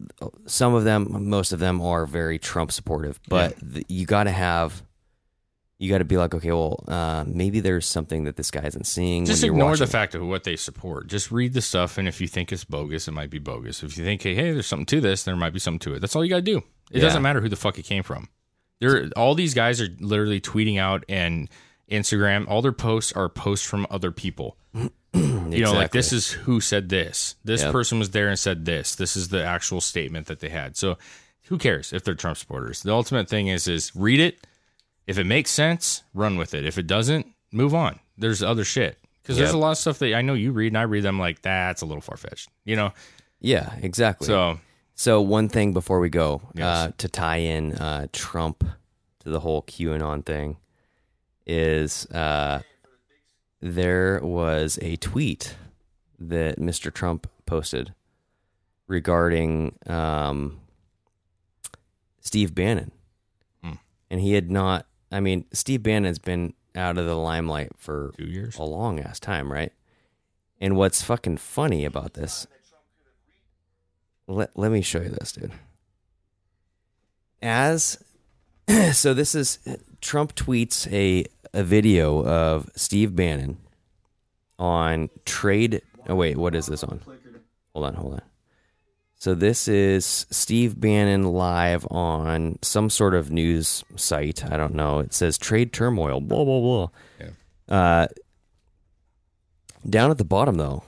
some of them, most of them are very Trump supportive, but you got to be like, okay, well, maybe there's something that this guy isn't seeing. Just ignore watching. The fact of what they support. Just read the stuff, and if you think it's bogus, it might be bogus. If you think, hey, there's something to this, there might be something to it. That's all you got to do. It doesn't matter who the fuck it came from. All these guys are literally tweeting out and Instagram. All their posts are posts from other people. Exactly. You know, like, this is who said this. This person was there and said this. This is the actual statement that they had. So who cares if they're Trump supporters? The ultimate thing is read it. If it makes sense, run with it. If it doesn't, move on. There's other shit. Because there's a lot of stuff that I know you read, and I read them like, that's a little far-fetched, you know? Yeah, exactly. So one thing before we go, to tie in Trump to the whole QAnon thing, is there was a tweet that Mr. Trump posted regarding Steve Bannon. And he had not, I mean, Steve Bannon's been out of the limelight for 2 years, a long ass time, right? And what's fucking funny about this, let me show you this, dude. So this is, Trump tweets a video of Steve Bannon on trade, what is this on? Hold on. So this is Steve Bannon live on some sort of news site. I don't know. It says trade turmoil, blah, blah, blah. Yeah. Down at the bottom, though.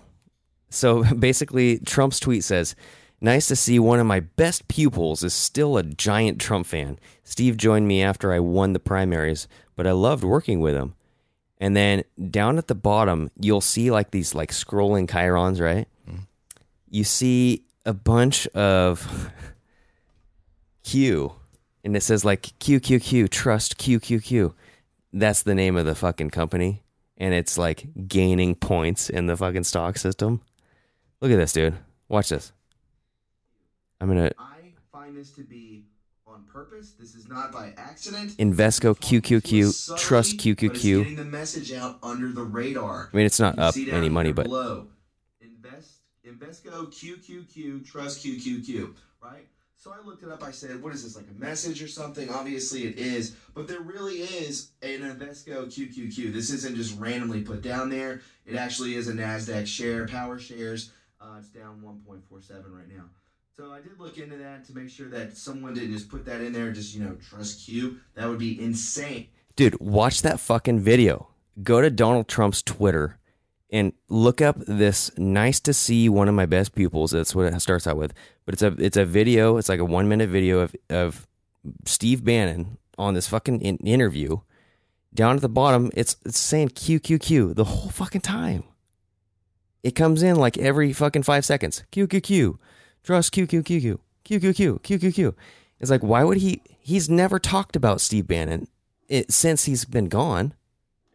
So basically, Trump's tweet says, "Nice to see one of my best pupils is still a giant Trump fan. Steve joined me after I won the primaries, but I loved working with him." And then down at the bottom, you'll see like these like scrolling chyrons, right? Mm-hmm. You see... a bunch of Q, and it says like QQQ, trust QQQ. That's the name of the fucking company, and it's like gaining points in the fucking stock system. Look at this, dude. Watch this. I find this to be on purpose. This is not by accident. Invesco QQQ, trust QQQ. It's getting the message out under the radar. I mean, it's not up any money, but below. Invesco QQQ, trust QQQ, right? So I looked it up. I said, what is this, like a message or something? Obviously it is, but there really is an Invesco QQQ. This isn't just randomly put down there. It actually is a NASDAQ share, power shares. It's down 1.47 right now. So I did look into that to make sure that someone didn't just put that in there, just, you know, trust Q. That would be insane. Dude, watch that fucking video. Go to Donald Trump's Twitter and look up this nice to see one of my best pupils. That's what it starts out with. But it's a video. It's like a 1 minute video of Steve Bannon on this fucking interview. Down at the bottom, it's saying QQQ the whole fucking time. It comes in like every fucking 5 seconds. QQQ. Trust QQQ. QQQ. QQQ. It's like, why would he? He's never talked about Steve Bannon since he's been gone.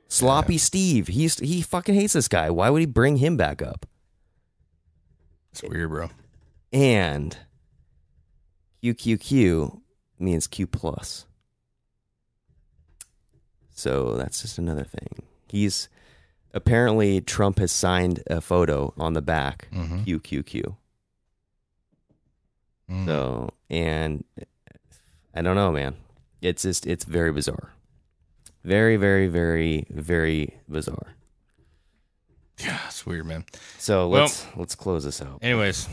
Sloppy Steve. He fucking hates this guy. Why would he bring him back up? It's weird, bro. And QQQ means Q+. So that's just another thing. He's apparently Trump has signed a photo on the back, QQQ. Mm. So, and I don't know, man. It's just, it's very bizarre. Very, very, very, very bizarre. Yeah, it's weird, man. So let's close this out. Anyways,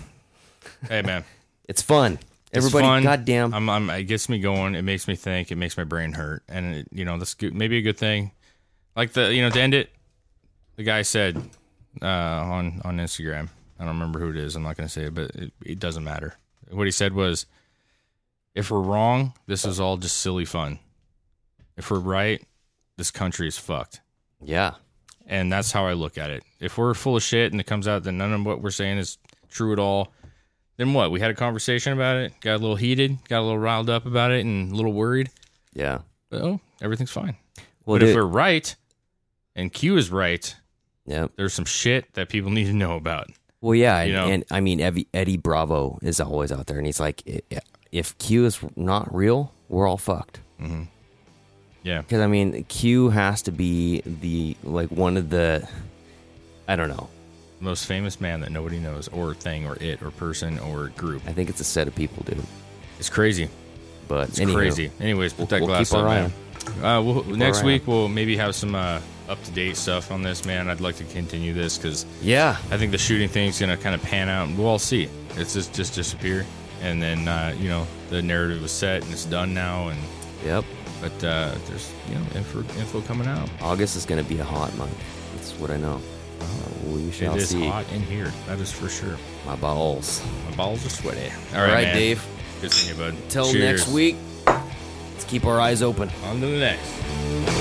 hey, man. It's fun. Everybody, it's fun. Goddamn. It gets me going. It makes me think. It makes my brain hurt. And, it, you know, that's maybe a good thing. Like, to end it, the guy said on Instagram, I don't remember who it is. I'm not going to say it, but it doesn't matter. What he said was, if we're wrong, this is all just silly fun. If we're right, this country is fucked. Yeah. And that's how I look at it. If we're full of shit and it comes out that none of what we're saying is true at all, then what? We had a conversation about it, got a little heated, got a little riled up about it, and a little worried. Yeah. Well, everything's fine. Well, but if we're right, and Q is right, yep, there's some shit that people need to know about. Well, yeah, and I mean, Eddie Bravo is always out there, and he's like, if Q is not real, we're all fucked. Mm-hmm. Yeah. Because, I mean, Q has to be one of the, I don't know, most famous man that nobody knows, or thing, or it, or person, or group. I think it's a set of people, dude. It's crazy, but it's crazy. Anyways, put that glass up, man. Next week we'll maybe have some up-to-date stuff on this, man. I'd like to continue this because I think the shooting thing's gonna kind of pan out, and we'll all see it. It's just disappear, and then the narrative was set and it's done now, and yep. But there's info coming out. August is gonna be a hot month. That's what I know. We shall see. It is hot in here. That is for sure. My balls are sweaty. All right, man. Dave. Good seeing you, bud. Until next week, let's keep our eyes open. On to the next.